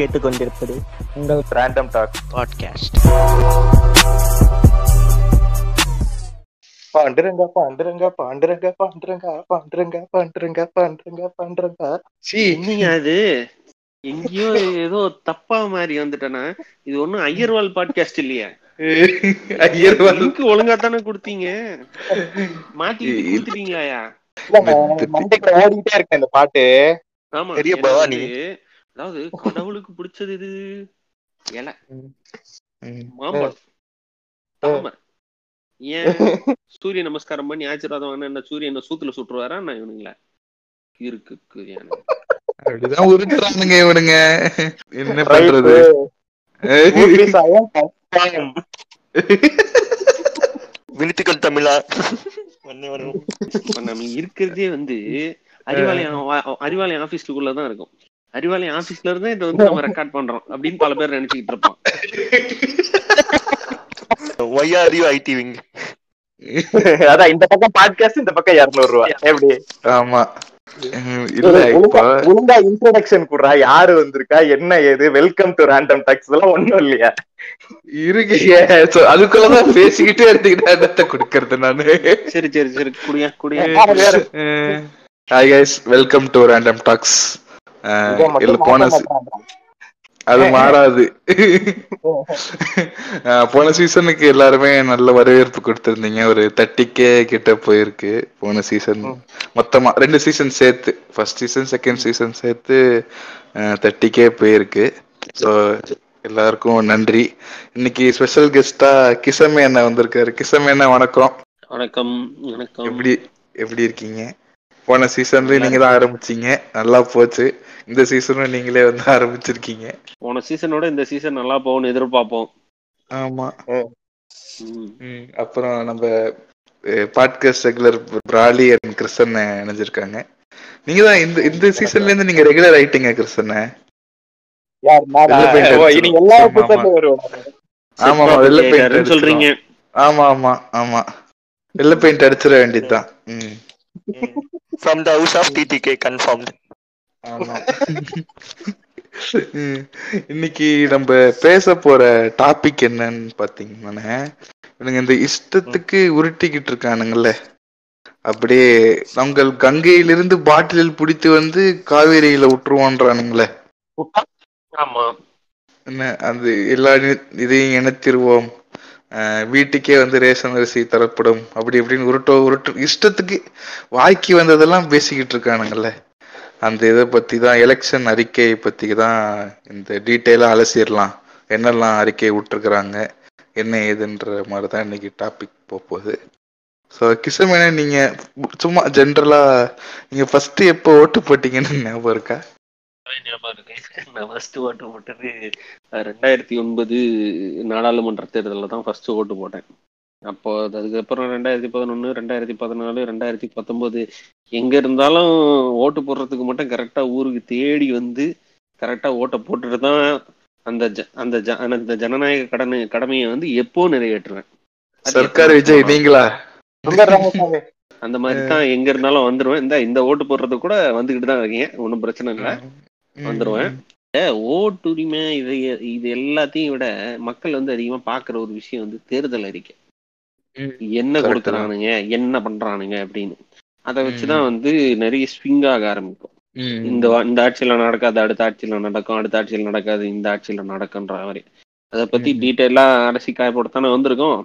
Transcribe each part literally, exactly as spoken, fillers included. கேட்டுக்கொண்டிருப்பது உங்கள் random talk podcast. Panduranga Panduranga Panduranga Panduranga Panduranga Panduranga Panduranga Panduranga சீ நீங்க அது எங்கேயோ ஏதோ தப்பா மாதிரி வந்துட்டேனா? இது ஒன்னும் ஐயர்வால் பாட்காஸ்ட் இல்லையா? ஐயர்வாலுக்கு ஒழுங்கா தானே கொடுத்தீங்க, மாத்தி கொடுத்துட்டீங்களாயா? ஓடிட்டே இருக்கேன் இந்த பாட்டு. ஆமா, அதாவது கடவுளுக்கு பிடிச்சது இது இலை மாம்பழம். ஏன் சூரிய நமஸ்காரம் பண்ணி ஆசீர்வாதம் வாங்கினா என்ன, சூரியனை சூத்துல சுட்டுருவாரா? நான் இவனுங்களா இருக்கு அப்படிதான் உருட்டுறானுங்க இவனுங்க. என்ன பண்றது? விழித்துக்கள் தமிழா இருக்கிறதே வந்து அறிவாலயம் அறிவாலயம் ஆபீஸ்க்குள்ளதான் இருக்கும். அறிவாலயம் ஆபீஸ்ல இருந்தா இதை வந்து நம்ம ரெக்கார்ட் பண்றோம் அப்படின்னு பல பேர் நினைச்சுக்கிட்டு இருப்பான். அதான் இந்த பக்கம் பாட்காஸ்ட், இந்த பக்கம் இருநூறு ரூபா எப்படி? ஆமா, யாரு வந்திருக்கா என்ன ஏது, வெல்கம் டு ரேண்டம் டாக்ஸ் எல்லாம் ஒண்ணும் இல்லையா இருக்கு. அதுக்குள்ளதான் பேசிக்கிட்டே எடுத்துக்கிட்டே குடுக்கறது நானு. சரி சரி சரி குடியா குடியா. Hi guys, welcome to random talks. இல்ல போன அது மாறாது. போன சீசனுக்கு எல்லாருமே நல்ல வரவேற்பு கொடுத்திருந்தீங்க. ஒரு முப்பதுக்கே கிட்ட போயிருக்கு போன சீசன். மொத்தமா ரெண்டு சீசன் சேர்த்து, ஃபர்ஸ்ட் சீசன் செகண்ட் சீசன் சேர்த்து முப்பதுக்கே போயிருக்கு. ஸோ எல்லாருக்கும் நன்றி. இன்னைக்கு ஸ்பெஷல் கெஸ்டா கிசமே அண்ணா வந்திருக்காரு. கிசமே அண்ணா வணக்கம். வணக்கம் வணக்கம். எப்படி எப்படி இருக்கீங்க? போன சீசன்லயும் நீங்க தான் ஆரம்பிச்சீங்க, நல்லா போச்சு. இந்த சீசனும் நீங்களே வந்து ஆரம்பிச்சிருக்கீங்க. போன சீசனோட இந்த சீசன் நல்லா போகும்னு எதிர்பார்ப்போம். ஆமா. அப்புறம் நம்ம பாட்காஸ்ட் ரெகுலர் பிராலி அண்ட் கிருஷ்ணன் நினைஞ்சிருக்காங்க. நீங்க தான் இந்த இந்த சீசன்ல இருந்து நீங்க ரெகுலர் ஆயிட்டீங்க கிருஷ்ணன். ஆமா ஆமா, வெள்ளை பெயிண்ட் சொல்றீங்க. ஆமா ஆமா ஆமா, வெள்ளை பெயிண்ட் அடிச்சிட வேண்டியதுதான். From the house of T T K confirmed. இன்னைக்கு நம்ம பேச போற டாபிக் என்னன்னு பாத்தீங்கன்னா, இந்த இஷ்டத்துக்கு உருட்டிக்கிட்டு இருக்கானுங்கல்ல, அப்படியே நாங்கள் கங்கையிலிருந்து பாட்டிலில் பிடித்து வந்து காவேரியில விட்டுருவோன்றானுங்களே. ஆமா, என்ன அது எல்லா இதையும் இணைத்திருவோம், வீட்டுக்கே வந்து ரேஷன் அரிசி தரப்படும், அப்படி இப்படின்னு உருட்டோ உருட்டு இஷ்டத்துக்கு வாய்க்கு வந்ததெல்லாம் பேசிக்கிட்டு இருக்கானுங்கல்ல. அந்த இதை பற்றி தான், எலெக்ஷன் அறிக்கையை பற்றி தான் இந்த டீட்டெயிலாக அலசிடலாம். என்னெல்லாம் அறிக்கையை விட்டுருக்குறாங்க, என்ன ஏதுன்ற மாதிரி தான் இன்னைக்கு டாபிக் போகுது. ஸோ கிஷமேனா, நீங்கள் சும்மா ஜென்ரலாக நீங்கள் ஃபஸ்ட்டு எப்போ ஓட்டு போட்டிங்கன்னு ஞாபகம் இருக்கா? ரெண்டாயிரத்தி ஒன்பது நாடாளுமன்ற தேர்தலில் தான் ஃபர்ஸ்ட் ஓட்டு போட்டேன். அப்போ அதுக்கப்புறம் ரெண்டாயிரத்தி பதினொன்று ரெண்டாயிரத்தி பதினாலு ரெண்டாயிரத்தி பத்தொன்பது எங்க இருந்தாலும் ஓட்டு போடுறதுக்கு மட்டும் கரெக்டா ஊருக்கு தேடி வந்து கரெக்டா ஓட்டை போட்டுட்டு தான் அந்த அந்த அந்த ஜனநாயக கடனை கடமையை வந்து எப்போ நிறைவேற்றுவேன். சர்க்கார் விஜய் நீங்களா அந்த மாதிரி தான் எங்க இருந்தாலும் வந்துடுவேன். இந்த இந்த ஓட்டு போடுறது கூட வந்துகிட்டு தான் இருக்கீங்க, ஒன்றும் பிரச்சனை இல்லை, வந்துடுவேன். ஓட்டுரிமை இதை இது எல்லாத்தையும் விட மக்கள் வந்து அதிகமா பாக்குற ஒரு விஷயம் வந்து தேர்தல் அறிக்கை. என்ன கொடுக்குறானுங்க, என்ன பண்றானுங்க அப்படின்னு அதை வச்சுதான் வந்து நிறைய ஸ்விங் ஆக ஆரம்பிக்கும். இந்த இந்த ஆட்சியில நடக்காது, அடுத்த ஆட்சியில நடக்கும், அடுத்த ஆட்சியில நடக்காது, இந்த ஆட்சியில நடக்குன்ற மாதிரி அதை பத்தி டீட்டெயிலா அரசி காயப்படத்தானே வந்திருக்கோம்.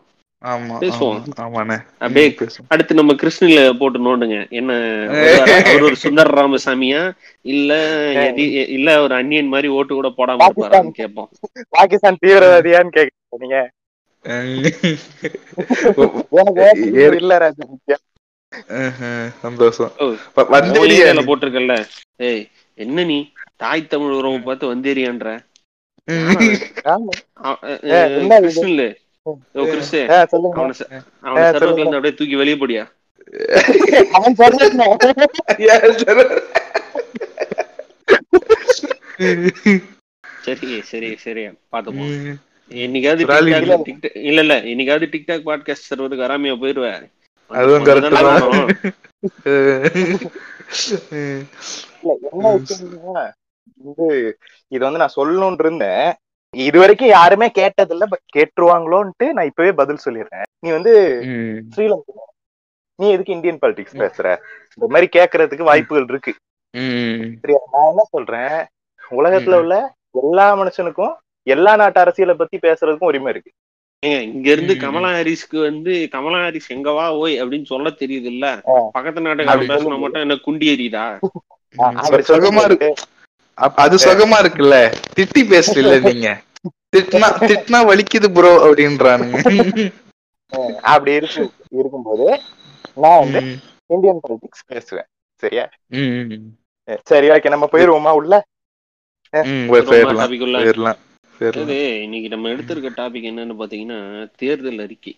அப்படியே அடுத்து நம்ம கிருஷ்ணில போட்டு நோண்டுங்க, என்ன அவர் ஒரு சுந்தர ராமசாமியா இல்ல இல்ல ஒரு அன்னியன் மாதிரி ஓட்டு கூட போடாம இருப்பாரான்னு கேட்போம். பாகிஸ்தான் தீவிரவாதியான்னு கேக்குறீங்க. போட்டிருக்கல, ஏய் என்ன நீ தாய் தமிழ் உறவு பார்த்து வந்தேரியான்ற கிருஷ்ணன் தூக்கி வெளியே போடியா சரி சரி சரியா பாத்துப்போம். இன்னைக்காவது இல்ல இல்ல இன்னைக்காவது டிக்டாக் பாட்காஸ்ட் சர்வருக்கு வராமையா போயிருவேன். வந்து இது வந்து நான் சொல்லணும்னு இருந்தேன், இது வரைக்கும் யாருமே கேட்டதில்ல, பட் கேட்டுருவாங்களோன்ட்டு நான் இப்பவே பதில் சொல்லிடுறேன். நீ வந்து ஸ்ரீலங்கா, நீ எதுக்கு இந்தியன் பாலிடிக்ஸ் பேசுற? இந்த மாதிரி கேட்கறதுக்கு வாய்ப்புகள் இருக்கு. நான் என்ன சொல்றேன், உலகத்துல உள்ள எல்லா மனுஷனுக்கும் எல்லா நாட்டு அரசியலை பத்தி பேசுறதுக்கும் உரிமை இருக்கு. இங்க இருந்து கமலா ஹாரிஸ்க்கு வந்து கமலா ஹாரிஸ் எங்கவா ஓய் அப்படின்னு சொல்ல தெரியுது இல்ல, பக்கத்து நாட்டுக்காரன் பேசினா மட்டும் என்ன குண்டி எறியுதா? அது சுகமா இருக்குல்ல, திட்டி பேசல, நீங்க திட்டினா திட்டினா வலிக்குது ப்ரோ அப்படின்றானுங்க. அப்படி இருக்கு இருக்கும்போது நான் வந்து இந்தியன் பாலிடிக்ஸ் பேசுவேன். சரியா? சரி, ஓகே, நம்ம போயிருவோமா உள்ள? இன்னைக்கு நம்ம எடுத்திருக்க டாபிக் என்னன்னு பாத்தீங்கன்னா தேர்தல் அறிக்கை.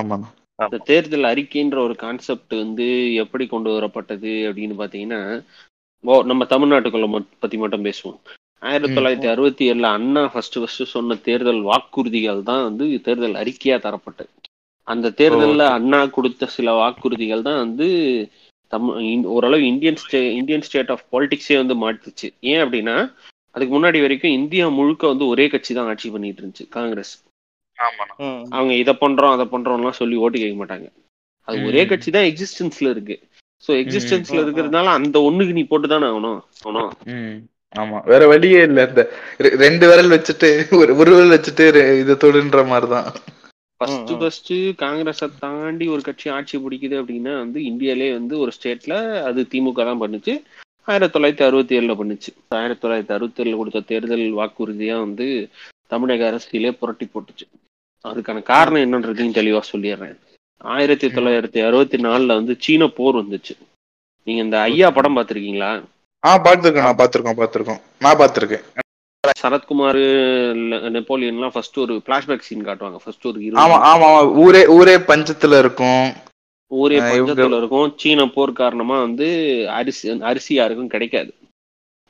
அந்த தேர்தல் அறிக்கைன்ற ஒரு கான்செப்ட் வந்து எப்படி கொண்டு வரப்பட்டது அப்படின்னு பாத்தீங்கன்னா, ஓ நம்ம தமிழ்நாட்டுக்குள்ள பத்தி மட்டும் பேசுவோம். ஆயிரத்தி தொள்ளாயிரத்தி அறுபத்தி ஏழுல அண்ணா ஃபர்ஸ்ட் ஃபர்ஸ்ட் சொன்ன தேர்தல் வாக்குறுதிகள் தான் வந்து தேர்தல் அறிக்கையா தரப்பட்டது. அந்த தேர்தலில் அண்ணா கொடுத்த சில வாக்குறுதிகள் தான் வந்து தம் ஓரளவு Indian stay Indian state of பாலிடிக்ஸே வந்து மாட்டுச்சு. ஏன் அப்படின்னா, அதுக்கு முன்னாடி வரைக்கும் இந்தியா முழுக்க வந்து ஒரே கட்சி தான் ஆட்சி பண்ணிட்டு இருந்துச்சு, காங்கிரஸ். அவங்க இதை பண்றோம் அதை பண்றோம்லாம் சொல்லி ஓட்டு கேட்க மாட்டாங்க, அது ஒரே கட்சி தான் எக்ஸிஸ்டன்ஸ்ல இருக்கு. ஸோ எக்ஸிஸ்டன்ஸ்ல இருக்கிறதுனால அந்த ஒண்ணுக்கு நீ போட்டு தானே ஆகணும். ஆகணும், ஆமா, வேற வழியே இல்லை. இந்த ரெண்டு விரல் வச்சுட்டு ஒரு விரல் வச்சுட்டு இது தொடுன்ற மாதிரிதான். ஃபர்ஸ்ட் ஃபர்ஸ்ட் காங்கிரஸை தாண்டி ஒரு கட்சி ஆட்சி பிடிக்குது அப்படின்னா வந்து இந்தியாலே வந்து ஒரு ஸ்டேட்ல அது திமுக தான் பண்ணுச்சு. ஆயிரத்தி தொள்ளாயிரத்தி அறுபத்தி ஏழுல பண்ணுச்சு. ஆயிரத்தி தொள்ளாயிரத்தி அறுபத்தி ஏழுல கொடுத்த தேர்தல் வாக்குறுதியா வந்து தமிழக அரசியலே புரட்டி போட்டுச்சு. அதுக்கான காரணம் என்னன்றதையும் தெளிவா சொல்லிடுறேன். ஆயிரத்தி தொள்ளாயிரத்தி அறுபத்தி நாலுல வந்து சீன போர் வந்துச்சு. நீங்க இந்த ஐயா படம் பார்த்துருக்கீங்களா? ஆ, பார்த்துருக்கேன். நான் பார்த்துருக்கோம் பார்த்துருக்கோம் நான் பார்த்துருக்கேன். சரத்குமார் நெப்போலியன்லாம் ஃபர்ஸ்ட் ஒரு பிளாஷ்பேக் சீன் காட்டுவாங்க. ஃபர்ஸ்ட் ஒரு ஹீரோ, ஆமா ஆமா, ஊரே ஊரே பஞ்சத்துல இருக்கும். ஊரே பஞ்சத்துல இருக்கும். சீன போர் காரணமா வந்து அரிசி அரிசி யாருக்கும் கிடைக்காது.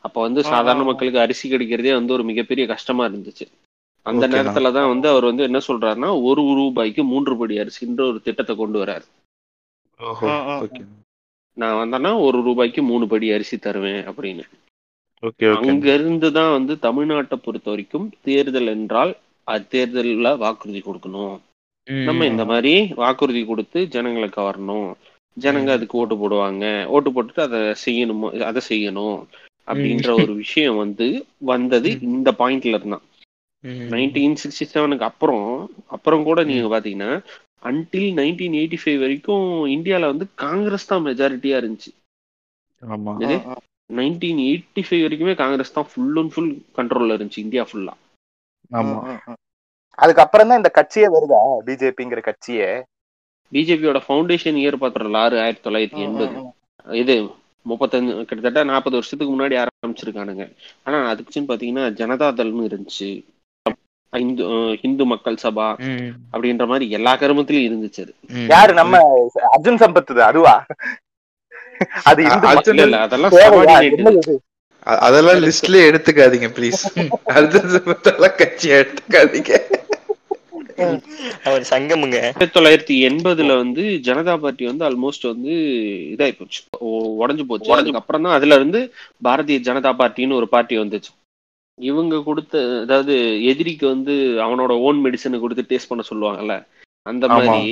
அப்ப வந்து சாதாரண மக்களுக்கு அரிசி கிடைக்கிறதே வந்து ஒரு மிகப்பெரிய கஷ்டமா இருந்துச்சு. அந்த நேரத்துலதான் வந்து அவர் வந்து என்ன சொல்றாருன்னா, ஒரு ரூபாய்க்கு மூன்று படி அரிசின்ற ஒரு திட்டத்தை கொண்டு வர்றாரு. நான் வந்தேன்னா ஒரு ரூபாய்க்கு மூணு படி அரிசி தருவேன் அப்படின்னு. அங்க இருந்துதான் வந்து தமிழ்நாட்டை பொறுத்த வரைக்கும் தேர்தல் என்றால் அது தேர்தல வாக்குறுதி கொடுக்கணும், நம்ம இந்த மாதிரி வாக்குறுதி கொடுத்து ஜனங்களை கவரணும், ஜனங்க அதுக்கு ஓட்டு போடுவாங்க, ஓட்டு போட்டுட்டு அதை செய்யணுமோ அதை செய்யணும் அப்படின்ற ஒரு விஷயம் வந்து வந்தது இந்த பாயிண்ட்ல இருந்தான். நைன்டீன் சிக்ஸ்டி செவனுக்கு அப்புறம் அப்புறம் கூட நீங்க பாத்தீங்கன்னா அன்டில் நைன்டீன் எயிட்டி ஃபைவ் வரைக்கும் இந்தியால வந்து காங்கிரஸ் தான் மெஜாரிட்டியா இருந்துச்சு. நைன்டீன் எயிட்டி ஃபைவ் வரைக்குமே காங்கிரஸ் தான் ஃபுல் அண்ட் ஃபுல் கண்ட்ரோல்ல இருந்துச்சு இந்தியா ஃபுல்லா. அதுக்கப்புறம் தான் இந்த கட்சியே வருதா, பிஜேபிங்கிற கட்சியே. பிஜேபியோட ஃபவுண்டேஷன் இயர் பாத்திரம் ஆறு ஆயிரத்தி தொள்ளாயிரத்தி எண்பது இது முப்பத்தஞ்சு கிட்டத்தட்ட நாற்பது வருஷத்துக்கு முன்னாடி ஆரம்பிச்சிருக்கானுங்க. ஆனா அதுக்குன்னு பாத்தீங்கன்னா ஜனதாதள்னு இருந்துச்சு, இந்து இந்து மக்கள் சபா அப்படின்ற மாதிரி எல்லா கருமத்திலயும் இருந்துச்சு. யாரு நம்ம அர்ஜுன் சம்பத் அதுவா? அதெல்லாம் லிஸ்ட்லயே எடுத்துக்காதீங்க ப்ளீஸ். அர்ஜுன் சம்பத் கட்சியா எடுத்துக்காதீங்க, அவர் சங்கமுங்க. ஆயிரத்தி தொள்ளாயிரத்தி எண்பதுல வந்து ஜனதா பார்ட்டி வந்து ஆல்மோஸ்ட் வந்து இதாயி போச்சு, உடஞ்சு போச்சு. அதுக்கப்புறம் தான் அதுல இருந்து பாரதிய ஜனதா பார்ட்டின்னு ஒரு பார்ட்டி வந்துச்சு. இவங்க கொடுத்த, அதாவது எதிரிக்கு வந்து அவனோட ஓன் மெடிசனை கொடுத்து டேஸ்ட் பண்ண சொல்லுவாங்கல்ல, அந்த மாதிரி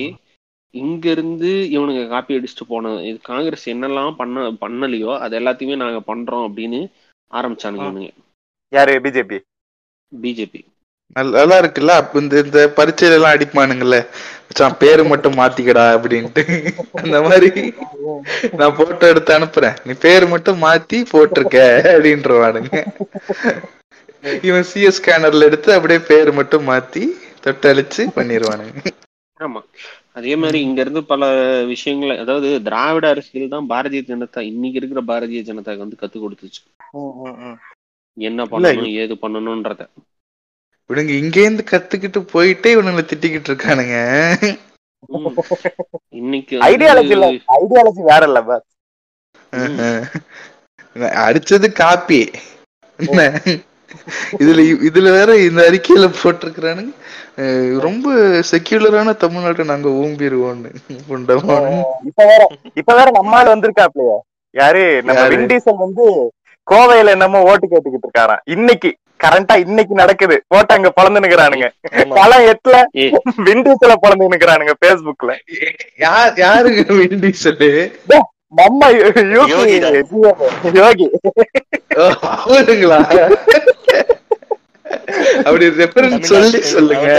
இங்கிருந்து இவனுங்க காப்பி அடிச்சுட்டு போனது. இது காங்கிரஸ் என்னெல்லாம் பண்ண பண்ணலையோ அது எல்லாத்தையுமே நாங்க பண்றோம் அப்படின்னு ஆரம்பிச்சானுங்க. யாரு? பிஜேபி. பிஜேபி நல்லா இருக்குல்ல, இந்த பரீட்சையில எல்லாம் அடிப்பானுங்கல்ல, பேரு மட்டும் மாத்திக்கடா அப்படின்ட்டு. அந்த மாதிரி நான் போட்டோ எடுத்து அனுப்புறேன், நீ பேரு மட்டும் மாத்தி போட்டிருக்க அப்படின்றவானுங்க. இவன் சிஏ ஸ்கேனர்ல எடுத்து அப்படியே பேரு மட்டும் மாத்தி தொட்டழிச்சு பண்ணிடுவானுங்க. ஆமா, அதே மாதிரி இங்க இருந்து பல விஷயங்களை, அதாவது திராவிட அரசியல் தான் பாரதிய ஜனதா இன்னைக்கு இருக்கிற பாரதிய ஜனதாக்கு வந்து கத்து கொடுத்துச்சு என்ன பண்ணணும் ஏது பண்ணணும்ன்றத. இவனுங்க இங்கேருந்து கத்துக்கிட்டு போயிட்டே இவனுங்களை திட்டிக்கிட்டு இருக்கானுங்க. இன்னைக்கு ஐடியாலஜி வேற இல்ல, அடிச்சது காப்பி. இதுல இதுல வேற இந்த அறிக்கையில போட்டிருக்கிறானுங்க, ரொம்ப செக்யூலரான தமிழ்நாட்டை நாங்க ஊம்பிடுவோம்னு. இப்ப வேற இப்ப வேற நம்மால வந்திருக்காப்லையா, யாரு நம்ம விண்டீசல் வந்து கோவையில என்னமோ ஓட்டு கேட்டுக்கிட்டு இருக்காராம். இன்னைக்கு கரண்டா இன்னைக்கு நடக்குது ஓட்ட அங்க பழந்துனுக்குறானுங்க. பல எட்டுல விண்டீசல பழந்துனுக்குறானுங்க பேஸ்புக்ல. யாருக்கு விண்டீசலு? நம்ம யோகி யோகி அவருங்களா? அப்படி ரெஃபரன்ஸ் சொல்லி சொல்லுங்க.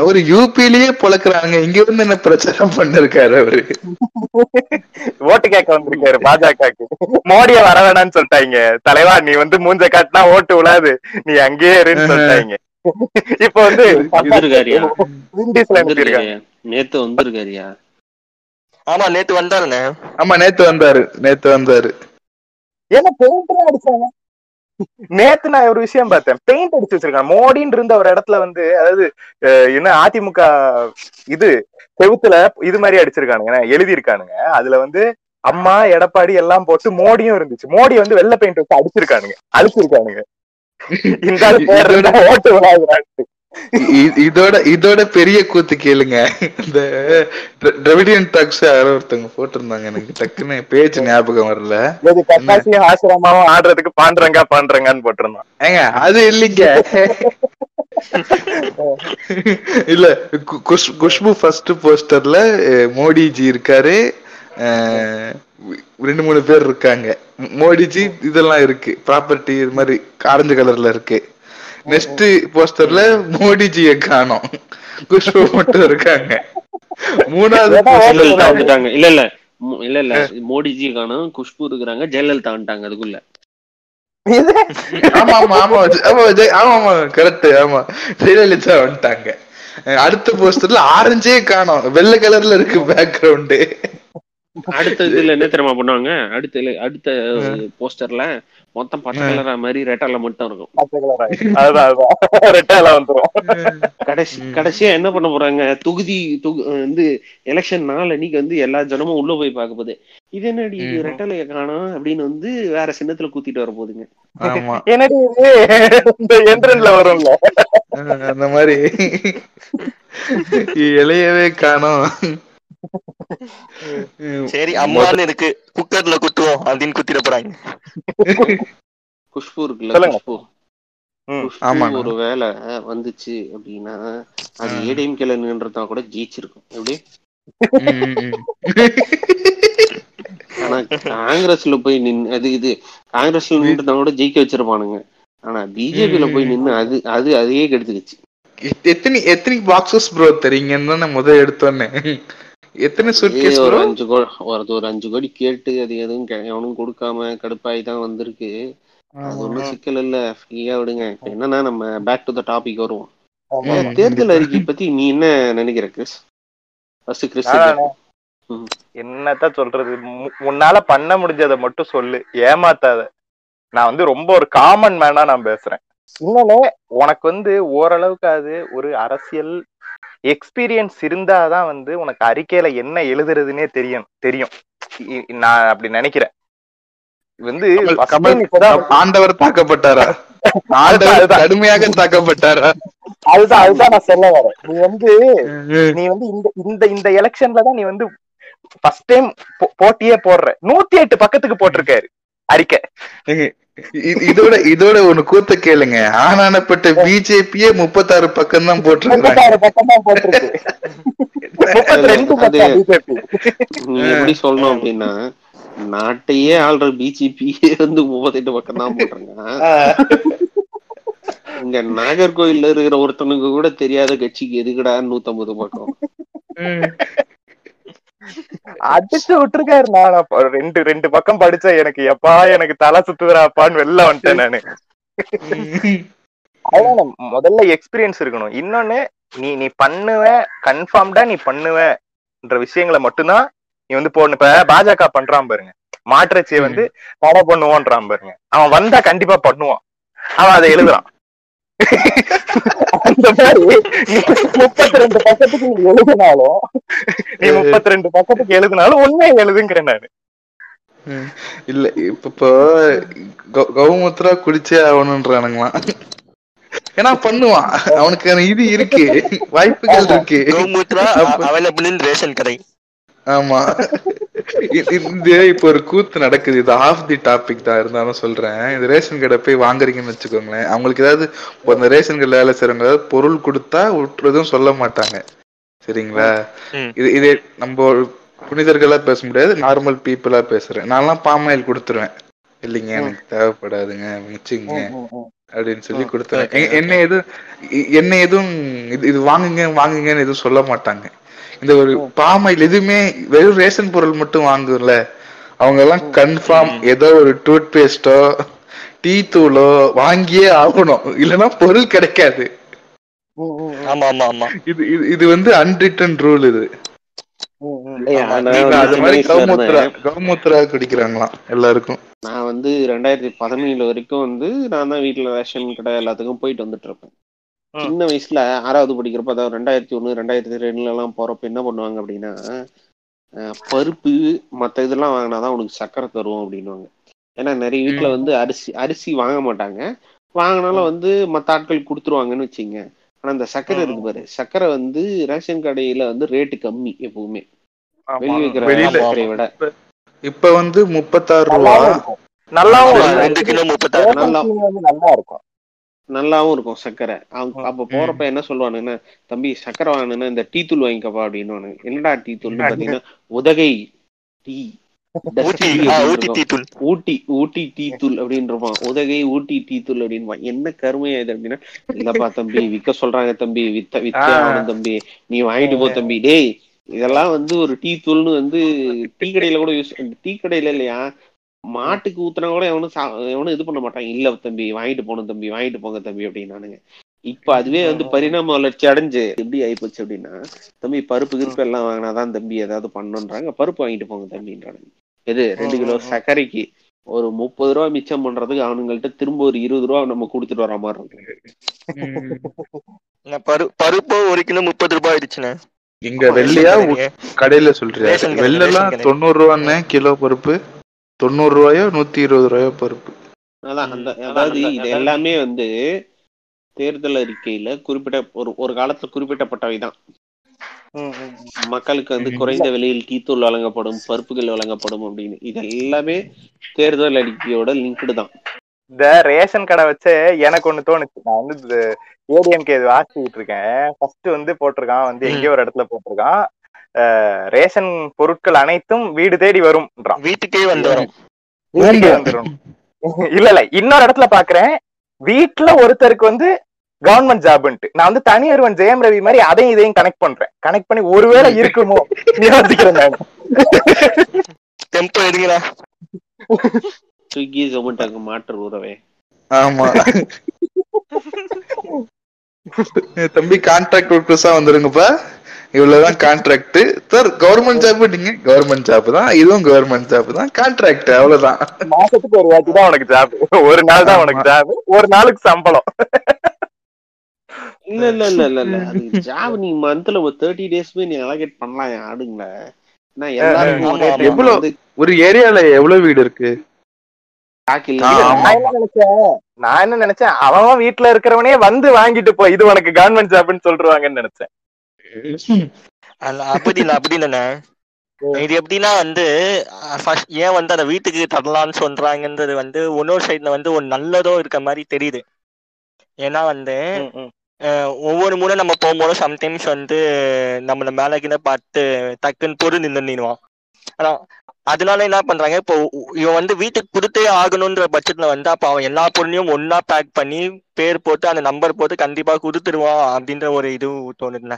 அவரு யூபிலயே பொழக்கிறாங்க, இங்க வந்து என்ன பிரச்சாரம் பண்ணிருக்காரு? அவரு ஓட்டு கேட்க வந்திருக்காரு பாஜகக்கு. மோடிய வர வேணான்னு சொல்லிட்டாங்க. தலைவா நீ வந்து மூஞ்ச காட்டினா ஓட்டு விழாது, நீ அங்கேயே இருன்னு சொல்லிட்டாங்க. இப்ப வந்து நேத்து வந்திருக்காரியா? ஆமா நேத்து வந்தாருண்ணே. ஆமா நேத்து வந்தாரு நேத்து வந்தாரு ஏன்னா பெயிண்ட் அடிச்சாங்க. நேத்து நான் ஒரு விஷயம் பார்த்தேன், பெயிண்ட் அடிச்சு வச்சிருக்காங்க. மோடின்னு இருந்த ஒரு இடத்துல வந்து, அதாவது என்ன அதிமுக இது செவுத்துல இது மாதிரி அடிச்சிருக்கானுங்க, எழுதி இருக்கானுங்க. அதுல வந்து அம்மா எடப்பாடி எல்லாம் போட்டு மோடியும் இருந்துச்சு. மோடி வந்து வெள்ளை பெயிண்ட் வச்சு அடிச்சிருக்கானுங்க, அழிச்சிருக்கானுங்க. இந்த ஓட்டு விளையாடுறாங்க. இதோட இதோட பெரிய கூத்து கேளுங்க. இந்த திராவிடியன் டாக்ஸ் யாரோ ஒருத்தவங்க போட்டிருந்தாங்க, எனக்கு டக்குன்னு பேஜ் ஞாபகம் வரல. ஆசிரமாவும் ஆடுறதுக்கு பாண்டறங்க பாண்டறங்கன்னு போட்டிருந்தான். ஏங்க அது இல்லைங்க, இல்ல குஷ் குஷ்பு ஃபர்ஸ்ட் போஸ்டர்ல மோடிஜி இருக்காரு, ரெண்டு மூணு பேர் இருக்காங்க, மோடிஜி இதெல்லாம் இருக்கு, ப்ராப்பர்ட்டி இது மாதிரி ஆரஞ்சு கலர்ல இருக்கு. நெக்ஸ்ட் போஸ்டர்ல மோடிஜியை காணோம், குஷ்பு மட்டும் இருக்காங்க. மூணாவது இல்ல இல்ல இல்ல இல்ல மோடிஜி காணோம், குஷ்பு இருக்கிறாங்க, ஜெயலலிதா வந்துட்டாங்க அதுக்குள்ள. ஆமா ஆமா ஆமா ஆமா ஆமா கரெக்ட். ஆமா ஜெயலலிதா வந்துட்டாங்க. அடுத்த போஸ்டர்ல ஆரஞ்சே காணோம், வெள்ளை கலர்ல இருக்கு பேக்ரவுண்டு. அடுத்த இதுல என்ன தெரியுமா பண்ணுவாங்க, அடுத்த அடுத்த போஸ்டர்ல மொத்தம் பச்சை கலரா மாதிரி ரெட்டால மட்டும் இருக்கும். கடைசி கடைசியா என்ன பண்ண போறாங்க, தொகுதி வந்து எலெக்ஷன் நாள் அன்னைக்கு வந்து எல்லா ஜனமும் உள்ள போய் பார்க்க போகுது, இது என்னடி ரெட்டலைய காணும் அப்படின்னு வந்து வேற சின்னத்துல கூத்திட்டு வர போகுதுங்க. என்னடி இந்த என்ட்ரன்ல வரும்ல அந்த மாதிரி இலையவே காணும். சரி அம்மான்னு இருக்கு, குக்கர்ல குத்துவோம் அப்படின்னு குத்திட போறாங்க. குஷ்பு இருக்குல்ல, குஷ்பு ஒரு வேலை வந்துச்சு அப்படின்னா அது ஏடிஎம்கேல நின்றதா கூட ஜெயிச்சிருக்கும். எப்படி ஆனா காங்கிரஸ்ல போய் நின்று அது இது காங்கிரஸ்ல நின்றதா கூட ஜெயிக்க வச்சிருப்பானுங்க. ஆனா பிஜேபியில போய் நின்று அது அது அதையே கெடுத்துக்கிச்சு. எத்தனை எத்தனை பாக்ஸஸ் ப்ரோ தெரியுங்கன்னு தான் முதல் எடுத்தோன்னே. எத்தனை சூட்கேஸ்? ஒரு அஞ்சு கோடி ஒரு ஒரு அஞ்சு கோடி கேட்டு அது எதுவும் எவனும் கொடுக்காம கடுப்பாயி தான் வந்திருக்கு. அது ஒன்றும் சிக்கல் இல்ல, ஃப்ரீயா விடுங்க. இப்ப என்னன்னா நம்ம பேக் டு த டாபிக் வருவோம். தேர்தல் அறிக்கை பத்தி நீ என்ன நினைக்கிற கிறிஸ்? ஃபர்ஸ்ட் கிறிஸ் என்னத்தான் சொல்றது, முன்னால பண்ண முடிஞ்சதை மட்டும் சொல்லு, ஏமாத்தாத. நான் வந்து ரொம்ப ஒரு காமன் மேனா நான் பேசுறேன். இன்னொன்னு உனக்கு வந்து ஓரளவுக்கு அது ஒரு அரசியல் எக்ஸ்பீரியன்ஸ் இருந்தாதான் வந்து உனக்கு அறிக்கையில என்ன எழுதுறதுன்னே தெரியும் தெரியும் நான் அப்படி நினைக்கிறேன். வந்து ஆண்டவர் தாக்கப்பட்டாரா, கடுமையாக தாக்கப்பட்டாரா? அதுதான் அதுதான் நான் சொல்ல வரேன். நீ வந்து நீ வந்து இந்த இந்த எலெக்ஷன்லதான் நீ வந்து ஃபர்ஸ்ட் டைம் போட்டியே போடுற. நூத்தி எட்டு பக்கத்துக்கு போட்டிருக்காரு அறிக்கை. இதோட இதோட ஒண்ணு கூத்த கேளுங்க, ஆனானப்பட்ட பிஜேபியே முப்பத்தாறு பக்கம் தான் போட்டிருக்காங்க. சொல்லணும் அப்படின்னா நாட்டையே ஆள்ற பிஜேபியே வந்து முப்பத்தெட்டு பக்கம் தான் போட்டிருக்காங்க. இங்க நாகர்கோயில்ல இருக்கிற ஒருத்தனுக்கு கூட தெரியாத கட்சிக்கு எதுக்குடா நூத்தம்பது பக்கம் அடிச்சு விட்டுருக்காரு. நானா ரெண்டு ரெண்டு பக்கம் படிச்சா எனக்கு எப்பா எனக்கு தலை சுத்துறாப்பான்னு வெளில வந்துட்டேன் நானு. அதனால முதல்ல எக்ஸ்பீரியன்ஸ் இருக்கணும். இன்னொன்னு நீ நீ பண்ணுவ கன்ஃபார்ம்டா நீ பண்ணுவன்ற விஷயங்களை மட்டும்தான் நீ வந்து போடணும். இப்ப பாஜக பண்றான் பாருங்க, மாற்றச்சியை வந்து தடை பண்ணுவான்றான் பாருங்க. அவன் வந்தா கண்டிப்பா பண்ணுவான், அவன் அதை எழுதுறான். அந்த மாதிரி முப்பத்தி ரெண்டு பக்கத்துக்கு நீ எழுதினாலும் நீ முப்பத்தி ரெண்டு பக்கத்துக்கு எழுதினாலும் உண்மையை எழுதுங்கிறேன் நானு. இல்ல இப்ப இப்போ கௌமுத்ரா குடிச்சே ஆகணும்ன்றானுங்களாம். ஏன்னா பண்ணுவான், அவனுக்கு இது இருக்கு, வாய்ப்புகள் இருக்கு. கௌமுத்ரா அவைலபிள் இன் ரேஷன் கடை. ஆமா இந்த இப்ப ஒரு கூத்து நடக்குது, இது ஆஃப் தி டாபிக் தான் இருந்தாலும் சொல்றேன். இந்த ரேஷன் கடை போய் வாங்குறீங்கன்னு வச்சுக்கோங்களேன், அவங்களுக்கு ஏதாவது இப்போ இந்த ரேஷன் கடையில வேலை செய்யறவங்க ஏதாவது பொருள் கொடுத்தா விட்டுறதும் சொல்ல மாட்டாங்க, சரிங்களா? இது இதே நம்ம புனிதர்களா பேச முடியாது, நார்மல் பீப்புளா பேசுறேன். நான்லாம் பாமாயில் கொடுத்துருவேன், இல்லைங்க எனக்கு தேவைப்படாதுங்க முடிச்சுங்க அப்படின்னு சொல்லி கொடுத்துருவேன். என்ன எதுவும் என்ன எதுவும் இது இது வாங்குங்க வாங்குங்கன்னு எதுவும் சொல்ல மாட்டாங்க. இந்த ஒரு பாமாயில் எதுவுமே வெறும் ரேஷன் பொருள் மட்டும் வாங்கும்ல அவங்க எல்லாம் கன்ஃபார்ம் ஏதோ ஒரு டூத் பேஸ்டோ டீ தூளோ வாங்கியே ஆகணும், இல்லைன்னா பொருள் கிடைக்காது. இது இது வந்து அன்ரிட்டன் ரூல். இது கௌமுத்ரா குடிக்கிறாங்களாம் எல்லாருக்கும். நான் வந்து ரெண்டாயிரத்தி பதினேழு வரைக்கும் வந்து நான் தான் வீட்டுல ரேஷன் கடை எல்லாத்துக்கும் போயிட்டு வந்துட்டு இருப்பேன். சின்ன வயசுல ஆறாவது படிக்கிறப்ப, அதாவது ரெண்டாயிரத்தி ஒண்ணு ரெண்டாயிரத்தி ரெண்டுல எல்லாம் போறப்ப என்ன பண்ணுவாங்க அப்படின்னா, பருப்பு மற்ற இதெல்லாம் வாங்கினாதான் உனக்கு சக்கரை தருவோம் அப்படின்வாங்க. ஏன்னா நிறைய வீட்டுல வந்து அரிசி அரிசி வாங்க மாட்டாங்க, வாங்கினாலும் வந்து மற்ற ஆட்கள் கொடுத்துருவாங்கன்னு வச்சுங்க. ஆனா இந்த சக்கரை இருக்கு பாரு, சக்கரை வந்து ரேஷன் கடையில வந்து ரேட்டு கம்மி எப்பவுமே, வெளியே வைக்கிற சக்கரையை விட. இப்ப வந்து முப்பத்தாறு ரூபா நல்லா இருக்கும், நல்லாவும் இருக்கும் சக்கரை. அவங்க அப்ப போறப்ப என்ன சொல்லுவானுங்கன்னா, தம்பி சக்கரை வாங்கினா இந்த டீ தூள் வாங்கிக்கப்பா அப்படின்னு. என்னடா டீ தூள்னு பாத்தீங்கன்னா உதகை டீ ஊட்டி ஊட்டி டீ தூள் அப்படின்னு இருப்பான், உதகை ஊட்டி டீ தூள் அப்படின்னு. என்ன கருமையா இது அப்படின்னா, இல்லப்பா தம்பி விற்க சொல்றாங்க தம்பி, வித்த வித்தியாசம் தம்பி, நீ வாங்கிட்டு போ தம்பி. டேய் இதெல்லாம் வந்து ஒரு டீ தூள்னு வந்து டீ கடையில கூட யூஸ், டீ கடையில இல்லையா மாட்டுக்கு ஊத்துனா கூட எவனும் எவனும் இது பண்ண மாட்டாங்க. இல்ல தம்பி வாங்கிட்டு போகணும் தம்பி, வாங்கிட்டு போங்க தம்பி அப்படின்னானுங்க. இப்ப அதுவே வந்து பரிணாம வளர்ச்சி அடைஞ்சு எப்படி ஆயிப்போச்சு அப்படின்னா, தம்பி பருப்பு கிருப்பு எல்லாம் வாங்கினாதான் தம்பி ஏதாவது பண்ணணுன்றாங்க, பருப்பு வாங்கிட்டு போங்க தம்பின்றானுங்க. எது ரெண்டு கிலோ சர்க்கரைக்கு ஒரு முப்பது ரூபா மிச்சம் பண்றதுக்கு அவனுங்கள்ட்ட திரும்ப ஒரு இருபது ரூபா நம்ம கொடுத்துட்டு வர மாதிரி இருக்கு. பருப்பு ஒரு கிலோ முப்பது ரூபாய் ஆயிடுச்சுண்ணே இங்க. வெள்ளையா கடையில சொல்றேன், வெள்ளெல்லாம் தொண்ணூறு ரூபான்னு கிலோ பருப்பு, தொண்ணூறு ரூபாயோ நூத்தி இருபது ரூபாயோ பருப்பு. அதான் அந்த, அதாவது இது எல்லாமே வந்து தேர்தல் அறிக்கையில குறிப்பிட்ட ஒரு ஒரு காலத்துல குறிப்பிட்டப்பட்டவைதான். மக்களுக்கு வந்து குறைந்த விலையில் டீத்தூள் வழங்கப்படும், பருப்புகள் வழங்கப்படும் அப்படின்னு. இது எல்லாமே தேர்தல் அறிக்கையோட லிங்க்டு தான். இந்த ரேஷன் கடை வச்சு எனக்கு ஒண்ணு தோணுச்சு. நான் வந்து ஏடிஎம்கே வாசிக்கிட்டு இருக்கேன், ஃபர்ஸ்ட் வந்து போட்டிருக்கான் வந்து எங்கேயோ ஒரு இடத்துல போட்டிருக்கான், ரேஷன் பொருட்கள் அனைத்தும் வீடு தேடி வரும், வீட்டுக்கே வந்துடும் வந்துடும். இல்ல இல்ல இன்னொரு இடத்துல பாக்குறேன், வீட்டுல ஒருத்தருக்கு வந்து கவர்மெண்ட் ஜாப்ன்ட்டு. நான் வந்து தனியொருவன் ஜெயம் ரவி மாதிரி அதையும் இதையும் கனெக்ட் பண்றேன், கனெக்ட் பண்ணி ஒருவேளை இருக்குமோ யோசிக்கிறேன் நான். டெம்போ எடுங்கடா, ஸ்விக்கி ஜொமேட்டோக்கு மாற்று உறவே. ஆமா தம்பி கான்ட்ராக்ட் ஒர்க்கர்ஸா வந்துருங்கப்பா, இவ்வளவுதான் கான்ட்ராக்ட் சார். கவர்மெண்ட் ஜாப் நீங்க, கவர்மெண்ட் ஜாப் தான், இதுவும் கவர்மெண்ட் ஜாப் தான், கான்ட்ராக்ட் அவ்வளவுதான். மாசத்துக்கு ஒரு வாட்டி தான் உனக்கு ஜாப், ஒரு நாள் தான் உனக்கு ஜாப், ஒரு நாளுக்கு சம்பளம். இல்ல இல்ல இல்ல இல்ல இல்ல அது ஜாப் நீ மந்த்ல ஒரு தேர்ட்டி டேஸ்மே நீ அலோகேட் பண்ணலாம் ஆடுங்களே. நான் எல்லாரும் எவ்வளவு ஒரு ஏரியால எவ்வளவு வீடு இருக்கு? நான் என்ன நினைச்சேன், அவன் வீட்டுல இருக்கிறவனே வந்து வாங்கிட்டு போய் இது உனக்கு கவர்மெண்ட் ஜாப்னு சொல்றாங்கன்னு நினைச்சேன். அப்படி இல்ல அப்படி இல்லண்ணே, இது எப்படின்னா வந்து ஏன் வந்து அதை வீட்டுக்கு தரலாம்னு சொல்றாங்கன்றது வந்து ஒன்னொரு சைட்ல வந்து ஒரு நல்லதோ இருக்க மாதிரி தெரியுது. ஏன்னா வந்து ஒவ்வொரு முறை நம்ம போகும்போது சம்டைம்ஸ் வந்து நம்மள மேல கிட்ட பார்த்து டக்குன்னு பொருள் நின்றுவான். ஆனா அதனால என்ன பண்றாங்க, இப்போ இவன் வந்து வீட்டுக்கு கொடுத்தே ஆகணும்ன்ற பட்சத்துல வந்து அப்ப அவன் எல்லா பொருளையும் ஒன்னா பேக் பண்ணி பேர் போட்டு அந்த நம்பர் போட்டு கண்டிப்பா கொடுத்துருவான் அப்படின்ற ஒரு இது தோணுதுல.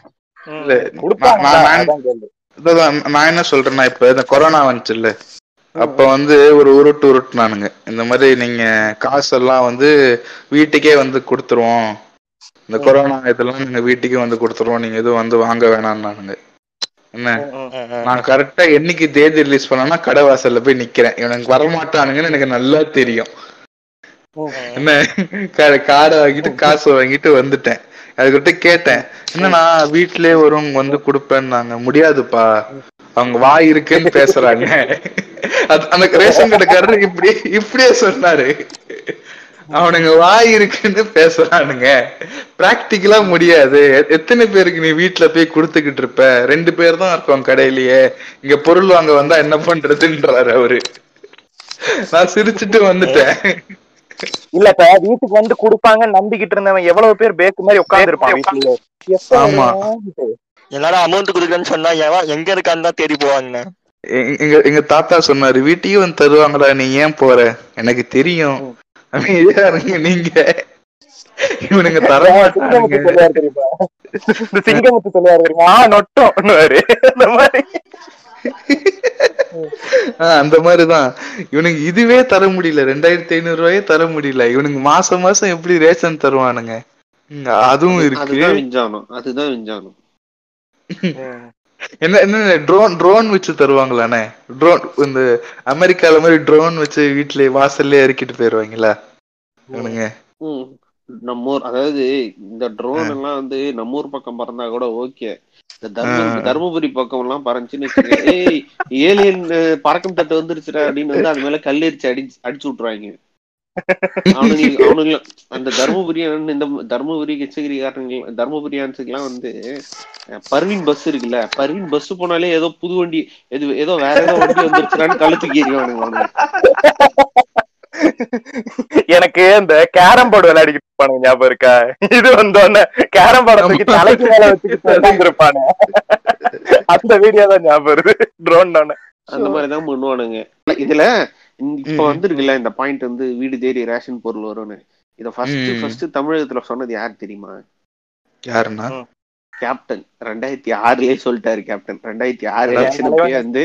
நான் என்ன சொல்றேன்னா, இப்ப இந்த கொரோனா வந்துச்சு இல்ல, அப்ப வந்து ஒரு உருட்டு உருட்டுனானுங்க இந்த மாதிரி, நீங்க காசெல்லாம் வந்து வீட்டுக்கே வந்து கொடுத்துருவோம், இந்த கொரோனா இதெல்லாம் நீங்க வீட்டுக்கே வந்து கொடுத்துருவோம், நீங்க எதுவும் வந்து வாங்க வேணாம்னானுங்க. என்ன நான் கரெக்டா என்னைக்கு தேதி ரிலீஸ் பண்ணா கடை வாசல்ல போய் நிக்கிறேன், இவனுக்கு வரமாட்டானுங்கன்னு எனக்கு நல்லா தெரியும். என்ன காடை வாங்கிட்டு காசு வாங்கிட்டு வந்துட்டேன், அதுக்கிட்ட கேட்டேன் என்ன நான் வீட்டுலயே ஒருவங்க வந்து கொடுப்பேன்னாங்க. முடியாதுப்பா அவங்க வாய் இருக்குன்னு பேசுறாங்க. அந்த ரேஷன் கடைக்காரரு இப்படி இப்படியே சொன்னாரு. அவனுங்க வாய் இருக்குன்னு பேசுறானுங்க, பிராக்டிக்கலா முடியாது. எத்தனை பேருக்கு நீ வீட்டுல போய் குடுத்துக்கிட்டு இருப்ப? ரெண்டு பேர் தான் இருக்கோம் கடையிலயே, இங்க பொருள் வாங்க வந்தா என்ன பண்றதுன்றாரு அவரு. நான் சிரிச்சுட்டு வந்துட்டேன். இல்ல இப்ப வீட்டுக்கு வந்து குடுப்பாங்க நம்பிக்கிட்டு இருந்தவன் எவ்வளவு பேர் பேக்கு மாதிரி உட்கார்ந்து இருப்பான். எல்லாரும் அமௌண்ட் குடுக்கலன்னு சொன்னா எங்க இருக்கான்னு தான் தேடி போவாங்க. எங்க எங்க தாத்தா சொன்னாரு, வீட்டையும் வந்து தருவாங்கடா, நீ ஏன் போற, எனக்கு தெரியும், நீங்க இவனுங்க அந்த மாதிரிதான். இவனுக்கு இதுவே தர முடியல, ரெண்டாயிரத்தி ஐநூறு ரூபாயே தர முடியல. இவனுக்கு மாசம் மாசம் எப்படி ரேஷன் தருவானுங்க? அதுவும் இருக்கு. என்ன என்ன ட்ரோன் ட்ரோன் வச்சு தருவாங்களானே, ட்ரோன் இந்த அமெரிக்கால மாதிரி ட்ரோன் வச்சு வீட்டுல வாசல்ல இறக்கிட்டு போயிருவாங்களா அவனுங்க. நம்ம ஊர், அதாவது இந்த ட்ரோன் எல்லாம் வந்து நம்ம ஊர் பக்கம் பறந்தா கூட ஓகே, இந்த தர்மபுரி தர்மபுரி பக்கம் எல்லாம் பறந்துச்சுன்னு ஏய் ஏலியன் பறக்கும் தட்டு வந்துருச்சு அப்படின்னு வந்து அது மேல கல்லெரிச்சு அடி அடிச்சு விட்டுருவாங்க அவனுங்க. அவனுங்க அந்த தர்மபுரிய இந்த தர்மபுரி கிச்சகிரிக்காரங்க தர்மபுரியான்ஸுக்கெல்லாம் வந்து பர்வீன் பஸ் இருக்குல்ல, பர்வீன் பஸ் போனாலே ஏதோ புது வண்டி எது ஏதோ வேற ஏதோ வண்டி வந்துருச்சுறான்னு கழுத்துக்கு ஏறிவானுங்க. எனக்கு இந்த கேரம் போர்டு விளையாடிக்கிட்டு இருப்பானுங்க ஞாபகம் இருக்கா? இது வந்தோடனே கேரம் போர்டு தலைக்கு மேல வச்சுக்கிட்டு இருப்பானு, அந்த வீடியோ தான் ஞாபகம் இருக்கு. ட்ரோன் தானே அந்த மாதிரிதான் பண்ணுவானுங்க. இதுல இப்ப வந்துருக்குல்ல இந்த பாயிண்ட் வந்து வீடு தேடி ரேஷன் பொருள் வரும்னு, இத ஃபர்ஸ்ட் ஃபர்ஸ்ட் தமிழகத்துல சொன்னது யார் தெரியுமா? யாருன்னா கேப்டன். ரெண்டாயிரத்தி ஆறுலயே சொல்லிட்டாரு கேப்டன். ரெண்டாயிரத்தி ஆறு ரேஷன் வந்து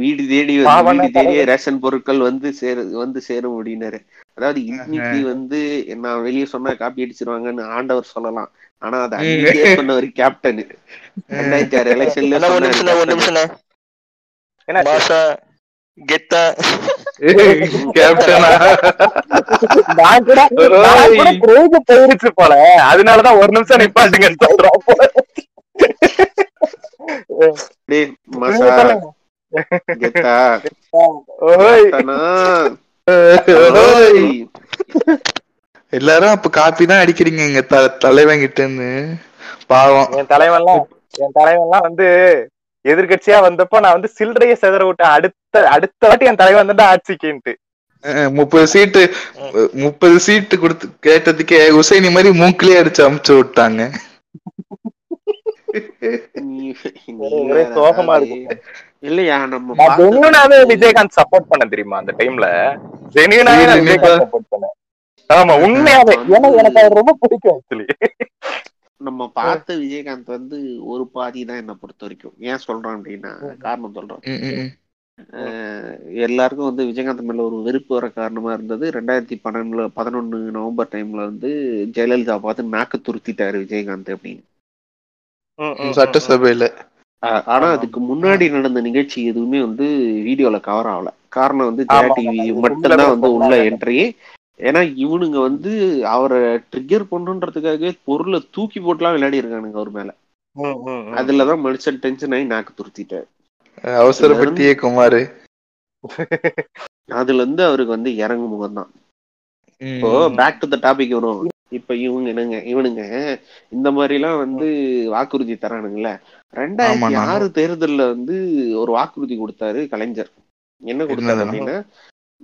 வீடு தேடி வீடு தேடிய ரேஷன் பொருட்கள் வந்து சேரு வந்து சேரும் அப்படின்னாரு. அதாவது இன்னைக்கு வந்து நான் வெளியே சொன்னா காப்பி அடிச்சிருவாங்கன்னு ஆண்டவர் சொல்லலாம், ஆனா அது அன்னைக்கே சொன்னவர் கேப்டன். ரெண்டாயிரத்தி ஆறு எலெக்ஷன்ல போயிருச்சு போல, அதனாலதான் ஒரு நிமிஷம் நிப்பாட்டுங்க. எல்லாரும் அப்ப காப்பி தான் அடிக்கிறீங்க எங்க தலைவன் கிட்டன்னு. பாவம் என் தலைவன்லாம் என் தலைவன்லாம் வந்து எதிர்கட்சியா வந்தப்ப நான் வந்து சில்லறைய செதற விட்டேன். அடுத்த அடுத்த வாட்டி என் தலைவன் வந்து ஆட்சிக்கின்ட்டு முப்பது சீட்டு முப்பது சீட்டு கொடுத்து கேட்டதுக்கே உசைனி மாதிரி மூக்கிலே அடிச்சு அமுச்சு விட்டாங்க. சோகமா இருக்கு இல்லையா? நம்ம ஜெனியூனாவே விஜயகாந்த் சப்போர்ட் பண்ண தெரியுமா அந்த டைம்ல? ஜெனியூனாவே விஜயகாந்த் சப்போர்ட் பண்ண. ஆமா உண்மையாவே, ஏன்னா எனக்கு அது ரொம்ப பிடிக்கும். ஆக்சுவலி நம்ம பார்த்த விஜயகாந்த் வந்து ஒரு பாதி தான் என்னை பொறுத்த வரைக்கும். ஏன் சொல்றேன் அப்படின்னா, காரணம் சொல்றேன். எல்லாருக்கும் வந்து விஜயகாந்த் மேல ஒரு வெறுப்பு வர காரணமா இருந்தது ரெண்டாயிரத்தி பன்னெண்டுல பதினொன்னு நவம்பர் டைம்ல வந்து ஜெயலலிதா பார்த்து நாக்கு துருத்திட்டாரு விஜயகாந்த் அப்படின்னு சட்டசபையில. ஆனா அதுக்கு முன்னாடி நடந்த நிகழ்ச்சி எதுவுமே வந்து வீடியோல கவர் ஆகல. காரணம் வந்து ஜெயா டிவி மட்டும்தான் வந்து உள்ள என்ட்ரி. ஏன்னா இவனுங்க வந்து அவரை ட்ரிகர் பண்ணுன்றதுக்காகவே பொருளை தூக்கி போட்டுலாம் விளையாடி இருக்கானுங்க அவர் மேல. அதுலதான் மனுஷன் டென்ஷன் ஆகி நாக்கு துருத்திட்டாரு. அவசரப்பட்டியே குமாரு. அதுல இருந்து அவருக்கு வந்து இறங்கு முகம் தான். இப்போ பேக் டு த டாபிக் வரும். இப்ப இவங்க என்னங்க இவனுங்க இந்த மாதிரி எல்லாம் வந்து வாக்குறுதி தரானுங்கள. ரெண்டாயிரத்தி ஆறு தேர்தல்ல வந்து ஒரு வாக்குறுதி கொடுத்தாரு கலைஞர். என்ன கொடுத்தாரு அப்படின்னா,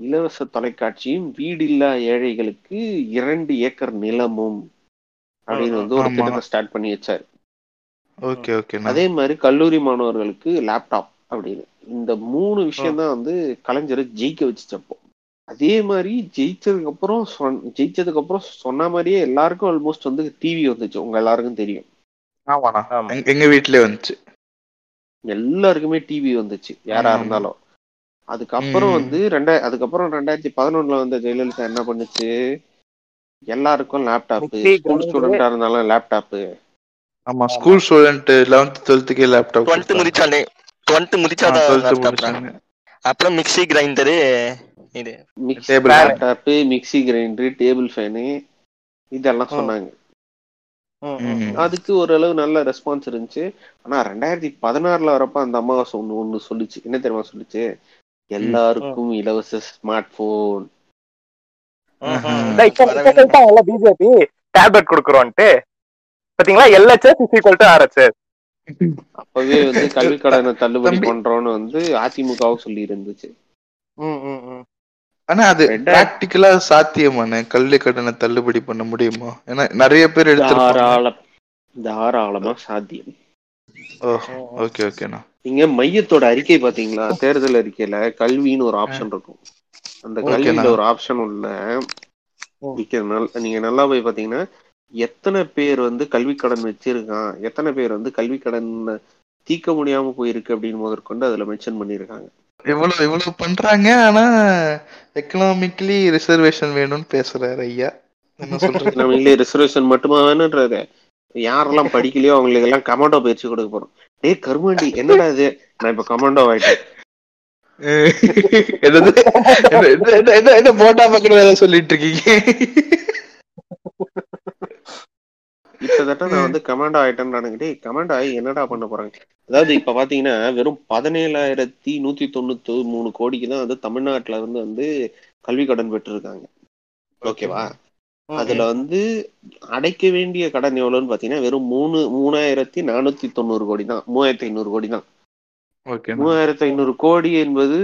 இலவச தொலைக்காட்சியும் வீடில்லா ஏழைகளுக்கு இரண்டு ஏக்கர் நிலமும் அப்படின்னு வந்து ஒரு திட்டத்தை ஸ்டார்ட் பண்ணி வச்சாரு. அதே மாதிரி கல்லூரி மாணவர்களுக்கு லேப்டாப் அப்படின்னு. இந்த மூணு விஷயம் தான் வந்து கலைஞரை ஜெயிக்க வச்சுச்சப்போ. அதே மாதிரி ஜெயிச்சதுக்கு அப்புறம் ஜெயிச்சதுக்கு அப்புறம் சொன்ன மாதிரியே எல்லாருக்கும் ஆல்மோஸ்ட் வந்து டிவி வந்துச்சு. உங்க எல்லாருக்கும் தெரியும், எங்க வீட்டுல வந்துச்சு, எல்லாருக்குமே டிவி வந்துச்சு யாரா இருந்தாலும். அதுக்கப்புறம் வந்து ரெண்டா அதுக்கப்புறம் ரெண்டாயிரத்தி பதினொன்னுல வந்து ஜெயலலிதா என்ன பண்ணுச்சு, எல்லாருக்கும் லேப்டாப்பு. ஸ்கூல் ஸ்டூடெண்டா இருந்தாலும் லேப்டாப்பு. ஆமா ஸ்கூல் ஸ்டூடெண்ட் eleventh twelfth-க்கு லேப்டாப், twelfth முடிச்சானே twelfth முடிச்சாதா லேப்டாப். அப்புறம் மிக்ஸி கிரைண்டர், இது table laptop, mixie grinder, table fan, இதெல்லாம் சொன்னாங்க. அதுக்கு ஓரளவு நல்ல ரெஸ்பான்ஸ் இருந்துச்சு. ஆனா ரெண்டாயிரத்தி பதினாறுல வரப்ப அந்த அம்மா ஒண்ணு ஒண்ணு சொல்லிச்சு. என்ன தெரியுமா சொல்லிச்சு, எல்லாருக்கும் இலவச ஸ்மார்ட் போன். பிஜேபி டேப்லெட் குடுக்குறோம்ட்டு பாத்தீங்களா, எல்ஹெச்எஸ் அப்பவே வந்து கல்வி கடனை தள்ளுபடி பண்றோம்னு வந்து அதிமுகவும் சொல்லி இருந்துச்சு. ஆனா அது பிராக்டிகலா சாத்தியமான கல்வி கடனை தள்ளுபடி பண்ண முடியுமா? ஏன்னா நிறைய பேர் எடுத்து தாராளமா சாத்தியம். ஓகே ஓகேண்ணா, நீங்க மையத்தோட அறிக்கை பாத்தீங்களா, தேர்தல் அறிக்கையில கல்வின்னு ஒரு ஆப்ஷன் இருக்கும். அந்த கல்வியில ஒரு ஆப்ஷன் உள்ள நீங்க நல்லா போய் பாத்தீங்கன்னா எத்தனை பேர் வந்து கல்வி கடன் வச்சிருக்கான், எத்தனை பேர் வந்து கல்வி கடன் தீக்க முடியாம போயிருக்கு அப்படின்னு முதற்கொண்டு அதுல மென்ஷன் பண்ணிருக்காங்க. இவ்வளவு இவ்வளவு பண்றாங்க, ஆனா எக்கனாமிக்கலி ரிசர்வேஷன் வேணும்னு பேசுறாரு ஐயா. என்ன சொல்றது, நம்ம இல்ல ரிசர்வேஷன் மட்டுமா வேணும்ன்றது, யாரெல்லாம் படிக்கலையோ அவங்களுக்கு எல்லாம் கமாண்டோ பயிற்சி கொடுக்க போறோம். டே கருமாண்டி என்னடா இது, நான் இப்ப கமாண்டோ ஆயிட்டேன் போட்டா பக்கம் வேற சொல்லிட்டு இருக்கீங்க. கிட்டத்தட்ட நான் வந்து கமாண்டோ ஆயிட்டேன்றானுங்கிட்டே கமாண்டோ ஆகி என்னடா பண்ண போறாங்க. அதாவது இப்ப பாத்தீங்கன்னா வெறும் பதினேழாயிரத்தி நூத்தி தொண்ணூத்தி மூணு கோடிக்கு தான் வந்து தமிழ்நாட்டுல இருந்து வந்து கல்வி கடன் பெற்றிருக்காங்க. ஓகேவா, அதுல வந்து அடைக்க வேண்டிய கடன் எவ்வளவுன்னு பாத்தீங்கன்னா வெறும் மூணு மூணாயிரத்தி நானூத்தி தொண்ணூறு கோடி தான், மூவாயிரத்தி ஐநூறு கோடி தான். மூவாயிரத்தி ஐநூறு கோடி என்பது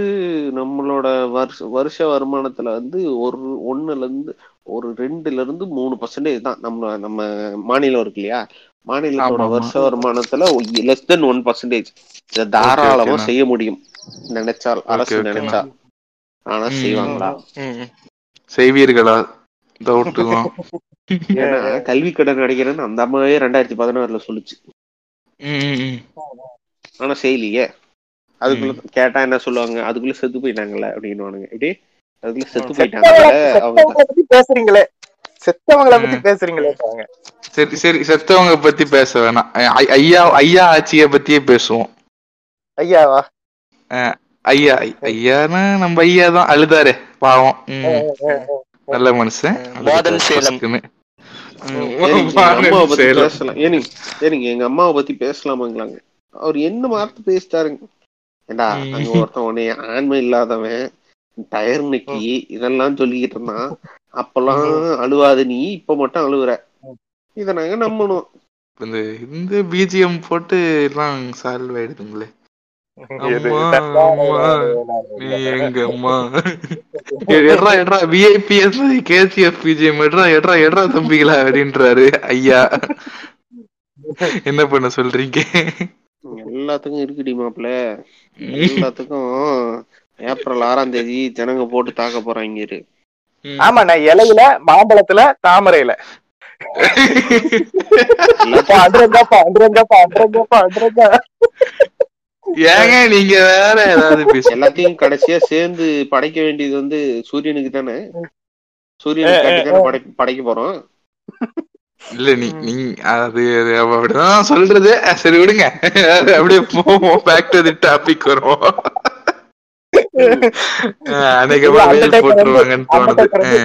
நம்மளோட வருஷ வருஷ வருமானத்துல வந்து ஒரு ஒண்ணுல இருந்து ஒரு ரெண்டுல இருந்து மூணு பர்சன்டேஜ் தான். நம்ம நம்ம மாநிலம் இருக்கு இல்லையா, மாநிலத்தோட வருஷ வருமானத்துல லெஸ் தென் ஒன் பர்சன்டேஜ். இதை தாராளமா செய்ய முடியும் நினைச்சால், அரசு நினைச்சா. ஆனா செய்வாங்களா, செய்வீர்களா? கல்வி கடன் அடைக்கிறேன்னு அந்த அம்மாவே ரெண்டாயிரத்தி பதினாறுல சொல்லுச்சு, ஆனா செய்யலையே. அதுக்குள்ள கேட்டா என்ன சொல்லுவாங்க, அதுக்குள்ள செத்து போயிட்டாங்கல்ல அப்படின்னு. இப்படி அதுக்குள்ள செத்து போயிட்டாங்க பேசுறீங்களே, செத்தவங்களை பத்தி பேசுறீங்களே. சரி சரி, செத்தவங்க பத்தி பேச வேணாம், ஐயா ஐயா ஆட்சிய பத்தியே பேசுவோம். ஐயாவா? ஐயா ஐயானா நம்ம ஐயா தான் அழுதாரு, பாவம். நல்ல மனுஷன். எங்க அம்மாவை பத்தி பேசலாமாங்களாங்க, அவர் என்ன மார்த்து பேசிட்டாருங்க. ஏண்டா அங்க ஒருத்தன் உடனே ஆண்மை இல்லாதவன் டயர் நிக்கி இதெல்லாம் சொல்லிக்கிட்டு இருந்தான், அப்பெல்லாம் அழுவாது நீ இப்ப மட்டும் அழுவுற, இத நாங்க நம்பணும். இந்த பிஜிஎம் போட்டு எல்லாம் சால்வ் ஆயிடுதுங்களே. தம்பிகளா அப்படின்றாரு ஐயா, என்ன பண்ண சொல்றீங்க? எல்லாத்துக்கும் இருக்குடி மாப்பிள்ள, எல்லாத்துக்கும் ஏப்ரல் ஆறாம் தேதி ஜனங்க போட்டு தாக்க போறாங்க. ஆமா, நான் இலையில மாம்பழத்துல தாமரையில ஏங்க நீங்க வேற ஏதாவது பேச. எல்லாத்தையும் கடைசியா சேர்ந்து படைக்க வேண்டியது வந்து சூரியனுக்கு தானே, சூரியனுக்கு படைக்க போறோம். இல்ல நீ நீ அது அப்படிதான் சொல்றது. சரி விடுங்க, அப்படியே போவோம், பேக் டு தி டாபிக் வருவோம். அநேகமா வேல் போட்டுருவாங்கன்னு தோணுது.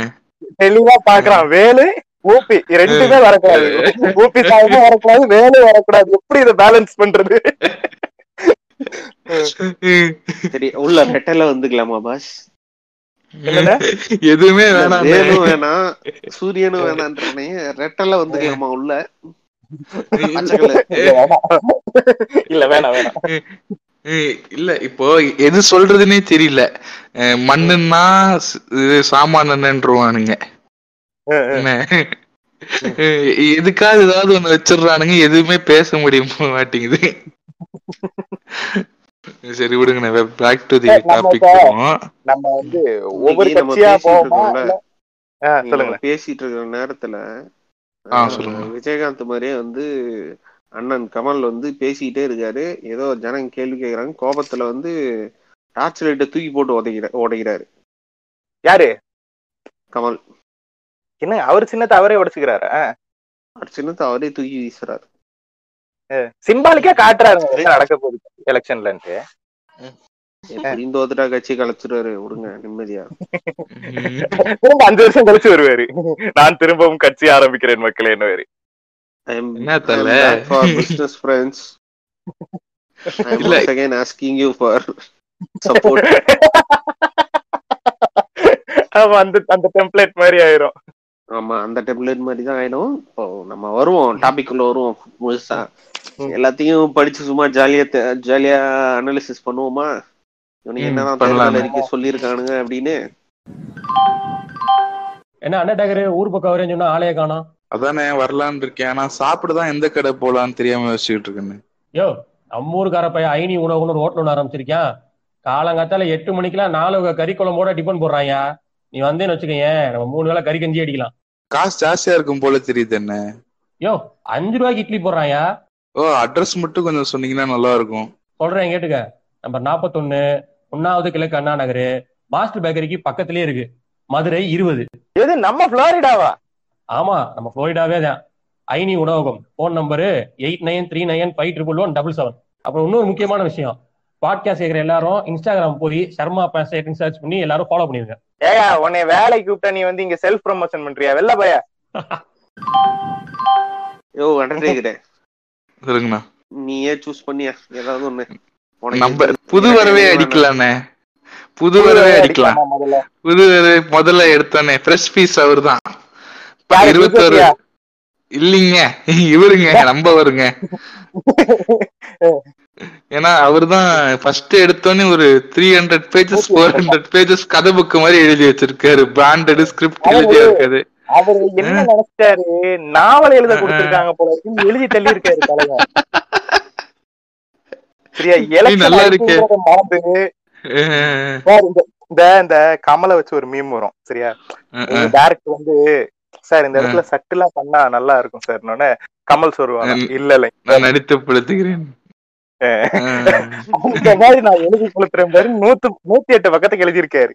தெளிவா பாக்குறான், வேலு ஊபி ரெண்டுமே வரக்கூடாது, ஊபி சாயமும் வரக்கூடாது, வேலு வரக்கூடாது. எப்படி இதை பேலன்ஸ் பண்றது? சரி, உள்ள ரெட்டல வந்துக்கலாமா பாஸ்? எதுவுமே வேணாம், வேலும் வேணாம், சூரியனும் வேணான்றே ரெட்டல வந்துக்கலாமா உள்ள? இல்ல வேணாம் வேணாம். இல்ல இப்போ எது சொல்றதுன்னே தெரியல. மண்ணுன்னா சாமானுன்றவானுங்க, எதுக்காவது ஏதாவது ஒண்ணு வச்சிடறானுங்க, எதுவுமே பேச முடியுமா மாட்டேங்குது. சரி விடுங்க, பேக் டு தி டாபிக். நம்ம வந்து ஒவ்வொரு கட்சியா போவோம். சொல்லுங்க, பேசிட்டு இருக்கிற நேரத்துல விஜயகாந்த் மாதிரியே வந்து அண்ணன் கமல் வந்து பேசிக்கிட்டே இருக்காரு. ஏதோ ஜனங்க கேள்வி கேட்கறாங்க, கோபத்துல வந்து டார்ச் லைட்டை தூக்கி போட்டு உடைகிற உடைகிறாரு யாரு? கமல். என்ன அவர் சின்னத்தை அவரே உடைச்சுக்கிறாரு, அவர் சின்னத்தை அவரே தூக்கி வீசுறாரு. சிம்பாலிக்கா காட்டுறாரு நடக்க போகுது எலெக்ஷன்லன்ட்டு. இந்தோதரா கட்சி கலைச்சிருவாரு, விடுங்க நிம்மதியா. திரும்ப அஞ்சு வருஷம் கழிச்சு வருவாரு, நான் திரும்பவும் கட்சி ஆரம்பிக்கிறேன் மக்களே. என்ன வேறு ஆமா, அந்த அந்த டெம்ப்ளேட் மாதிரி ஆயிரும். ஆமா, அந்த டெம்ப்ளேட் மாதிரி தான் ஆயிடும். இப்போ நம்ம வருவோம் டாபிக் உள்ள வருவோம். முழுசா எல்லாத்தையும் படிச்சு சும்மா ஜாலியா ஜாலியா அனாலிசிஸ் பண்ணுவோமா? இவனுக்கு என்னதான் தேர்தல் அறிக்கை சொல்லியிருக்கானுங்க அப்படின்னு. என்ன அண்ணா டகரே ஊர் பக்கம் வரேன்னு சொன்னா ஆளைய காணோம். அதானே வரலான்னு இருக்கேன். ஆனா சாப்பிடுதான் எந்த கடை போலான்னு தெரியாம யோசிச்சுட்டு இருக்கேன்னு. யோ, நம்ம ஊருக்கார பையன் ஐநி உணவுன்னு ஹோட்டல் ஒன்று ஆரம்பிச்சிருக்கேன். காலங்காத்தால எட்டு மணிக்கெல்லாம் நாலு கறி குழம்போட டிபன் போடுறாங்க. நீ வந்தேன்னு வச்சுக்கேன், நம்ம மூணு வேளை கறி கஞ்சி அடிக்கலாம். காசு ஜாஸ்தியா இருக்கும் போல தெரியுது என்ன. யோ, அஞ்சு ரூபாய்க்கு இட்லி போடுறாங்க. ஓ, அட்ரஸ் மட்டும் கொஞ்சம் சொன்னீங்கன்னா நல்லா இருக்கும். சொல்றேன் கேட்டுக்க. நம்பர் நாப்பத்தொன்னு, ஒன்னாவது கிழக்கு அண்ணா நகரு, மாஸ்டர் பேக்கரிக்கு பக்கத்திலே இருக்கு. மதுரை இருபது. எது நம்ம புளோரிடாவா? ஆமா, நம்ம புளோரிடாவே தான். ஐநி உணவகம். Phone number eight nine three nine five triple one double seven. அப்புறம் இன்னொரு முக்கியமான விஷயம், பாட்காஸ்ட் கேட்கிற எல்லாரும் இன்ஸ்டாகிராம் போய் சர்மா பேசேட்னு சர்ச் பண்ணி எல்லாரும் ஃபாலோ பண்ணிருங்க. ஏயா, உன்னை வேலைக்கு கூப்பிட்டா நீ வந்து இங்க செல்ஃப் ப்ரமோஷன் பண்றியா? வெள்ள பையா. யோ அடடேடே, சொல்லுங்கண்ணா. நீயே சூஸ் பண்ணியா ஏதாவது ஒண்ணு? நம்ம புது வரவே அடிக்கலாமே. புது வரவே அடிக்கலாம். புது வரவே முதல்ல எடுத்தானே ஃப்ரெஷ் பீஸ் அவர் தான். இருபத்தொரு இல்லைங்க, இவருங்க நம்ம வருங்க. ஏன்னா அவர் தான் ஃபர்ஸ்ட் எடுத்தோன்னே ஒரு three hundred pages four hundred pages கதை புக்கு மாதிரி எழுதி வச்சிருக்காரு. பிராண்டட் ஸ்கிரிப்ட் எழுதி இருக்காரு. அவர் என்ன நினைச்சாரு, நாவல் எழுத கொடுத்திருக்காங்க போல இருக்கு, எழுதி தள்ளி இருக்காரு தலைவர். நல்லா இருக்கு. இந்த கமலை வச்சு ஒரு மீம் வரும் சரியா, டைரக்ட் வந்து சார் இந்த இடத்துல சட்டிலா பண்ணா நல்லா இருக்கும் சார். கமல் சொல்லுவாங்க, இல்ல இல்ல நான் நடித்து படுத்துகிறேன் அந்த மாதிரி நான் எழுதி கொடுத்துறேன் பாரு. நூத்து நூத்தி எட்டு பக்கத்துக்கு எழுதியிருக்காரு.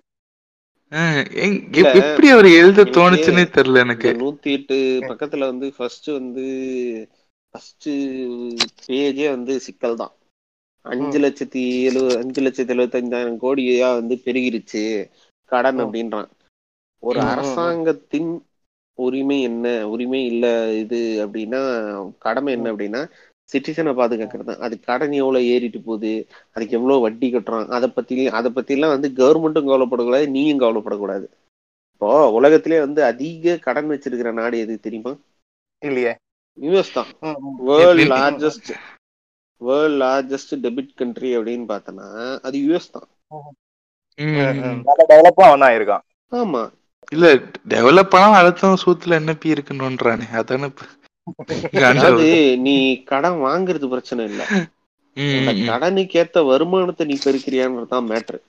எப்படி அவர் எழுத தோணுச்சுன்னே தெரியல எனக்கு. நூத்தி எட்டு பக்கத்துல வந்து ஃபர்ஸ்ட் வந்து ஃபர்ஸ்ட் பேஜே வந்து சிக்கல் தான். அஞ்சு லட்சத்தி எழு அஞ்சு லட்சத்தி எழுபத்தஞ்சாயிரம் கோடியா வந்து பெருகிருச்சு கடன் அப்படின்றான். ஒரு அரசாங்கத்தின் உரிமை என்ன, உரிமை இல்ல இது அப்படின்னா கடமை என்ன அப்படின்னா சிட்டிசனை பாதுகாக்கிறது தான். அது கடன் எவ்வளவு ஏறிட்டு போகுது, அதுக்கு எவ்வளவு வட்டி கட்டுறான், அதை பத்தி அதை பத்திலாம் வந்து கவர்மெண்ட்டும் கவலைப்படக்கூடாது, நீயும் கவலைப்படக்கூடாது. இப்போ உலகத்திலே வந்து அதிக கடன் வச்சிருக்கிற நாடு எது தெரியுமா? இல்லையே, யூஎஸ் தான். World largest world largest debit country அப்படின்னு பார்த்தோன்னா அது யூஎஸ் தான். இருக்கான். ஆமா, இல்ல டெவலப் ஆனா அடுத்த சூத்துல என்ன பி இருக்குன்னு அதான. அதாவது நீ கடன் வாங்குறது பிரச்சனை இல்ல, கடனுக்கு ஏத்த வருமானத்தை நீ பெருக்கிறியான்றதுதான் மேட்ரு.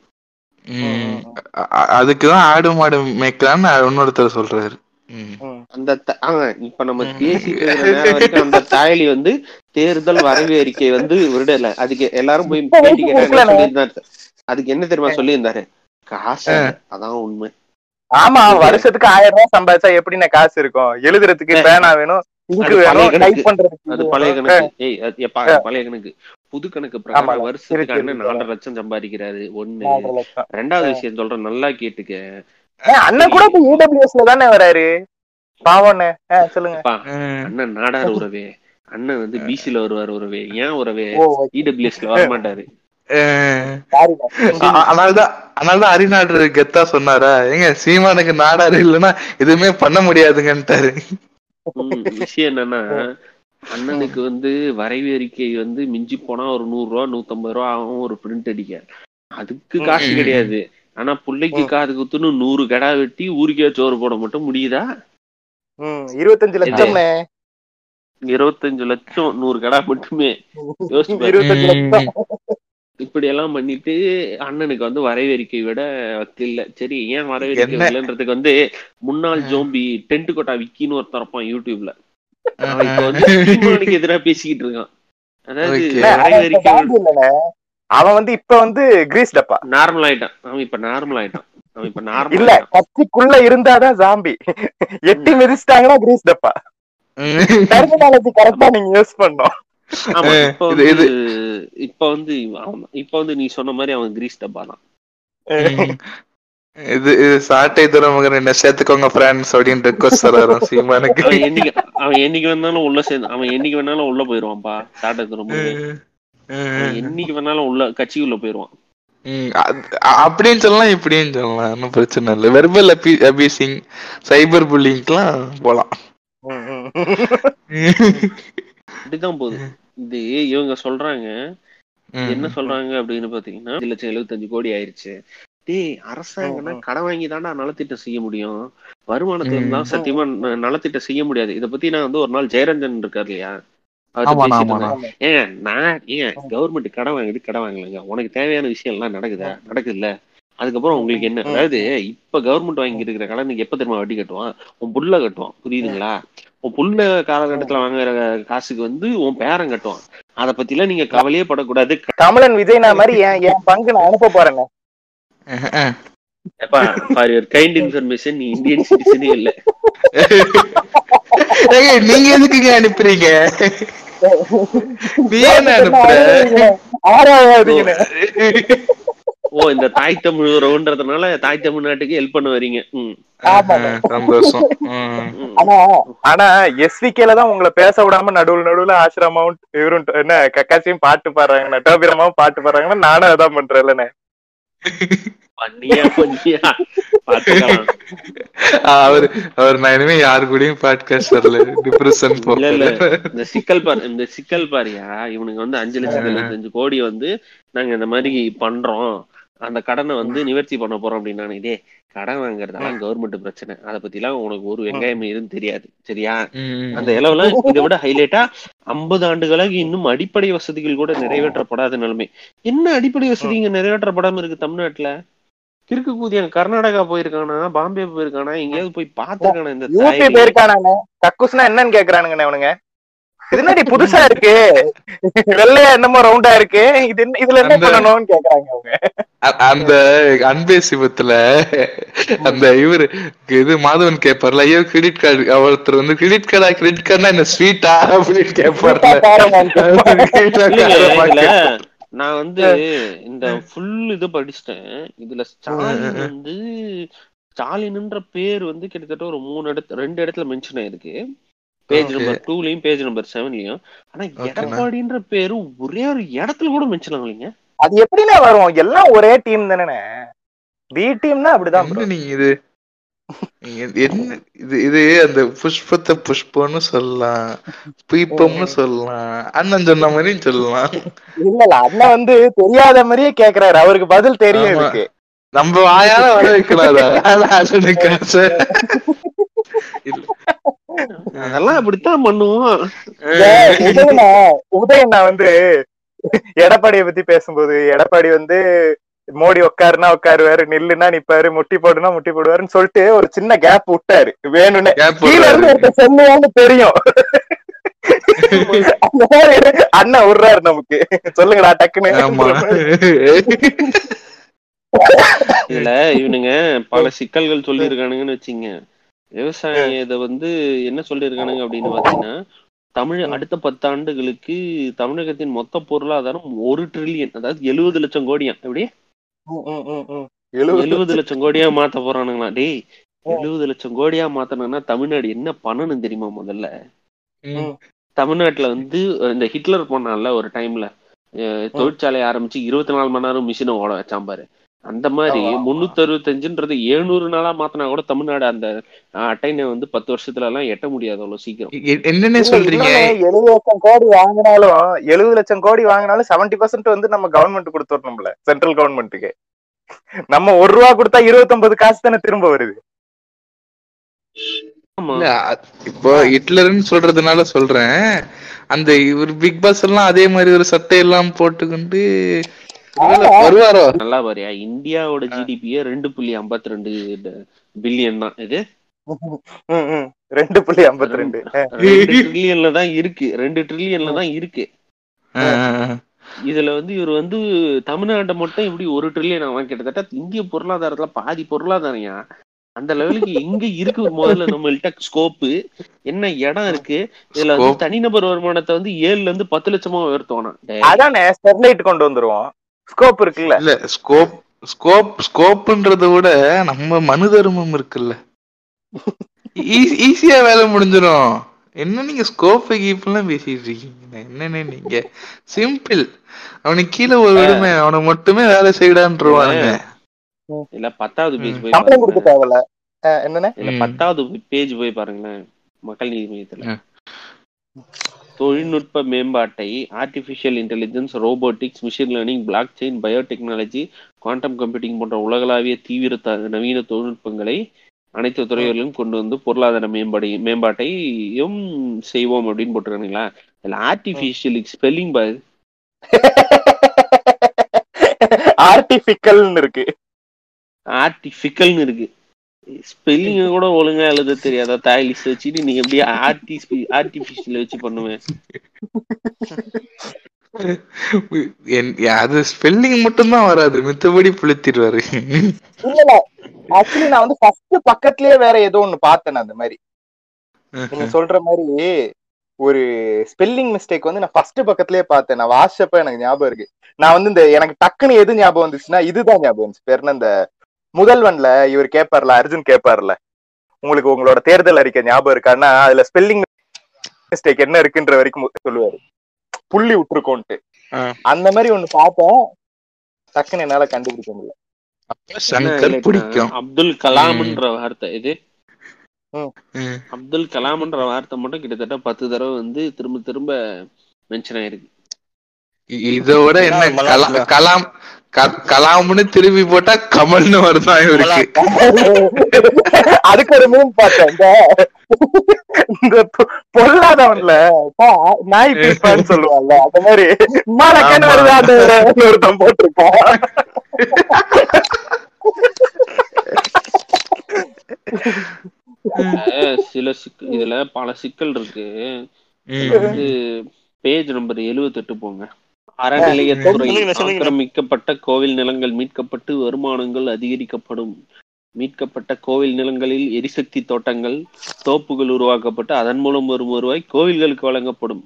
அதுக்குதான் ஆடு மாடு மேய்க்கலான்னு இன்னொருத்தர் சொல்றாரு. அந்த இப்ப நம்ம பேசிட்டு அந்த தாயலி வந்து தேர்தல் வரவு அறிக்கை வந்து விடல. அதுக்கு எல்லாரும் போய் பேட்டி கேட்டாங்க. அதுக்கு என்ன தெரியுமா சொல்லியிருந்தாரு, காசு அதான் உண்மை. ஆமா, வருஷத்துக்கு ஆயிரம் ரூபாய் சம்பாதிச்சா எப்படின்னா காசு இருக்கும்? எழுதுறதுக்கு பேனா வேணும், இங்கு வேணும், டைப் பண்றதுக்கு. அது பழைய கணக்கு. ஏய், எப்பா பழைய கணக்கு புது கணக்கு பிரகாரம் வருஷத்துக்கு என்ன நாலரை லட்சம் சம்பாதிக்கிறாரு. ஒண்ணு. ரெண்டாவது விஷயம் சொல்றேன், நல்லா கேட்டுக்க. அண்ணன் கூட இப்ப யூடபிள்யூஎஸ்ல தானே வராரு. பாவண்ணே சொல்லுங்க. அண்ணன் நாடார் உறவே, அண்ணன் வந்து பிசில வருவார் உறவே. ஏன் உறவே யூடபிள்யூஎஸ்ல வர மாட்டாரு? அதனாலதான் அதனாலதான் அரிநாடு கெத்தா சொன்னாரா, எங்க சீமானுக்கு நாடாரு இல்லைன்னா எதுவுமே பண்ண முடியாதுங்கன்ட்டாரு. விஷயம் என்னன்னா, அண்ணனுக்கு வந்து வரைவு அறிக்கை வந்து மிஞ்சி போனா ஒரு நூறு ரூபா நூத்தி ஐம்பது ரூபா ஆகும் ஒரு பிரிண்ட் அடிக்க. அதுக்கு காசு கிடையாது. ஆனா பிள்ளைக்கு காது குத்துன்னு நூறு கடா வெட்டி ஊருக்கே சோறு போட மட்டும் முடியுதா? இருபத்தஞ்சு லட்சம் இருபத்தஞ்சு லட்சம் நூறு கடா மட்டுமே. இப்படி எல்லாம் பண்ணிட்டு அண்ணனுக்கு வந்து வரவேற்கை விட வக்கில்ல. சரி, ஏன் வரவேற்கை இல்லைன்றதுக்கு வந்து முன்னாள் ஜோம்பி டென்ட் கோட்டா விக்கின்னு ஒரு தரப்பான் யூடியூப்ல. இப்ப வந்து சீமானுக்கு எதிராக பேசிக்கிட்டு இருக்கான். அதாவது அவன் வந்து இப்ப வந்து கிரீஸ் டப்பா நார்மல் ஆயிட்டான். அவன் இப்ப நார்மல் ஆயிட்டான். அவன் இப்ப நார்மல் இல்ல, கட்சிக்குள்ள இருந்தாதான் ஜாம்பி. எட்டி மிதிச்சிட்டாங்கன்னா கிரீஸ் டப்பா. டெர்மினாலஜி கரெக்டா நீங்க யூஸ் பண்ணோம். இப்ப வந்து இப்ப வந்து இப்ப வந்து நீ சொன்ன மாதிரி அவன் கிரீஸ் டப்பா தான். இது சாட்டை துறைமுகர் என்ன சேர்த்துக்கோங்க ஃப்ரெண்ட்ஸ் அப்படின்னு ரிக்வெஸ்ட் தரான் சீமானுக்கு. அவன் என்னைக்கு வேணாலும் உள்ள சேர்ந்து அவன் என்னைக்கு வேணாலும் உள்ள போயிருவான்பா. சாட்டை துறைமுகர் என்னைக்கு வேணாலும் உள்ள கட்சிக்குள்ள போயிருவான். ம் அப்படின்னு சொல்லலாம், இப்படின்னு சொல்லலாம், ஒன்றும் பிரச்சனை இல்லை. வெர்பல் அபி அபியூசிங் சைபர் புல்லிங்க்கெலாம் போகலாம். இப்படிதான் போகுது இது. இவங்க சொல்றாங்க, என்ன சொல்றாங்க அப்படின்னு பாத்தீங்கன்னா, ஒரு லட்சம் எழுபத்தஞ்சு கோடி ஆயிருச்சு. டேய், அரசாங்கம்னா கடன் வாங்கி தாண்டா நலத்திட்டம் செய்ய முடியும், வருமானத்துல இருந்தா சத்தியமா நலத்திட்டம் செய்ய முடியாது. இதை பத்தி நான் வந்து ஒரு நாள் ஜெயரஞ்சன் இருக்காரு இல்லையா, ஏன் நான் ஏன் கவர்மெண்ட் கடன் வாங்கிட்டு கடன் வாங்கலங்க, உனக்கு தேவையான விஷயம் எல்லாம் நடக்குதா, நடக்குதுல்ல, அதுக்கப்புறம் உங்களுக்கு என்ன. அதாவது இப்ப கவர்மெண்ட் வாங்கி இருக்கிற கடனுக்கு எப்ப திரும்ப வட்டி கட்டுவான், உன் புள்ள கட்டுவான், புரியுதுங்களா. உன் புள்ள காலகட்டத்துல வாங்குற காசுக்கு வந்து உன் பேரன் கட்டுவான். அத பத்தி எல்லாம் நீங்க கவலையே படக்கூடாது. கமலன் விஜய் நான் மாதிரி என் பங்கு நான் அனுப்ப போறேங்க. கைண்ட் இன்ஃபர்மேஷன், நீ இந்தியன் சிட்டிசனே இல்ல. நீங்க எதுக்குங்க அனுப்புறீங்க? ஓ, இந்த தாய் தமிழ்ன்றதுனால தாய் தமிழ்நாட்டுக்கு ஹெல்ப் பண்ண வரீங்க. ஆனா எஸ்விகேல தான் உங்களை பேச விடாம நடுவுல நடுவுல ஆசிரமாவும் இவரும் என்ன கக்காசியும் பாட்டு பாடுறாங்க, நட்டாபிரமாவும் பாட்டு பாடுறாங்கன்னா நானும் அதான் பண்றேன். அவர் அவர் நான் இனிமே யாரு கூடயும் பாட்காஸ்ட் வரல. டிப்ரெஷன் போகல. இந்த சிக்கல் பார் இந்த சிக்கல் பாரியா இவனுங்க வந்து அஞ்சு லட்சம் இருபத்தஞ்சு கோடி வந்து நாங்க இந்த மாதிரி பண்றோம், அந்த கடனை வந்து நிவர்த்தி பண்ண போறோம் அப்படின்னானே. இதே கடன் வாங்குறதுனால கவர்மெண்ட் பிரச்சனை, அதை பத்தி எல்லாம் உனக்கு ஒரு வெங்காயம் இருந்து தெரியாது, சரியா. அந்த இளவுல இதை விட ஹைலைட்டா ஐம்பது ஆண்டுகளாக இன்னும் அடிப்படை வசதிகள் கூட நிறைவேற்றப்படாத நிலைமை. என்ன அடிப்படை வசதி இங்க நிறைவேற்றப்படாம இருக்கு தமிழ்நாட்டுல? கிறுக்கு கூதியா கர்நாடகா போயிருக்கானா, பாம்பே போயிருக்கானா, எங்கேயாவது போய் பாத்துருக்கானா? இந்த யூபி போயிருக்கானாங்க. கக்குஸ்னா என்னன்னு கேக்குறானுங்க அவனுங்க. இதுனாடி புதுசா இருக்கு, வெள்ளையா என்னமோ ரவுண்டா இருக்கு, இது இதுல என்ன பண்ணணும்னு கேக்குறாங்க அவங்க. அந்த அன்பே சிவத்துல அந்த இவரு இது மாதவன் கேட்பார்ல, ஐயோ கிரெடிட் கார்டு, ஒருத்தர் வந்து கிரெடிட் கார்டா, கிரெடிட் கார்டுனா என்ன ஸ்வீட்டா அப்படின்னு கேட்பார்ல. நான் வந்து இந்த ஃபுல் இது படிச்சுட்டேன். இதுல ஸ்டாலின் வந்து ஸ்டாலின்ன்ற பேர் வந்து கிட்டத்தட்ட ஒரு மூணு இடத்து ரெண்டு இடத்துல மென்ஷன் ஆயிருக்கு, பேஜ் நம்பர் டூலயும் பேஜ் நம்பர் செவன்லயும். ஆனா எடப்பாடின்ற பேரு ஒரே ஒரு இடத்துல கூட மென்ஷன் ஆகலீங்க. அது எப்படின்னா வரும், எல்லாம் ஒரே டீம் தானே. பி டீம்னா அப்படிதான். நீங்க இது என்ன இது இது அந்த புஷ்பத்தை புஷ்பம்னு சொல்லலாம், புய்பம்னு சொல்லலாம், அண்ணன் சொன்ன மாதிரியும் சொல்லலாம். இல்ல அண்ணன் வந்து தெரியாத மாதிரியே கேக்குறாரு, அவருக்கு பதில் தெரியும். இருக்கு நம்ம வாயால வர வைக்கலாதா காசு. அதெல்லாம் அப்படித்தான் பண்ணுவோம். உதயண்ணா உதயண்ணா வந்து எடப்பாடியை பத்தி பேசும்போது, எடப்பாடி வந்து மோடி உட்காருன்னா உட்காருவாரு, நில்லுன்னா நிப்பாரு, முட்டி போடுனா முட்டி போடுவாருன்னு சொல்லிட்டு ஒரு சின்ன கேப் விட்டாரு வேணும்னு. சொல்லுவான்னு தெரியும் அண்ணா விடுறாரு நமக்கு, சொல்லுங்கடா டக்குன்னு. இதுல இவனுங்க பல சிக்கல்கள் சொல்லி இருக்கானுங்கன்னு வச்சுங்க. விவசாயம் இதை வந்து என்ன சொல்லியிருக்கானுங்க அப்படின்னு பார்த்தீங்கன்னா, தமிழ் அடுத்த பத்தாண்டுகளுக்கு தமிழகத்தின் மொத்த பொருளாதாரம் ஒரு ட்ரில்லியன், அதாவது எழுபது லட்சம் கோடியா, எப்படி எழுபது லட்சம் கோடியா மாத்த போறானுங்களா? டேய், எழுபது லட்சம் கோடியா மாத்தணும்னா தமிழ்நாடு என்ன பண்ணணும் தெரியுமா? முதல்ல தமிழ்நாட்டுல வந்து இந்த ஹிட்லர் போனால ஒரு டைம்ல தொழிற்சாலையை ஆரம்பிச்சு இருபத்தி நாலு மணி நேரம் மிஷினை ஓட வச்சாம்பாரு. அந்த மாதிரி முன்னூத்தி அறுபத்தஞ்சுன்றது எழுநூறு நாளா மாத்தினா கூட தமிழ்நாடு அந்த அட்டைனை வந்து பத்து வருஷத்துல எல்லாம் எட்ட முடியாது அவ்வளவு சீக்கிரம். என்னன்னு சொல்றீங்க? எழுபது லட்சம் கோடி வாங்கினாலும் எழுபது லட்சம் கோடி வாங்கினாலும் செவன்டி பர்சன்ட் வந்து நம்ம கவர்மெண்ட் கொடுத்துடணும்ல, சென்ட்ரல் கவர்மெண்ட்டுக்கு. நம்ம ஒரு ரூபா கொடுத்தா இருபத்தி ஒன்பது காசு தானே திரும்ப வருது. இப்போ ஹிட்லர்ன்னு சொல்றதுனால சொல்றேன், அந்த இவர் பிக் பாஸ் எல்லாம் அதே மாதிரி ஒரு சட்டை எல்லாம் போட்டுக்கொண்டு நல்லா பாரியா. இந்தியாவோட ஜிடிபியே ரெண்டு புள்ளி ஐம்பத்தி ரெண்டு பில்லியன் தான். இது ரெண்டு புள்ளி ஐம்பத்தி ரெண்டு ட்ரில்லியன்ல தான் இருக்கு, ரெண்டு ட்ரில்லியன்ல தான் இருக்கு. இதுல வந்து இவர் வந்து தமிழ்நாட்டை மட்டும் இப்படி ஒரு ட்ரில்லியன் ஆகும், கிட்டத்தட்ட இந்திய பொருளாதாரத்துல பாதி பொருளாதாரம்யா. அந்த லெவலுக்கு எங்க இருக்கு முதல்ல நம்மள்கிட்ட ஸ்கோப்பு, என்ன இடம் இருக்கு? இதுல வந்து தனிநபர் வருமானத்தை வந்து ஏழுல இருந்து பத்து லட்சமா உயர்த்தோனா அதானே ஸ்டெர்லைட் கொண்டு வந்துருவோம். ஸ்கோப் இருக்குல்ல, இல்ல ஸ்கோப் ஸ்கோப் ஸ்கோப்ன்றத விட நம்ம மனு தர்மம் இருக்குல்ல, ஈஸியா வேலை முடிஞ்சிடும். என்ன நீங்க ஸ்கோப் கீப்லாம் பேசிட்டு இருக்கீங்க என்னன்னு? நீங்க சிம்பிள், அவனுக்கு கீழே ஒரு விடுமை, அவனை மட்டுமே வேலை செய்யடான்றுவானுங்க. இல்ல பத்தாவது பேஜ் போய் சம்பளம் கொடுக்க தேவல என்னன்னா, இல்ல பத்தாவது பேஜ் போய் பாருங்களேன். மக்கள் நீதி மையத்துல தொழில்நுட்ப மேம்பாட்டை artificial intelligence, robotics, machine learning, block chain, biotechnology, quantum computing போன்ற உலகளாவிய தீவிர நவீன தொழில்நுட்பங்களை அனைத்து துறைகளிலும் கொண்டு வந்து பொருளாதார மேம்பாடு மேம்பாட்டையும் செய்வோம் அப்படின்னு போட்டுருக்கானுங்களா? இல்ல ஆர்டிபிஷியல் ஸ்பெல்லிங் பாரு, ஆர்டிபிக்கல்னு இருக்கு, ஆர்டிபிக்கல்னு இருக்கு. ஸ்பெல்லிங் கூட ஒழுங்கா எழுத தெரியாத தாய்லிஸ்ட் வச்சுட்டு நீங்க எப்படி ஆர்டி ஆர்டிபிஷியல் வச்சு பண்ணுவேன்? அது ஸ்பெல்லிங் மட்டும்தான் வராது, மித்தபடி புளித்திடுவாரு. இல்ல ஆக்சுவலி நான் வந்து ஃபர்ஸ்ட் பக்கத்துலயே வேற ஏதோ ஒண்ணு பார்த்தேன். அந்த மாதிரி நீங்க சொல்ற மாதிரி ஒரு ஸ்பெல்லிங் மிஸ்டேக் வந்து நான் ஃபர்ஸ்ட் பக்கத்துலயே பார்த்தேன். நான் வாட்ஸ்அப்ப எனக்கு ஞாபகம் இருக்கு, நான் வந்து இந்த எனக்கு டக்குன்னு எது ஞாபகம் வந்துச்சுன்னா இதுதான் ஞாபகம் வந்துச்சு. பேருன்னா இந்த முதல்வன்ல இவர் கேட்பார்ல, அர்ஜுன் கேட்பார்ல, உங்களுக்கு உங்களோட தேர்தல் அறிக்கை ஞாபகம் இருக்கான்னா அதுல ஸ்பெல்லிங் மிஸ்டேக் என்ன இருக்குன்ற வரைக்கும் சொல்லுவாரு, புள்ளி விட்டுருக்கோன்ட்டு. அந்த மாதிரி ஒண்ணு பார்த்தோம், டக்குன்னு என்னால கண்டுபிடிக்க முடியல. அப்துல் கலாம்ன்ற வார்த்தை இது, அப்துல் கலாம்ன்ற வார்த்தை மட்டும் கிட்டத்தட்ட பத்து தடவை வந்து திரும்ப திரும்ப மென்ஷன் ஆயிருக்கு. இதோட என்ன கலாம் கலாம்னு திரும்பி போட்டா கமல்னு வருதான் இவருக்கு. அதுக்கு ஒரு மீன் பார்த்தேன், இந்த பொல்லாதவன்ல நாய் பேசுவான்னு சொல்லுவாங்கல்ல, அந்த மாதிரி ஒருத்தம் போட்டிருப்பான். சில சிக்கல், இதுல பல சிக்கல் இருக்கு. பேஜ் நம்பர் எழுபத்தி எட்டு போங்க. அறநிலையத்துறை ஆக்கிரமிக்கப்பட்ட கோவில் நிலங்கள் மீட்கப்பட்டு வருமானங்கள் அதிகரிக்கப்படும். மீட்கப்பட்ட கோவில் நிலங்களில் எரிசக்தி தோட்டங்கள், தோப்புகள் உருவாக்கப்பட்டு அதன் மூலம் வரும் வருவாய் கோவில்களுக்கு வழங்கப்படும்.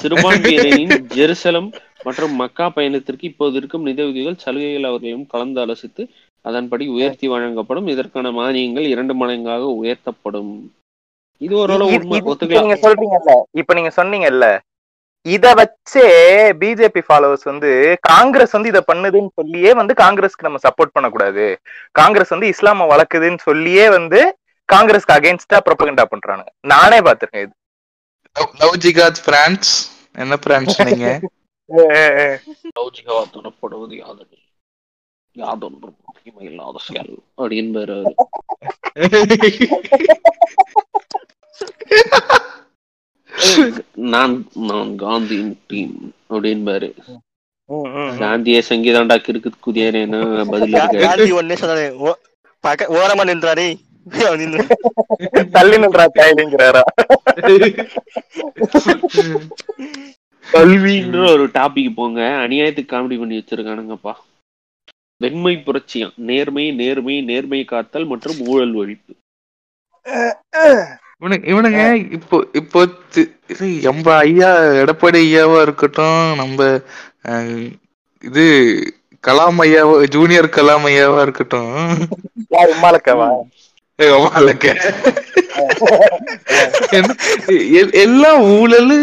சிறுபான்மையினரின் ஜெருசலம் மற்றும் மக்கா பயணத்திற்கு இப்போது இருக்கும் நிதியுதவிகள், சலுகைகள் அவர்களையும் கலந்து ஆலோசித்து அதன்படி உயர்த்தி வழங்கப்படும். இதற்கான மானியங்கள் இரண்டு மடங்காக உயர்த்தப்படும். இது ஒரு சொல்றீங்கல்ல, இப்ப நீங்க சொன்னீங்கல்ல, இத வச்சே பிஜேபி ஃபாலோவர்ஸ் வந்து காங்கிரஸ் வந்து இத பண்ணுதுன்னு சொல்லியே வந்து காங்கிரஸ்க்கு நம்ம சப்போர்ட் பண்ணக்கூடாது, காங்கிரஸ் வந்து இஸ்லாம வளக்குதுன்னு சொல்லியே வந்து காங்கிரஸ்க்கு அகைன்ஸ்டா ப்ரொபகண்டா பண்றாங்க. நானே பாத்துருக்கேன் இது. லவ்ஜிகாத் பிரான்ஸ் என்ன பிரான்ஸ் நீங்க லவ்ஜிகாத்துடப்படுவது யாதது யாதொன்று முக்கியமே இல்லாத செயல் அப்படின்னு நான் நான் காந்தியின் டீம் அப்படின்னு காந்திய சங்கீதாண்டா கிருக்கு குதியானேன்னு பதில் காந்தி ஒன்னே சொன்னாரு, ஓரமா நின்றாரே தள்ளி நின்றா கையிலங்கிறாரா. கல்வின்ற ஒரு டாபிக் போங்க. அநியாயத்துக்கு காமெடி பண்ணி வச்சிருக்கானுங்கப்பா. வெண்மை புரட்சியம், நேர்மை நேர்மை நேர்மை காத்தல் மற்றும் ஊழல் ஒழிப்பு. இவனுங்க இப்போ இப்போ நம்ம ஐயா எடப்பாடி ஐயாவா இருக்கட்டும், நம்ம இது கலாம் ஐயாவா, ஜூனியர் கலாம் ஐயாவா இருக்கட்டும், எல்லாம் ஊழலு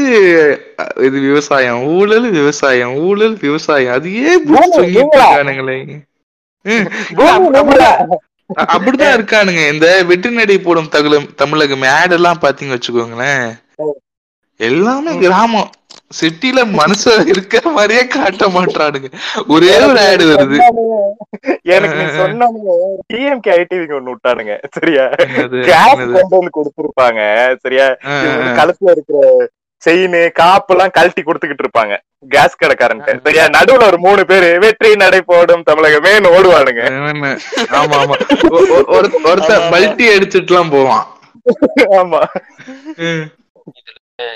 இது விவசாயம், ஊழல் விவசாயம், ஊழல் விவசாயம். அது ஏனுங்களே அப்படிதான் இருக்கானுங்க. இந்த வெட்டிநடை போடும் தகுலம் தமிழகம் ஆட் எல்லாம் பாத்தீங்க வச்சுக்கோங்களேன், எல்லாமே கிராமம், சிட்டில மனசு இருக்கிற மாதிரியே காட்ட மாட்டானுங்க. ஒரே ஒரு ஆடு வருது எனக்கு விட்டானுங்க சரியா, கொடுத்துருப்பாங்க சரியா, கழுத்துல இருக்கிற செயின் காப்பு எல்லாம் கழட்டி கொடுத்துக்கிட்டு இருப்பாங்க கேஸ் கடைக்காரன் சரியா. நடுவுல ஒரு மூணு பேரு வெற்றி நடை போடும் தமிழகமே ஓடுவானுங்க. ஆமா ஆமா, ஒருத்த மல்டி அடிச்சுட்டு எல்லாம் போவான். ஆமா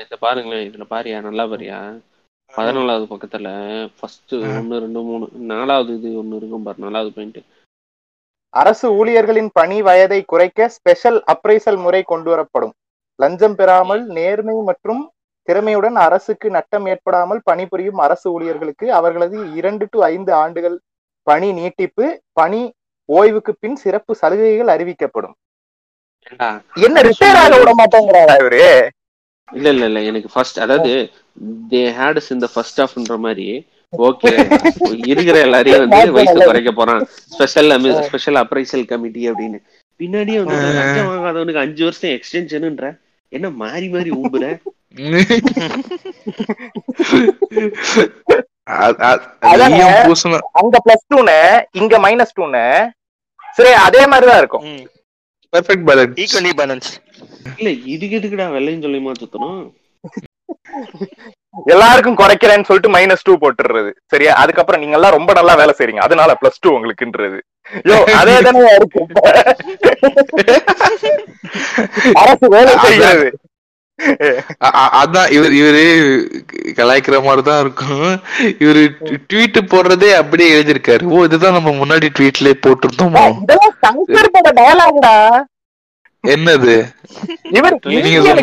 இத பாருங்களேன், இதுல பாரியா நல்லா பாரியா, பதினாலாவது பக்கத்துல ஃபர்ஸ்ட் ஒன்னு ரெண்டு மூணு நாலாவது இது ஒன்னு இருக்கும் பாரு, நாலாவது பாயிண்ட். அரசு ஊழியர்களின் பணி வயதை குறைக்க ஸ்பெஷல் அப்ரைசல் முறை கொண்டு வரப்படும். லஞ்சம் பெறாமல் நேர்மை மற்றும் திறமையுடன் அரசுக்கு நட்டம் ஏற்படாமல் பணிபுரியும் அரசு ஊழியர்களுக்கு அவர்களது இரண்டு டு ஐந்து ஆண்டுகள் பணி நீட்டிப்பு, பணி ஓய்வுக்கு பின் சிறப்பு சலுகைகள் அறிவிக்கப்படும். என்ன ரிட்டையர் ஆக விட மாட்டேங்கிறாரா இவரு? இல்ல இல்ல இல்ல எனக்கு ஃபர்ஸ்ட் அதாவது they hate is in the first ஹாஃப்ன்ற மாதிரி ஓகே இருக்கிற எல்லாரையும் வந்து வயசு குறைக்க போறான் ஸ்பெஷல் ஸ்பெஷல் அப்ரைசல் கமிட்டி அப்படின்னு பின்னாடியே வந்து லஞ்சம் வாங்காதவனுக்கு அஞ்சு வருஷம் எக்ஸ்டென்ஷன்ன்ற என்ன மாறி மாறி ஊம்புற அங்க பிளஸ் டூன்னு இங்க மைனஸ் டூன்னு சரி அதே மாதிரிதான் இருக்கும். Perfect balance, equally balance. இல்ல இதுக்கு எதுக்குடா வெள்ளையும் சொல்லி மாத்தணும், எல்லாருக்கும் குறைக்கிறேன்னு சொல்லிட்டு மைனஸ் டூ போட்டுறது சரியா? அதுக்கப்புறம் நீங்க எல்லாம் ரொம்ப நல்லா வேலை செய்றீங்க அதனால பிளஸ் டூ உங்களுக்குன்றது. யோ அதே தானே இருக்கு, அரசு வேலை செய்கிறது அதான். இவர் இவரு கலாய்க்கிற மாதிரிதான் இருக்கும். இவரு ட்வீட் போடுறதே அப்படியே எழுதிருக்காரு. ஓ இதுதான் நம்ம முன்னாடி ட்வீட்லயே போட்டிருந்தோமா? என்னது இல்ல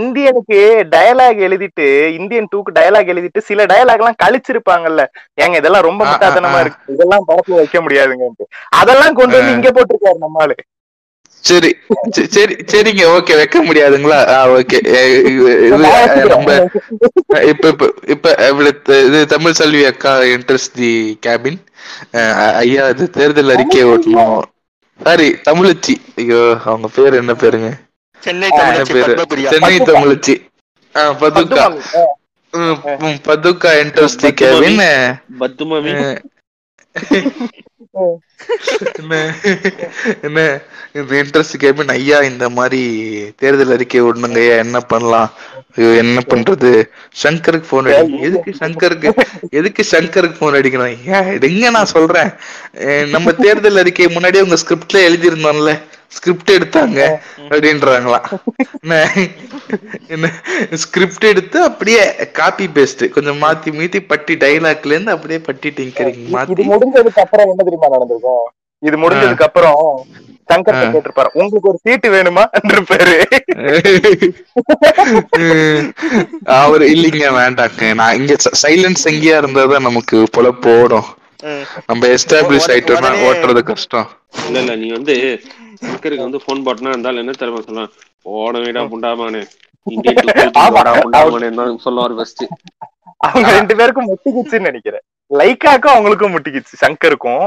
இந்தியனுக்கு டயலாக் எழுதிட்டு இந்தியன் டூக்கு டயலாக் எழுதிட்டு சில டயலாக் எல்லாம் கழிச்சிருப்பாங்கல்ல. ஏங்க இதெல்லாம் ரொம்ப முட்டாள்தனமா இருக்கு, இதெல்லாம் படத்துல வைக்க முடியாதுங்க, அதெல்லாம் கொண்டு வந்து இங்க போட்டிருக்காரு நம்மால. சரி சரி சரிங்க ஓகே வைக்க முடியாதுங்களா? ஓகே நம்ம இப்ப இப்ப இப்ப இது தமிழ் செல்வி அக்கா என்டர்ஸ் தி கேபின். ஐயா இது தேர்தல் அறிக்கை ஓட்டணும். சாரி தமிழச்சி, ஐயோ அவங்க பேர் என்ன பேருங்க? சென்னை சென்னை தமிழச்சி பதுக்கா பதுக்கா என்டர்ஸ் தி கேபின். என்ன இன்ட்ரெஸ்ட் கேபின் ஐயா இந்த மாதிரி தேர்தல் அறிக்கை ஓடணுங்க ஐயா என்ன பண்ணலாம் என்ன பண்றது? சங்கருக்கு போன் அடி. எதுக்கு சங்கருக்கு எதுக்கு சங்கருக்கு போன் அடிக்கணும்? ஏன் எங்க நான் சொல்றேன், நம்ம தேர்தல் அறிக்கை முன்னாடியே உங்க ஸ்கிரிப்ட்ல எழுதிருந்தோம்ல, ஸ்கிரிப்ட் எடுத்தாங்க அப்படின்றாங்களாம். என்ன ஸ்கிரிப்ட் எடுத்து அப்படியே காப்பி பேஸ்ட் கொஞ்சம் மாத்தி மீத்தி பட்டி டைலாக்ல இருந்து அப்படியே பட்டி டிங்கரிங் மாத்தி. முடிஞ்சதுக்கு அப்புறம் என்ன தெரியுமா நடந்திருக்கும்? இது முடிஞ்சதுக்கு அப்புறம் சங்கர் கேட்டிருப்பாரு உங்களுக்கு ஒரு சீட்டு வேணுமா இருப்பாரு. அவரு இல்லைங்க வேண்டாங்க நான் இங்க சைலன்ஸ் எங்கேயா இருந்தாதான் நமக்கு போல போடும், நம்ம எஸ்டாப்ளிஷ் ஆயிட்டோம்னா ஓட்டுறது கஷ்டம். இல்ல இல்ல நீ வந்து சங்கருக்கு வந்து போன் போட்டனா இருந்தாலும் என்ன தெரியுமா சொல்லலாம், ஓட வீடா புண்டாமானு சொல்லுவார். அவங்க ரெண்டு பேருக்கும் முட்டிக்குச்சுன்னு நினைக்கிறேன், லைக்காக்கும் அவங்களுக்கும் முட்டிக்குச்சு, சங்கருக்கும்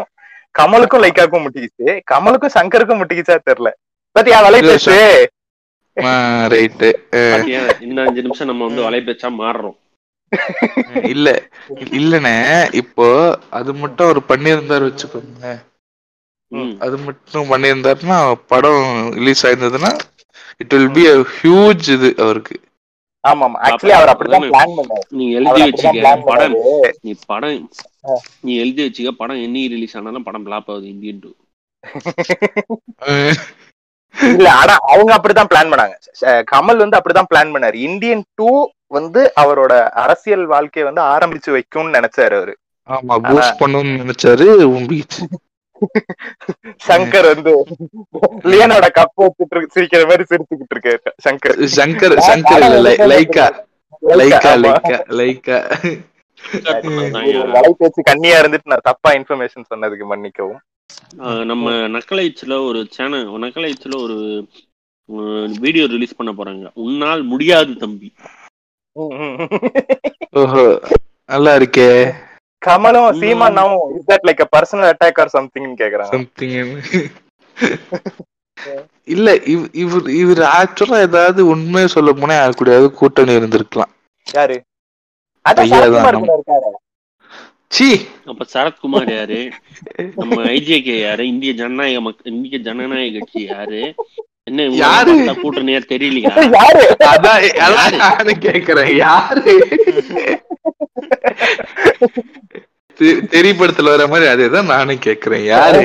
கமலுக்கும் லைக்காக்கும் முட்டிக்குச்சு, கமலுக்கும் சங்கருக்கும் முட்டிக்குச்சா தெரியல. பத்தியா வலைபேச்சு இன்னும் அஞ்சு நிமிஷம் நம்ம வந்து வலைபேச்சா மாறுறோம். இல்ல இல்லனே இப்போ அது மட்டும் ஒரு பண்ணிருந்தாரு வச்சுக்கோங்க, அது மட்டும் பண்ணியிருந்தாருன்னா படம் ரிலீஸ் ஆயிருந்ததுன்னா it will be a huge இது அவருக்கு. ஆமா ஆமா ஆக்சுவலி அவர் அப்படிதான் பிளான் பண்ணாரு. நீ எழுதி வச்சிக்க படம் நீ படம் நீ எழுதி வச்சிக்க படம் என்ன ரிலீஸ் ஆனாலும் படம் பிளாப் ஆகுது இந்தியன் டூ. இல்ல ஆனா அவங்க அப்படிதான் பிளான் பண்ணாங்க, கமல் வந்து அப்படிதான் பிளான் பண்ணாரு. இந்தியன் டூ வந்து அவரோட அரசியல் வாழ்க்கையை வந்து ஆரம்பிச்சு வைக்கும்னு நினைச்சாரு அவரு. ஆமா பூஸ்ட் பண்ணனும்னு நினைச்சாரு. சங்கர் வந்து லியோனோட கப் எடுத்துட்டு சிரிக்கிற மாதிரி சிரிச்சுக்கிட்டு இருக்காரு. Shankar Shankar Shankar Lyca Lyca Lyca Lyca Valaipechu கண்ணியா இருந்துட்டு நான் தப்பா இன்ஃபர்மேஷன் சொன்னதுக்கு மன்னிக்கவும். நம்ம நக்கலைச்சுல ஒரு சேனல் நக்கலைச்சுல ஒரு வீடியோ ரிலீஸ் பண்ண போறாங்க, உன்னால் முடியாது தம்பி. ஓஹோ நல்லா இருக்கே. கமலும் சீமானாவும் is that like a personal attack or something னு கேக்குறாங்க. something இல்ல இவர் இவர் ஆக்சுவலா ஏதாவது உண்மையை சொல்ல போனா யார் கூடயாவது கூட்டணி இருந்திருக்கலாம். யாரு? அத சரத்குமார் கூட இருக்காரு. சீ அப்ப சரத்குமார் யாரு? நம்ம ஐஜேகே யாரு? இந்திய ஜனநாயக இந்திய ஜனநாயக கட்சி யாரு? என்ன யாரு கூட்டணியா தெரியலையா? யாரு அதான் யாரு கேக்குறேன் யாரு தெரிபடுத்தல வர மாதிரி அதேதான் நானும் கேக்குறேன் யாரு?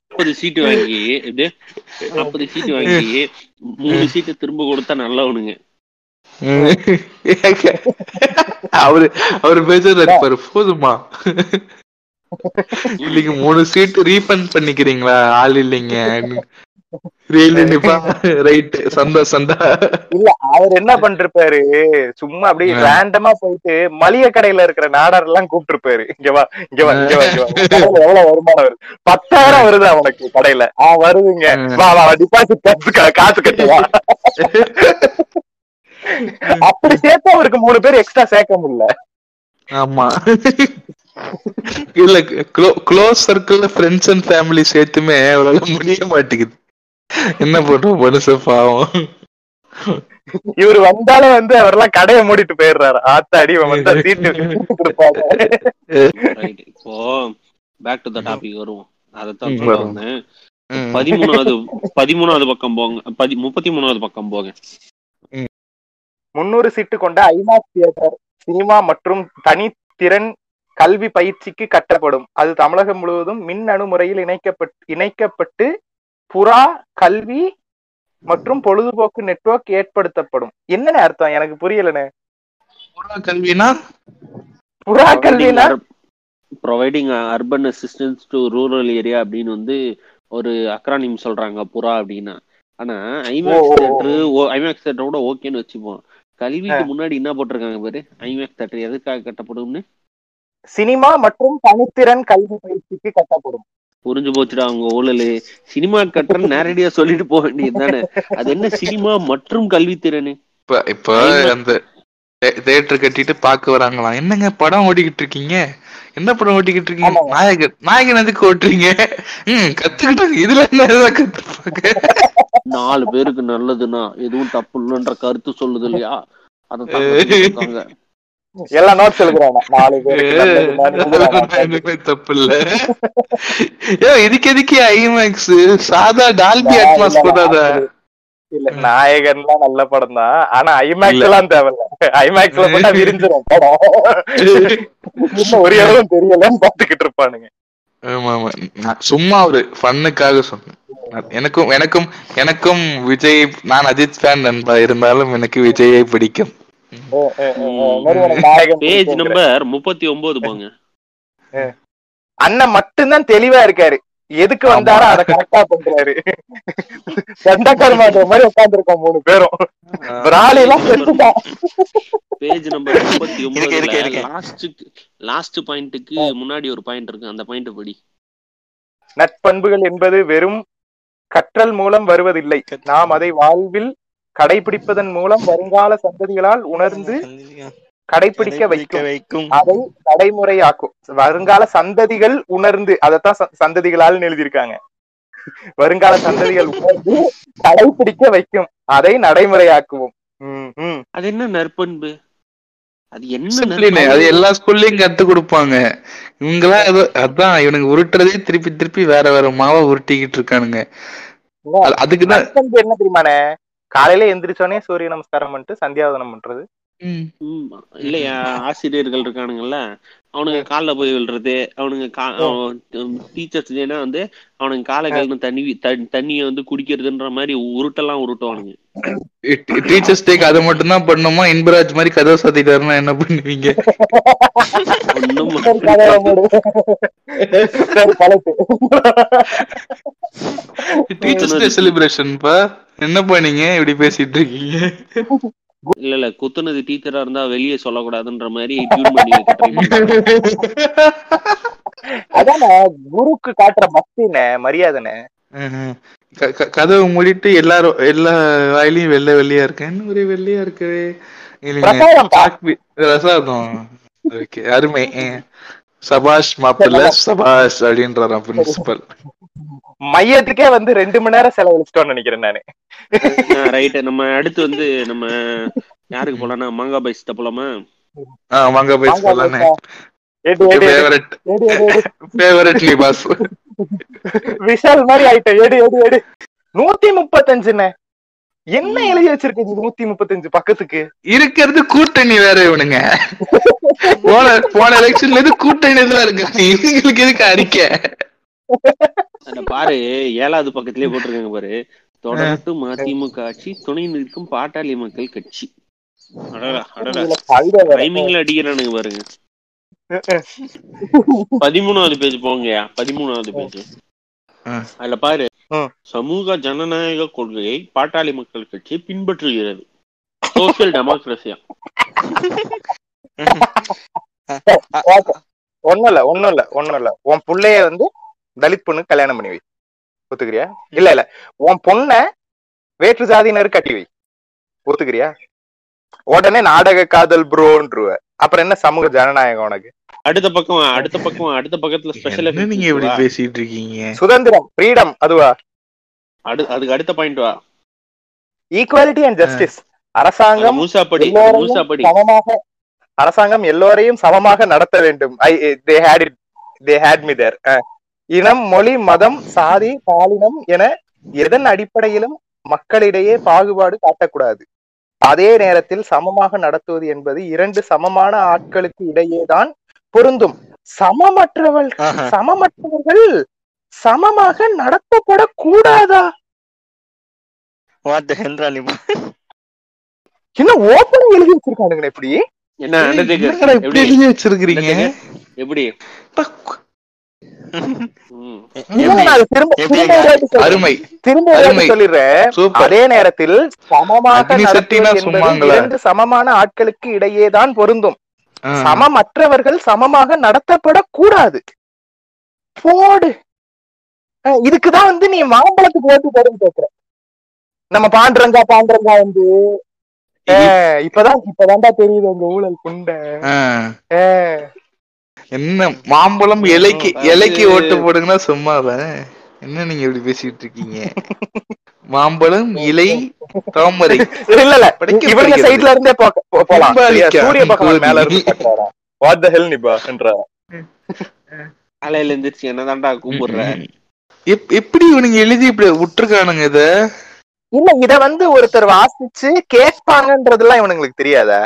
முப்பது சீட்டு வாங்கி நாற்பது சீட்டு வாங்கி மூணு சீட்டு திரும்ப கொடுத்தா நல்லவனுங்க. அவரு அவரு பேசுறது போதுமா? இல்லைங்க மூணு சீட்டு ரீஃபண்ட் பண்ணிக்கிறீங்களா? ஆள் இல்லைங்க என்ன பண்றாரு சும்மா அப்படியே ரேண்டமா போயிட்டு மளிகை கடையில இருக்கிற நாடார் எல்லாம் கூப்பிட்டுருப்பாரு. இங்கவா இங்கவா இங்கவா எவ்வளவு வருமானம் வருது, பத்தாயிரம் வருது அவனுக்கு கடையில. ஆஹ் வருதுங்க, டிபாசிட் காசு கட்டுவா. அப்படி சேர்த்து அவருக்கு மூணு பேர் எக்ஸ்ட்ரா சேர்க்க முடியல. ஆமா இல்ல, க்ளோஸ் சர்க்கிள்ல ஃப்ரெண்ட்ஸ் அண்ட் ஃபேமிலி சேர்த்துமே அவரால முடிய மாட்டேங்குது. என்ன பண்றோம் மனுஷன் பாவம். இவரு வந்தாலும் வந்து அவரெல்லாம் கடைய மூடிட்டு போயிடுறாரு. ஆத்தாடி வந்தா சீட்டு கொடுப்பாங்க. இப்போ பேக் டு தி டாபிக் வருவோம். அதத்தான் சொல்றேன். பதிமூணாவது பதிமூணாவது பக்கம் போங்க. முப்பத்தி மூணாவது பக்கம் போங்க. முன்னூறு சீட்டு கொண்ட ஐநாக்ஸ் தியேட்டர் சினிமா மற்றும் தனித்திறன் கல்வி பயிற்சிக்கு கட்டப்படும். அது தமிழகம் முழுவதும் மின் அணுமுறையில் இணைக்கப்பட்டு இணைக்கப்பட்டு புறா கல்வி மற்றும் பொழுதுபோக்கு நெட்வொர்க் ஏற்படுத்தப்படும். என்னன்னு அர்த்தம் எனக்கு புரியலனே. புறா கல்வினா புறா கல்வினா providing urban assistance to rural area அப்படின்னு வந்து ஒரு அக்ரானிம் சொல்றாங்க புறா அப்படின்னா. ஆனா ஐமேக்ஸ் தியேட்டர் ஐமேக்ஸ் தியேட்டர் கூட ஓகேன்னு வச்சுப்போம். கல்விக்கு முன்னாடி என்ன போட்டிருக்காங்க பாரு, ஐமேக்ஸ் தியேட்டர் எதுக்காக கட்டப்படும்னு, சினிமா மற்றும் தனித்திறன் கல்வி பயிற்சிக்கு கட்டப்படும். புரிஞ்சு போச்சுடா அவங்க ஊழலு. சினிமா கட்டுறன்னு நேரடியா சொல்லிட்டு போக வேண்டியது தானே. அது என்ன சினிமா மற்றும் கல்வித்திறனு. இப்ப இப்ப அந்த தியேட்டர் கட்டிட்டு பாக்க வராங்களாம். என்னங்க படம் ஓட்டிக்கிட்டு இருக்கீங்க, என்ன படம் ஓட்டிக்கிட்டு இருக்கீங்க, நாயகன் நாயகன் எதுக்கு ஓட்டுறீங்க, ம் கத்துக்கிட்டாங்க, இதுல என்ன கத்துப்பாங்க. நாலு பேருக்கு நல்லதுன்னா எதுவும் தப்பு இல்லைன்ற கருத்து சொல்லுது இல்லையா, அதான் எல்லாம் நோட்ஸ் எழுதுறாங்க. நாலு பேருக்கு தப்பு இல்ல. இதுக்கு எதுக்கு ஐமேக்ஸ், சாதா டால்பி அட்மாஸ் போதாதா. இல்ல நாயகன் எல்லாம் நல்ல படம் தான், ஆனா ஐமேக்ஸ் எல்லாம் தேவையில்ல. ஐமேக்ஸ்ல போட்டா விரிஞ்சிடும் படம், ஒரு அளவும் தெரியலன்னு பாத்துக்கிட்டு இருப்பானுங்க. ஆமா ஆமா, சும்மா ஒரு ஃபன்னுக்காக சொன்னேன். எனக்கும் எனக்கும் எனக்கும் விஜய், நான் அஜித் ஃபேன் நண்பா, இருந்தாலும் எனக்கு விஜயை பிடிக்கும். பேஜ் நம்பர் முப்பத்தி ஒன்பது போங்க. அண்ணன் மட்டும் தான் தெளிவா இருக்காரு, எதுக்கு வந்தாரோ அத கரெக்டா பண்றாரு. சண்டக்கார மாட்ட மாதிரி உட்கார்ந்திருக்கோம் மூணு பேரும். பிராலி எல்லாம் செத்துட்டான். பேஜ் நம்பர் முப்பத்தி ஒன்பது லாஸ்ட் லாஸ்ட் பாயிண்ட்க்கு முன்னாடி ஒரு பாயிண்ட் இருக்கு, அந்த பாயிண்ட் படி. நட்பண்புகள் என்பது வெறும் கற்றல் மூலம் வருவதில்லை, நாம் அதை வாழ்வில் கடைபிடிப்பதன் மூலம் வருங்கால சந்ததிகளால் உணர்ந்து கடைபிடிக்க வைக்கும், அதை நடைமுறையாக்கும். வருங்கால சந்ததிகள் உணர்ந்து, அதத்தான் சந்ததிகளால் எழுதியிருக்காங்க, வருங்கால சந்ததிகள் உணர்ந்து கடைபிடிக்க வைக்கும், அதை நடைமுறையாக்குவோம். உம் அது என்ன நற்பண்பு, அது என்ன, அது எல்லா ஸ்கூல்லயும் கத்து கொடுப்பாங்க. இவங்களா அதான் இவனுக்கு உருட்டுறதே திருப்பி திருப்பி வேற வேற மாவா உருட்டிக்கிட்டு இருக்கானுங்க. அதுக்குதான் என்ன தெரியுமான, காலையில எந்திரிச்சோடனே சூரிய நமஸ்காரம் பண்ணிட்டு சந்தியாவதனம் பண்றது இல்லையா. ஆசிரியர்கள் இருக்கானுங்கல்ல, அவனுங்க காலில போய் விழுறது, அவனுங்க டீச்சர்ஸ் ஏன்னா வந்து அவனுங்க காலை கலந்து தண்ணி தண்ணிய வந்து குடிக்கிறதுன்ற மாதிரி உருட்டெல்லாம் உருட்டுவானுங்க. டீச்சர்ஸ் டேக்கு அதை மட்டும் தான் பண்ணுமா, இன்பராஜ் மாதிரி கதவை சாத்திட்டாருன்னா என்ன பண்ணுவீங்க? டீச்சர்ஸ் டே செலிப்ரேஷன்ப்பா என்ன பண்ணீங்க, இப்படி பேசிட்டு இருக்கீங்க. இல்ல இல்ல, குத்துனது டீச்சரா இருந்தா வெளியே சொல்லக்கூடாதுன்ற மாதிரி அதான குருக்கு காட்டுற பக்தின மரியாதைன. கதவு மூடிட்டு எல்லாரும் எல்லா வாயிலையும் வெள்ளை வெள்ளையா இருக்கு, என்ன ஒரே வெள்ளையா இருக்கு. ரசாதம் அருமை, சபாஷ் மாப்பிள்ள சபாஷ் அப்படின்ற பிரின்சிபல். மையத்துக்கே வந்து ரெண்டு மணி நேரம் செலவழிச்சிட்டோம்னு நினைக்கிறேன் நானு. ரைட், நம்ம அடுத்து வந்து நம்ம யாருக்கு போலாம்னா, மாங்கா பைஸ்ட போலாமா? ஆ மாங்கா பைஸ் போலானே. ஃபேவரட் ஃபேவரட்லி பாஸ் விஷால் மாதிரி ஐட்ட. ஏடி ஏடி ஏடி நூத்தி முப்பத்தி அஞ்சு னே என்ன எழுதி வச்சிருக்கீங்க? நூத்தி முப்பத்தி அஞ்சு பக்கத்துக்கு இருக்கிறது கூட்டணி வேற. இவனுங்க போன போன எலெக்ஷன்ல இருந்து கூட்டணி தான் இருக்காங்க. இவங்களுக்கு எதுக்கு அறிக்கை? பாரு ஏழாவது பக்கத்திலேயே போட்டிருக்காங்க பாரு, தொடர்ந்து மதிமுக ஆட்சி, துணை நிற்கும் பாட்டாளி மக்கள் கட்சி. அடிக்கிறானுங்க பாருங்க. பதிமூணாவது பேஜ் போங்கயா, பதிமூணாவது பேஜ். அதுல பாரு, சமூக ஜனநாயக கொள்கையை பாட்டாளி மக்கள் கட்சி பின்பற்றுகிறது. சோசியல் டெமோக்ரஸியா? ஒண்ணும் இல்ல ஒண்ணும் இல்ல ஒண்ணும் இல்ல உன் பிள்ளைய வந்து தலித் பொண்ணு கல்யாணம் பண்ணி வை, ஒத்துக்கிறியா? இல்ல இல்ல உன் பொண்ண வேற்று ஜாதியினர் கட்டி வை, ஒத்துக்கிறியா? உடனே நாடக காதல் ப்ரோன்றுவ. அப்புறம் என்ன சமூக ஜனநாயகம் உனக்கு? அடுத்த பக்கம் அடுத்த பக்கம் அடுத்த பக்கத்துல ஸ்பெஷல் என்ன நீங்க இப்படி பேசிட்டு இருக்கீங்க? சுதந்திரம், ஃப்ரீடம், அதுவா? அதுக்கு அடுத்த பாயிண்ட் வா, ஈக்குவாலிட்டி அண்ட் ஜஸ்டிஸ். அரசாங்கம் மூசாபடி மூசாபடி சமமாக, அரசாங்கம் எல்லோரையும் சமமாக நடத்த வேண்டும். I they hate it they hate me there. இனம், மொழி, மதம், சாதி, பாலினம் என எதன் அடிப்படையிலும் மக்களிடையே பாகுபாடு காட்டக்கூடாது. அதே நேரத்தில் சமமாக நடத்துவது என்பது இரண்டு சமமான ஆட்களுக்கு இடையேதான் பொருந்தும். சமமற்றவள் சமமற்றவர்கள் சமமாக நடத்தப்படக்கூடாதா? என்ன ஓபன் எழுதி வச்சிருக்கானுங்க இப்படி? என்ன எப்படி எழுதி வச்சிருக்கீங்க எப்படி? அதே நேரத்தில் சமமான ஆட்களுக்கு இடையேதான் பொருந்தும். சமமற்றவர்கள் சமமாக நடத்தப்படக்கூடாது. போடு, இதுக்குதான் வந்து நீ மாம்பழத்துக்கு ஓட்டு போடுன்னு கேக்குற. நம்ம பாண்டரங்கா பாண்டரங்கா வந்து இப்பதான் இப்பதான்டா தெரியுது உங்க ஊழல் குண்டை. என்ன மாம்பழம் இலைக்கு இலைக்கு ஓட்டு போடுங்கன்னா சும்மாவ? என்ன நீங்க இப்படி பேசிட்டு இருக்கீங்க? மாம்பழம், இலை, தாமரை. இல்ல இல்ல இவங்க சைட்ல இருந்தே போலாம். சூரிய பகவான் மேல இருந்து வாட் தி ஹெல் நிபான்ற அலையில இருந்துச்சு. என்னதான்டா கூப்பிடுற? எப்படி இவனுங்க எழுதி இப்படி விட்டுருக்கானுங்க இத? இல்ல இத வந்து ஒருத்தர் வாசிச்சு கேட்பாங்கன்றதுலாம் இவனுங்களுக்கு தெரியாதா?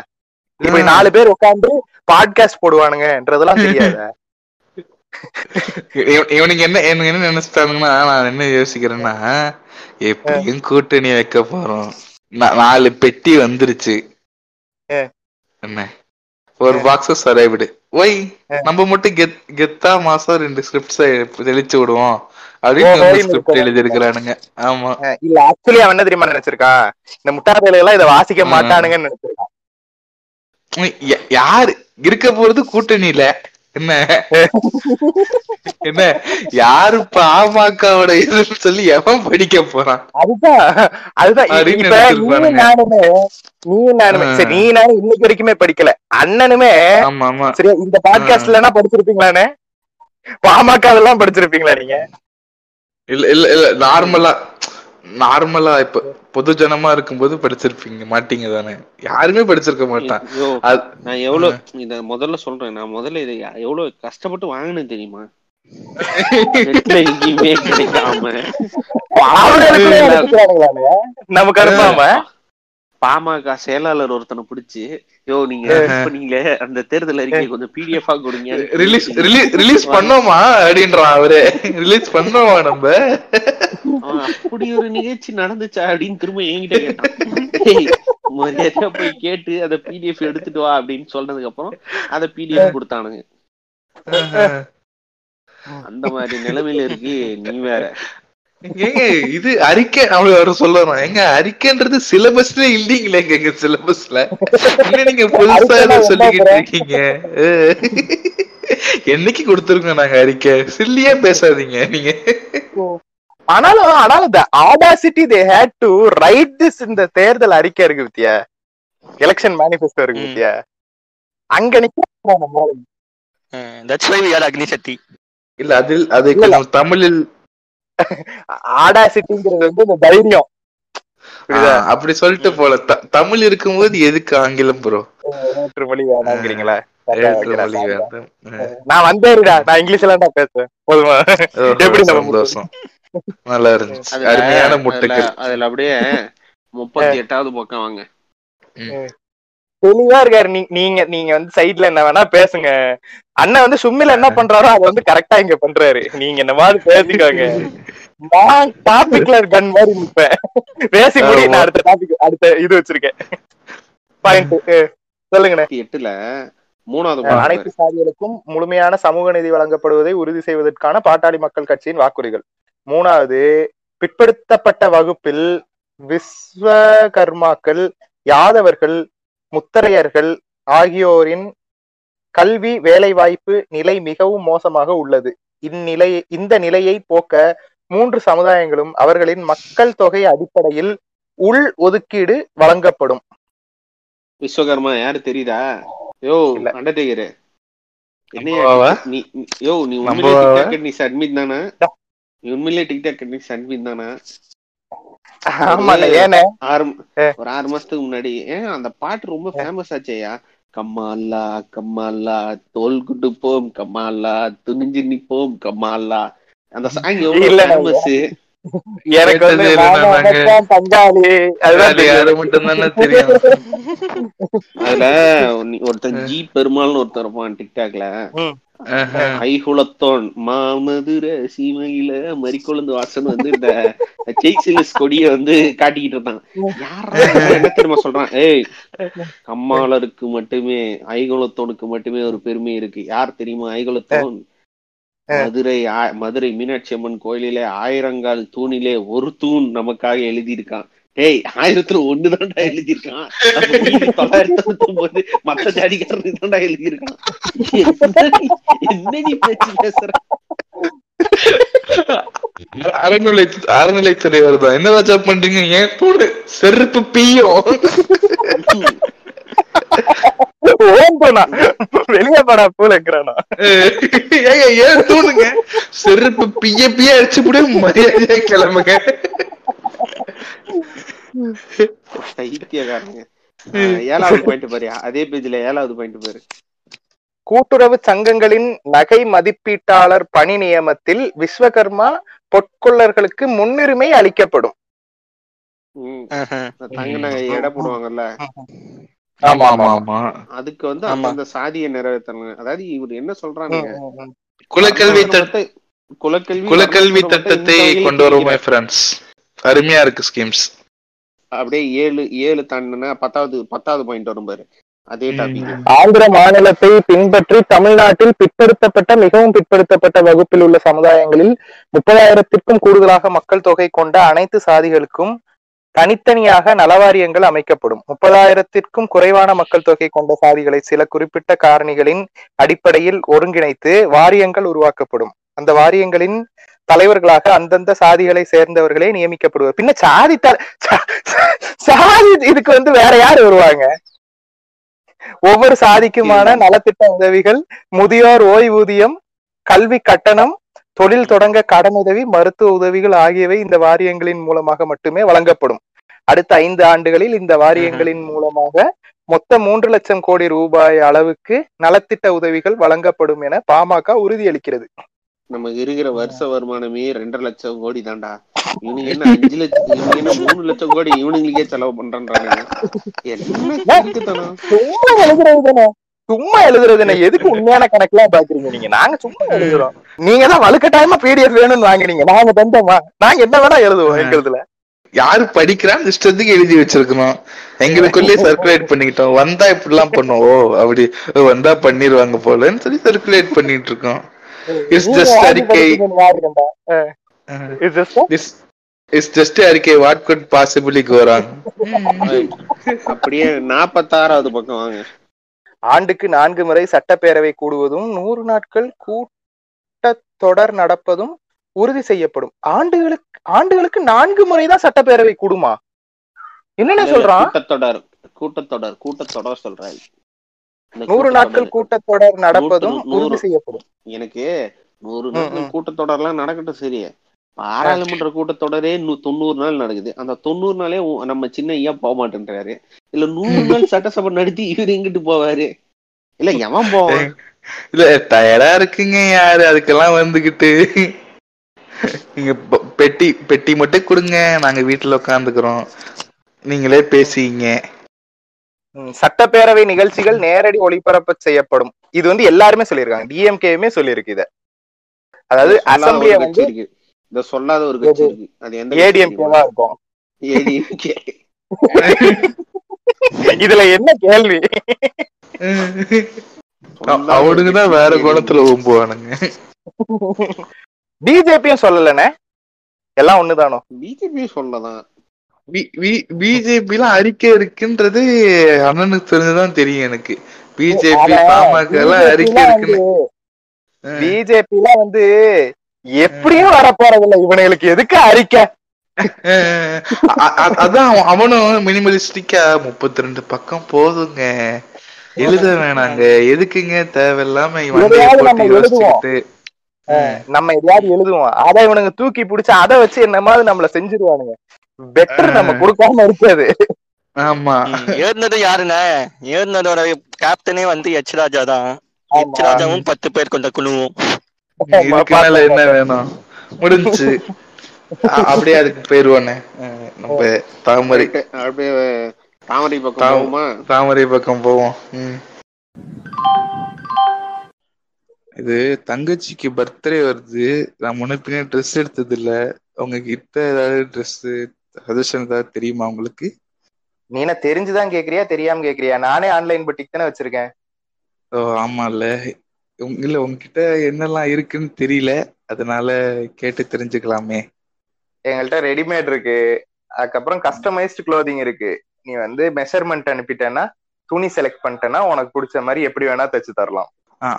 இப்படி நாலு பேர் உட்காந்து பாட்காஸ்ட் போடுவானுங்கன்றதெல்லாம் தெரியாதா? இவனுக்கு என்ன என்ன நினைச்சிட்டானுங்கன்னா, நான் என்ன யோசிக்கிறேன்னா, எப்படியும் கூட்டணி வைக்க போறோம், நாலு பெட்டி வந்துருச்சு, என்ன ஒரு பாக்ஸ் சரைவிடு ஒய், நம்ம மட்டும் கெத் கெத்தா மாசம் ரெண்டு ஸ்கிரிப்ட்ஸ் தெளிச்சு விடுவோம் அப்படின்னு எழுதி இருக்கிறானுங்க. ஆமா, இல்ல ஆக்சுவலி அவன் என்ன தெரியுமா நினைச்சிருக்கா, இந்த முட்டாள்கள் எல்லாம் இதை வாசிக்க மாட்டானுங்கன்னு நினைச்சிருக்கான். யாரு இருக்க போறது கூட்டணியில? என்ன என்ன யாரு பாமகவோட இதுன்னு சொல்லி எவன் படிக்க போறான்? அதுதான் அதுதான் நீ நானும் இன்னைக்கு வரைக்குமே படிக்கல, அண்ணனுமே. சரியா, இந்த பாட்காஸ்ட்லன்னா படிச்சிருப்பீங்களானே, பாமகவெல்லாம் படிச்சிருப்பீங்களா நீங்க? இல்ல இல்ல இல்ல நார்மலா நார்மலா இப்ப பொது ஜனமா இருக்கும்போது படிச்சிருப்பீங்க மாட்டீங்க தானே? யாருமே படிச்சிருக்க மாட்டான். நான் எவ்வளவு இத முதல்ல சொல்றேன், நான் முதல்ல இதை எவ்வளவு கஷ்டப்பட்டு வாங்கினேன் தெரியுமா? நமக்கு அனுப்பாம பாமக செயலாளர் ஒருத்தனை பிடிச்சு, யோ நீங்க பண்ணீங்களே அந்த தேர்தல் அறிக்கை கொஞ்சம் பிடிஎஃப் கொடுங்க, ரிலீஸ் ரிலீஸ் பண்ணோமா அப்படின்றான் அவரு. ரிலீஸ் பண்ணோமா நம்ம அப்படி ஒரு நிகழ்ச்சி நடந்துச்சா அப்படின்னு திரும்ப என்கிட்ட கேட்டான். மரியாதையா போய் கேட்டு அதை பிடிஎஃப் எடுத்துட்டு வா அப்படின்னு சொன்னதுக்கு அப்புறம் அதை பிடிஎஃப் கொடுத்தானுங்க. அந்த மாதிரி நிலைமையில இருக்கு. நீ வேற ஏங்க இது அறிக்கை அவளை வர சொல்லுறோம் எங்க அறிக்கைன்றது சிலபஸ்ல இல்லீங்களே எங்க சிலபஸ்ல? நீங்க புதுசா சொல்லிக்கிட்டு இருக்கீங்க. என்னைக்கு கொடுத்துருக்கோம் நாங்க அறிக்கை? சில்லியா பேசாதீங்க நீங்க. ஆனாலும் ஆனாலும் the audacity they had to write this in the தேர்தல் அறிக்கை இருக்கு வித்தியா, எலெக்ஷன் மேனிஃபெஸ்டோ இருக்கு வித்தியா, அங்க நிக்க. இல்ல அதில் அது தமிழில் அப்படி சொல்லிட்டு போல தமிழ் இருக்கும்போது எதுக்கு ஆங்கிலம் ப்ரோ? வேற்று மொழி வேணாங்கிறீங்களா? நான் வந்தேன்டா, நான் இங்கிலீஷ்ல தான் பேசுறேன் போதுமா? எப்படி சந்தோஷம், நல்லா இருந்துச்சு, அருமையான முட்டைகள். அதுல அப்படியே முப்பத்தி எட்டாவது பக்கம் வாங்க, தெளிவா இருக்காரு. நீங்க நீங்க வந்து சைட்ல என்ன வேணா பேசுங்க, அண்ணன் வந்து சும்மில என்ன பண்றாரோ அது வந்து கரெக்டா இங்க பண்றாரு, நீங்க என்ன மாதிரி பேசிக்காங்க. நான் டாபிக்ல கன் மாதிரி நிப்பேன், பேசி முடி. நான் அடுத்த டாபிக் அடுத்த இது வச்சிருக்கேன் பாயிண்ட், சொல்லுங்க. எட்டுல மூணாவது, அனைத்து சாதிகளுக்கும் முழுமையான சமூக நீதி வழங்கப்படுவதை உறுதி செய்வதற்கான பாட்டாளி மக்கள் கட்சியின் வாக்குறுதிகள். மூணாவது, பிற்படுத்தப்பட்ட வகுப்பில் விஸ்வகர்மாக்கள், யாதவர்கள், முத்தரையர்கள் ஆகியோரின் கல்வி வேலைவாய்ப்பு நிலை மிகவும் மோசமாக உள்ளது. இந்நிலை இந்த நிலையை போக்க மூன்று சமுதாயங்களும் அவர்களின் மக்கள் தொகை அடிப்படையில் உள் ஒதுக்கீடு வழங்கப்படும். விஸ்வகர்மா யாரு தெரியுதா? யோ அண்டர்டேக்கர் ஒரு ஆறு மாசத்துக்கு முன்னாடி அந்த பாட்டு ரொம்ப ஃபேமஸ் ஆச்சேயா. கம்மாலா கம்மாலா தோல் குட்டு போம், கம்மாலா துணிஞ்சு நிப்போம், கம்மாலா. அந்த சாங் எவ்வளவு ஃபேமஸ். எனக்கு ஒருத்தன் ஜி பெருமாள் ஒருத்தர் இருப்பான் டிக்டாக்ல. ஐகுலத்தோன் மாமதுரை சீமையில மறிக்கொழுந்து வாசன் வந்து இந்த ஜெய்சிலஸ் கொடிய வந்து காட்டிக்கிட்டு இருந்தான். யாரும் என்ன தெரியுமா சொல்றான், ஏய் கம்மாளருக்கு மட்டுமே ஐகுலத்தோனுக்கு மட்டுமே ஒரு பெருமை இருக்கு. யார் தெரியுமா ஐகுலத்தோன்? மதுரை மதுரை மீனாட்சி அம்மன் கோயிலிலே ஆயிரங்கால் தூணிலே ஒரு தூண் நமக்காக எழுதியிருக்கான். டேய், ஆயிரத்துல ஒண்ணுதான்டா எழுதியிருக்கான். தொள்ளாயிரத்தி தொண்ணூத்தி ஒன்பது மத்த ஜாதிக்காரனுக்கு தான்டா எழுதியிருக்கான். என்ன நீ பேச்சு பேசுற? அறநிலை அறநிலைத்துறை வருதா என்னதான் ஜாப் பண்றீங்க? ஏன் போடு செருப்பு பீயும் வெளியப்பாடா போலா ஏன் தூணுங்க செருப்பு பிய பிய அடிச்சு கூட மரியாதையா கிளம்புங்க. ஏழாவது பாயிண்ட் பாரு, அதே பேஜ்ல ஏழாவது பாயிண்ட் பாரு. கூட்டுறவு சங்கங்களின் நகை மதிப்பீட்டாளர் பணி நியமத்தில் விஸ்வகர்மா பொற்கொள்ளர்களுக்கு முன்னுரிமை அளிக்கப்படும். தங்க நகை எடை போடுவாங்கல்ல, அதுக்கு வந்து அந்த சாதியை நிறைவேற்றணும். அதாவது இவர் என்ன சொல்றாங்க, குலக்கல்வி தட்டை குலக்கல்வி குலக்கல்வி தட்டத்தை கொண்டு வரும். மை ஃப்ரெண்ட்ஸ், அருமையா இருக்கு ஸ்கீம்ஸ். அப்படியே ஏழு ஏழு தாண்டினா பத்தாவது பத்தாவது பாயிண்ட் வரும் பாரு. அதே டாபிக், ஆந்திர மாநிலத்தை பின்பற்றி தமிழ்நாட்டில் பிற்படுத்தப்பட்ட மிகவும் பிற்படுத்தப்பட்ட வகுப்பில் உள்ள சமுதாயங்களில் முப்பதாயிரத்திற்கும் கூடுதலாக மக்கள் தொகை கொண்ட அனைத்து சாதிகளுக்கும் தனித்தனியாக நலவாரியங்கள் அமைக்கப்படும். முப்பதாயிரத்திற்கும் குறைவான மக்கள் தொகை கொண்ட சாதிகளை சில குறிப்பிட்ட காரணிகளின் அடிப்படையில் ஒருங்கிணைத்து வாரியங்கள் உருவாக்கப்படும். அந்த வாரியங்களின் தலைவர்களாக அந்தந்த சாதிகளை சேர்ந்தவர்களே நியமிக்கப்படுவார். பின்ன சாதி சாதி இதுக்கு வந்து வேற யாரு வருவாங்க? ஒவ்வொரு சாதிக்குமான நலத்திட்ட உதவிகள், முதியோர் ஓய்வூதியம், கல்வி கட்டணம், தொழில் தொடங்க கடனுதவி, மருத்துவ உதவிகள் ஆகியவை இந்த வாரியங்களின் மூலமாக மட்டுமே வழங்கப்படும். அடுத்த ஐந்து ஆண்டுகளில் இந்த வாரியங்களின் மூலமாக மொத்த மூன்று லட்சம் கோடி ரூபாய் அளவுக்கு நலத்திட்ட உதவிகள் வழங்கப்படும் என பாமக உறுதியளிக்கிறது. நம்ம இருக்கிற வருஷ வருமானமே ரெண்டரை லட்சம் கோடி தாண்டா. இவனுக்கு என்ன அஞ்சு லட்சம் மூணு லட்சம் கோடி இவனுங்களுக்கே செலவு பண்றாங்க. சும்மா எழுதுறது என்ன? எதுக்கு உண்மையான கணக்கெல்லாம் பாக்குறீங்க நீங்க? நாங்க சும்மா எழுதுறோம். நீங்க தான் வலுக்கட்டாயமா பிடிஎஃப் வேணும்னு வாங்குறீங்க. நாங்க தந்தோமா? நாங்க என்ன வேணா எழுதுவோம். எங்களுதுல யாரு படிக்கிறான் இஷ்டத்துக்கு எழுதி வச்சிருக்கணும். எங்களுக்குள்ளே சர்க்குலேட் பண்ணிக்கிட்டோம். வந்தா இப்படி எல்லாம் பண்ணுவோம், அப்படி வந்தா பண்ணிடுவாங்க போலன்னு சொல்லி சர்க்குலேட் பண்ணிட்டு இருக்கோம். இட்ஸ் ஜஸ்ட் அறிக்கை, இட்ஸ் ஜஸ்ட் அறிக்கை, what good possibly go wrong. அப்படியே நாற்பத்தாறாவது பக்கம் வாங்க. ஆண்டுக்கு நான்கு முறை சட்டப்பேரவை கூடுவதும் நூறு நாட்கள் கூட்டத்தொடர் நடப்பதும் உறுதி செய்யப்படும். ஆண்டுகளுக்கு ஆண்டுகளுக்கு நான்கு முறைதான் சட்டப்பேரவை கூடுமா? என்னென்ன சொல்றான்? கூட்டத்தொடர் கூட்டத்தொடர் கூட்டத்தொடர் சொல்றேன். நூறு நாட்கள் கூட்டத்தொடர் நடப்பதும் உறுதி செய்யப்படும். எனக்கு நூறு நாட்கள் கூட்டத்தொடர் எல்லாம் நடக்கட்டும், சரியே. பாராளுமன்ற கூட்டத்தொடரே தொண்ணூறு நாள் நடக்குது. அந்த தொண்ணூறு நாளே நம்ம சின்ன ஐயா போக மாட்டேன்றாரு. இல்ல நூறு நாள் சட்டசபை நடத்தி இவரு எங்கிட்டு போவாரு? இல்ல எவன் போவான்? இல்ல டயர்டா இருக்குங்க யாரு அதுக்கெல்லாம் வந்துகிட்டு. நீங்க பெட்டி பெட்டி மட்டும் கொடுங்க, நாங்க வீட்டுல உட்காந்துக்கிறோம், நீங்களே பேசிங்க. சட்டப்பேரவை நிகழ்ச்சிகள் நேரடி ஒளிபரப்பு செய்யப்படும். இது வந்து எல்லாருமே சொல்லியிருக்காங்க, டிஎம்கேவுமே சொல்லியிருக்கு இத. அதாவது அசம்பிளியை வந்து இத சொல்லாத ஒரு கட்சி இருக்கு, அது எந்த ஏடிஎம்கேவா இருக்கும்? ஏடிஎம்கே. இதுல என்ன கேள்வி? அவனுக்குதான் வேற கோணத்துல ஓம்புவானுங்க. பிஜேபியும் சொல்லலனே. எல்லாம் ஒண்ணுதானோ? பிஜேபி சொல்லதான், பிஜேபி எல்லாம் அறிக்கை இருக்குன்றது அண்ணனுக்கு தெரிஞ்சுதான் தெரியும் எனக்கு. பிஜேபி பாமக எல்லாம் அறிக்கை இருக்கு. பிஜேபி எல்லாம் வந்து எப்படியும் வரப்போறதில்லை, இவனுக்கு எதுக்கு அறிக்கை? அதான் அவனும் மினிமலிஸ்டிக்கா முப்பத்தி ரெண்டு பக்கம் போதுங்க, எழுத வேணாங்க, எதுக்குங்க தேவையில்லாம நம்ம எதையாவது எழுதுவோம், அதை இவனுங்க தூக்கி பிடிச்சா அதை வச்சு என்னமாவது நம்மள செஞ்சிருவானுங்க. பெட்டர் நம்ம கொடுக்காம இருக்காது. ஆமா, எழுந்தது யாருன்னா எழுந்ததோட கேப்டனே வந்து எச் ராஜா தான். எச் ராஜாவும் பத்து பேர் கொண்ட குழுவும் என்ன வேணும் முடிஞ்சு அப்படியே அதுக்கு போயிருவானே. நம்ம தாமரை அப்படியே தாமரை பக்கம் தாமரை பக்கம் போவோம். இது தங்கச்சிக்கு பர்த்டே வருது, நான் முன்னப்பின்னே ட்ரெஸ் எடுத்தது இல்ல, உங்ககிட்ட ஏதாவது ட்ரெஸ் சஜஷன் ஏதாவது தெரியுமா உங்களுக்கு? நீ என்ன தெரிஞ்சுதான் கேக்குறியா தெரியாம கேக்குறியா? நானே ஆன்லைன் பட்டிக் தானே வச்சிருக்கேன். ஓ ஆமா, இல்ல இல்ல உங்ககிட்ட என்னெல்லாம் இருக்குன்னு தெரியல, அதனால கேட்டு தெரிஞ்சுக்கலாமே. எங்கள்கிட்ட ரெடிமேட் இருக்கு, அதுக்கப்புறம் கஸ்டமைஸ்டு க்ளோதிங் இருக்கு. நீ வந்து மெஷர்மெண்ட் அனுப்பிட்டேன்னா, துணி செலக்ட் பண்ணிட்டேன்னா உனக்கு பிடிச்ச மாதிரி எப்படி வேணா தைச்சு தரலாம்.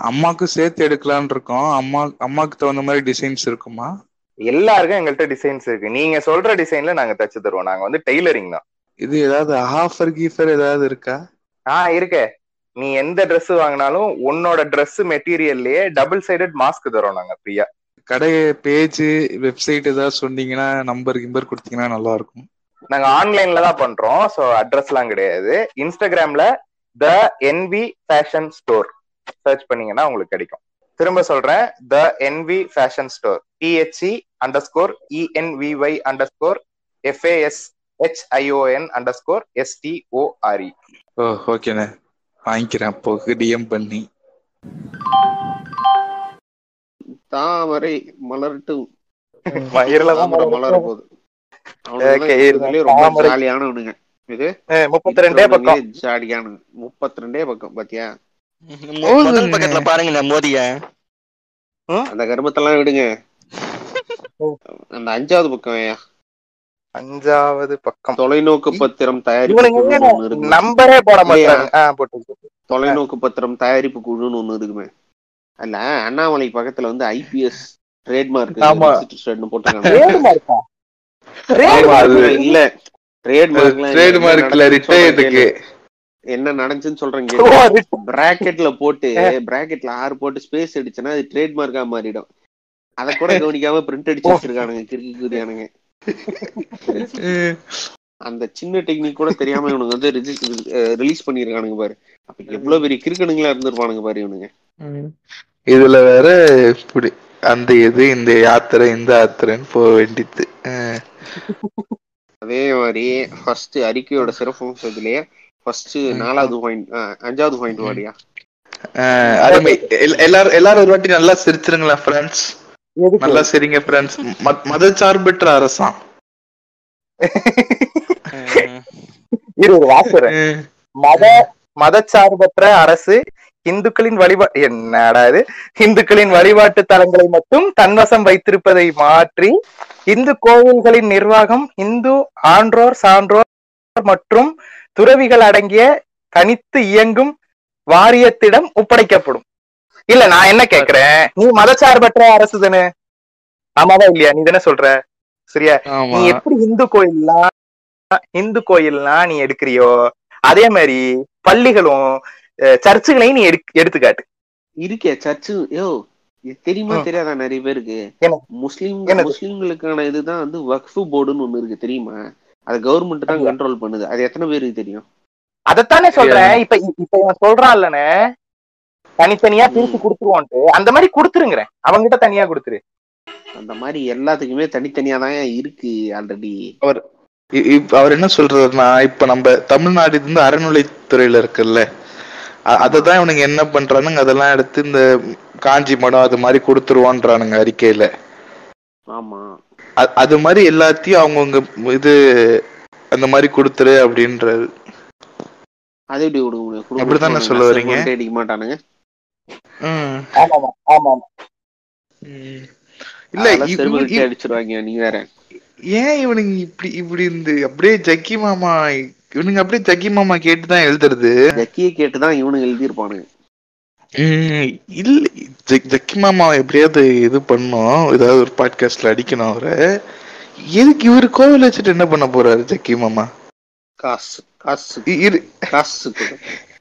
அம்மாக்கு சேர்த்து எடுக்கலான்னு இருக்கோம். அம்மா அம்மாக்கு தகுந்த மாதிரி டிசைன்ஸ் இருக்குமா? எல்லாருக்கும் எங்கள்கிட்ட டிசைன்ஸ் இருக்கு. நீங்க சொல்ற டிசைன்ல நாங்க தைச்சு தருவோம். நாங்க வந்து டெய்லரிங் தான். இது ஏதாவது ஆஃபர் கீஃபர் ஏதாவது இருக்கா? ஆ இருக்கே. நீ எந்த ட்ரெஸ் வாங்கினாலும் உன்னோட ட்ரெஸ் மெட்டீரியல்லயே டபுள் சைடட் மாஸ்க் தரோம் நாங்க ஃப்ரீயா. கடை பேஜ் வெப்சைட் ஏதாவது சொன்னீங்கன்னா, நம்பர் கிம்பர் கொடுத்தீங்கன்னா நல்லா இருக்கும். நாங்க ஆன்லைன்ல தான் பண்றோம், ஸோ அட்ரஸ்லாம் கிடையாது. இன்ஸ்டாகிராம்ல the envy fashion store search பண்ணீங்கன்னா உங்களுக்கு கிடைக்கும். திரும்ப சொல்றேன், the envy fashion store. T H E underscore E N V Y underscore F A S H I O N underscore S T O R E. ஓ ஓகேண்ணே, வாங்கிக்கிறேன். அப்போ டிஎம் பண்ணி தாமரை மலரட்டும் மலர போகுது. ஜாலியானவனுங்க இது. முப்பத்தி ரெண்டே பக்கம் ஜாலியானு முப்பத்தி ரெண்டே பக்கம் பாத்தியா? முதல் பக்கத்துல பாருங்க மோதிய அந்த கர்மத்தெல்லாம் விடுங்க. அந்த அஞ்சாவது பக்கம் அஞ்சாவது பக்கம் தொலைநோக்கு பத்திரம் தயாரிப்பு நம்பரே போட மாட்டாங்க. தொலைநோக்கு பத்திரம் தயாரிப்பு குழுன்னு ஒண்ணு இருக்குமே, அல்ல அண்ணாமலை பக்கத்துல வந்து ஐபிஎஸ் ட்ரேட்மார்க் போட்டாங்க. என்ன நடந்துச்சுன்னு சொல்றேன். பிராக்கெட்ல போட்டு பிராக்கெட்ல ஆறு போட்டு ஸ்பேஸ் அடிச்சனா அது ட்ரேட்மார்க்கா மாறிடும். அத கூட கவனிக்காம பிரிண்ட் அடிச்சு வச்சிருக்கானுங்க கிறுக்கு கிறுக்கானுங்க. அந்த சின்ன டெக்னிக் கூட தெரியாம இவனுக்கு வந்து ரிலீஸ் பண்ணிருக்கானுங்க பாரு. அப்ப எவ்வளவு பெரிய கிறுக்கணுங்களா இருந்திருப்பானுங்க பாரு இவனுங்க. இதுல வேற இப்படி அந்த இது இந்த யாத்திரை இந்த யாத்திரைன்னு போக வேண்டியது. அதே மாதிரி ஃபர்ஸ்ட் அறிக்கையோட சிறப்பம்சத்திலேயே ஃபர்ஸ்ட் நாலாவது பாயிண்ட் அஞ்சாவது பாயிண்ட் வாடியா? எல்லாரும் எல்லாரும் ஒரு வாட்டி நல்லா சிரிச்சிருங்களா ஃப்ரெண்ட்ஸ்? நல்லா சிரிங்க ஃப்ரெண்ட்ஸ். மதச்சார்பற்ற அரசாம் இது ஒரு வாக்குற மத மதச்சார்பற்ற அரசு இந்துக்களின் வழிபா என்னடா இது இந்துக்களின் வழிபாட்டு தலங்களை மட்டும் தன்வசம் வைத்திருப்பதை மாற்றி இந்து கோவில்களின் நிர்வாகம் இந்து ஆன்றோர் சான்றோர் மற்றும் துறவிகள் அடங்கிய தனித்து இயங்கும் வாரியத்திடம் ஒப்படைக்கப்படும். இல்ல நான் என்ன கேக்குறேன், நீ மதச்சார்பற்ற அரசு தானே? ஆமாவா இல்லையா? நீ தானே சொல்ற சரியா? நீ எப்படி இந்து கோயில்லாம் இந்து கோயில்லாம் நீ எடுக்கிறியோ அதே மாதிரி பள்ளிகளும் சர்ச்சுகளையும் நீ எடுத்துக்காட்டு. இருக்கே சர்ச்சு தெரியுமா? தெரியாதா நிறைய பேருக்கு? முஸ்லீம் முஸ்லீம்களுக்கான இதுதான் வந்து வக்ஃபு போர்டுன்னு ஒண்ணு இருக்கு தெரியுமா? அது கவர்மெண்ட் தான் கண்ட்ரோல் பண்ணுது. அது எத்தனை பேருக்கு தெரியும்? அதத்தானே சொல்றேன். இப்ப இப்ப இவன் சொல்றான் இல்லனே தனித்தனியா பிரிச்சு குடுத்துருவான்ட்டு, அந்த மாதிரி குடுத்துருங்கிறேன். அவங்கிட்ட தனியா குடுத்துரு. அந்த மாதிரி எல்லாத்துக்குமே தனித்தனியா தான் இருக்கு ஆல்ரெடி. அவர் அவர் என்ன சொல்றாருன்னா, இப்ப நம்ம தமிழ்நாடு இருந்து அறநிலைத்துறையில இருக்குல்ல, அததான் இவனுங்க என்ன பண்றானுங்க, அதெல்லாம் எடுத்து இந்த காஞ்சி மடம் அது மாதிரி கொடுத்துருவான்றானுங்க அறிக்கையில. ஆமா, அது மாதிரி எல்லாத்தையும் அவங்கவுங்க இது அந்த மாதிரி கொடுத்துரு அப்படின்றது. அது எப்படி கொடுக்க முடியும்? அப்படித்தானே சொல்ல வரீங்க? அடிக்க மாட்டானுங்க. ஆமா ஆமா. அடிச்சிருவாங்க. நீ வேற ஏன் இவனுங்க இப்படி இப்படி இருந்து அப்படியே ஜக்கி மாமா இவனுங்க அப்படியே ஜக்கி மாமா கேட்டுதான் எழுதுறது. ஜக்கிய கேட்டுதான் இவனுங்க எழுதிருப்பானுங்க. இல்ல ஜக்கி மாமாவை எப்படியாவது இது பண்ணோம், ஏதாவது ஒரு பாட்காஸ்ட்ல அடிக்கணும் அவரு. எதுக்கு இவரு கோவில் வச்சுட்டு என்ன பண்ண போறாரு ஜக்கி மாமா? காசு காசு காசு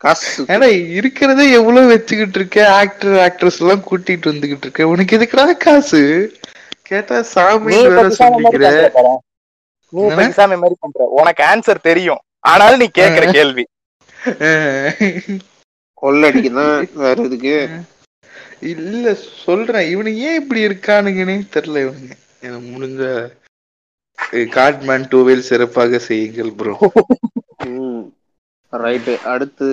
காசு. ஏன்னா இருக்கிறதே எவ்வளவு வச்சுக்கிட்டு இருக்க, ஆக்டர் ஆக்ட்ரஸ் எல்லாம் கூட்டிட்டு வந்துகிட்டு இருக்க, உனக்கு எதுக்குடா காசு? கேட்டா சாமி பண்ற, உனக்கு ஆன்சர் தெரியும், ஆனாலும் நீ கேக்குற கேள்வி கொள்ளடிக்கு இல்ல சொல்றேன். இவனு ஏன் இப்படி இருக்கானுங்கன்னே தெரியல. இவனுங்க எனக்கு முடிஞ்ச காட்மேன் டூவில் சிறப்பாக செய்யுங்கள் ப்ரோ. ரைட்டு, அடுத்து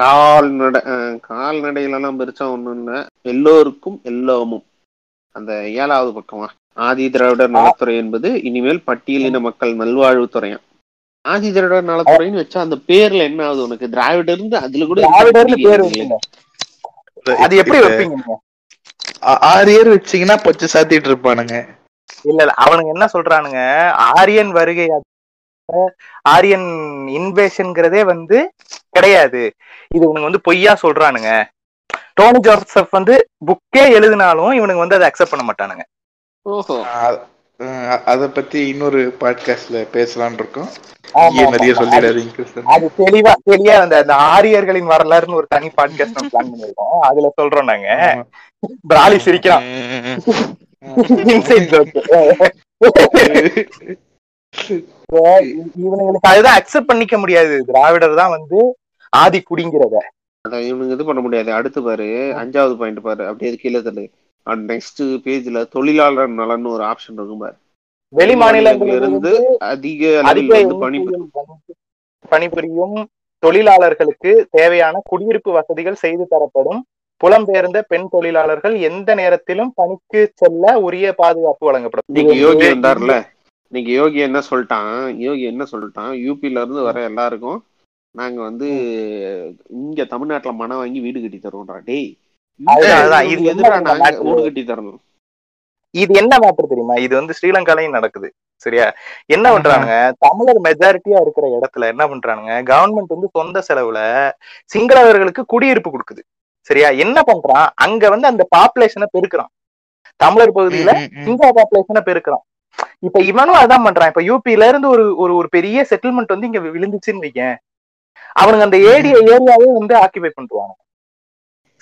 கால்நடை கால்நடையிலாம் பெருசா ஒண்ணும் இல்ல. எல்லோருக்கும் எல்லாமும் அந்த ஏழாவது பக்கமா ஆதி திராவிடர் நலத்துறை என்பது இனிமேல் பட்டியலின மக்கள் நல்வாழ்வுத்துறையாம். ஆதி திராவிடர் நலத்துறைன்னு வச்சா அந்த பேர்ல என்ன ஆகுது உனக்கு? திராவிடர் இருந்து அதுல கூட அது எப்படி வைப்பீங்க? ஆரியர் வச்சீங்கன்னா பச்சை சாத்திட்டு இருப்பானுங்க. இல்ல இல்ல அவனுங்க என்ன சொல்றானுங்க, ஆரியன் வருகை ஆரியன் இன்வேஷன்ங்கிறதே வந்து கிடையாது, இது இவனுங்க வந்து பொய்யா சொல்றானுங்க. டோனி ஜோசப் வந்து புக்கே எழுதினாலும் இவனுக்கு வந்து அதை அக்செப்ட் பண்ண மாட்டானுங்க. ஓஹோ, அத பத்தி இன்னொரு பாட்காஸ்ட்ல பேசலாம் இருக்கோம். அது தெளிவா தெளிவா அந்த ஆரியர்களின் வரலாறுன்னு ஒரு தனி பாட்காஸ்ட் பிளான் பண்ணிருக்கோம், அதுல சொல்றோம் நாங்க. பிராலி சிரிக்கலாம். இவனுங்களுக்கு அதுதான் அக்செப்ட் பண்ணிக்க முடியாது. திராவிடர் தான் வந்து ஆதி குடிங்கிறத இவனுக்கு இது பண்ண முடியாது. அடுத்து பாரு, அஞ்சாவது பாயிண்ட் பாரு, அப்படியே கீழே தள்ளு. நெக்ஸ்ட் பேஜ்ல தொழிலாளர் நலன்னு ஒரு ஆப்ஷன் இருக்கும் பாரு. வெளி மாநிலங்களிலிருந்து அதிக பணிபுரியும் தொழிலாளர்களுக்கு தேவையான குடியிருப்பு வசதிகள் செய்து தரப்படும். புலம்பெயர்ந்த பெண் தொழிலாளர்கள் எந்த நேரத்திலும் பணிக்கு செல்ல உரிய பாதுகாப்பு வழங்கப்படும். நீங்க யோகி வந்தார்ல, நீங்க யோகி என்ன சொல்லிட்டான் யோகி என்ன சொல்லிட்டான் யூபில இருந்து வர எல்லாருக்கும் நாங்க வந்து இங்க தமிழ்நாட்டுல மனம் வாங்கி வீடு கட்டி தருவோம்டா. டேய், வீடு கட்டி தரணும். இது என்ன மேட்டர் தெரியுமா? இது வந்து ஸ்ரீலங்காலையும் நடக்குது. சரியா? என்ன பண்றானுங்க, தமிழர் மெஜாரிட்டியா இருக்கிற இடத்துல என்ன பண்றானுங்க, கவர்மெண்ட் வந்து சொந்த செலவுல சிங்களவர்களுக்கு குடியிருப்பு கொடுக்குது. சரியா? என்ன பண்றான், அங்க வந்து அந்த பாப்புலேஷனை பெருக்கிறான். தமிழர் பகுதியில சிங்கள பாப்புலேஷனை பெருக்கிறான். இப்ப இவனும் அதான் பண்றான். இப்ப யூபில இருந்து ஒரு ஒரு பெரிய செட்டில்மெண்ட் வந்து இங்க விழுந்துச்சுன்னு வைக்கேன், அவனுங்க அந்த ஏரிய ஏரியாவே வந்து ஆக்கிபை பண்ணுவாங்க.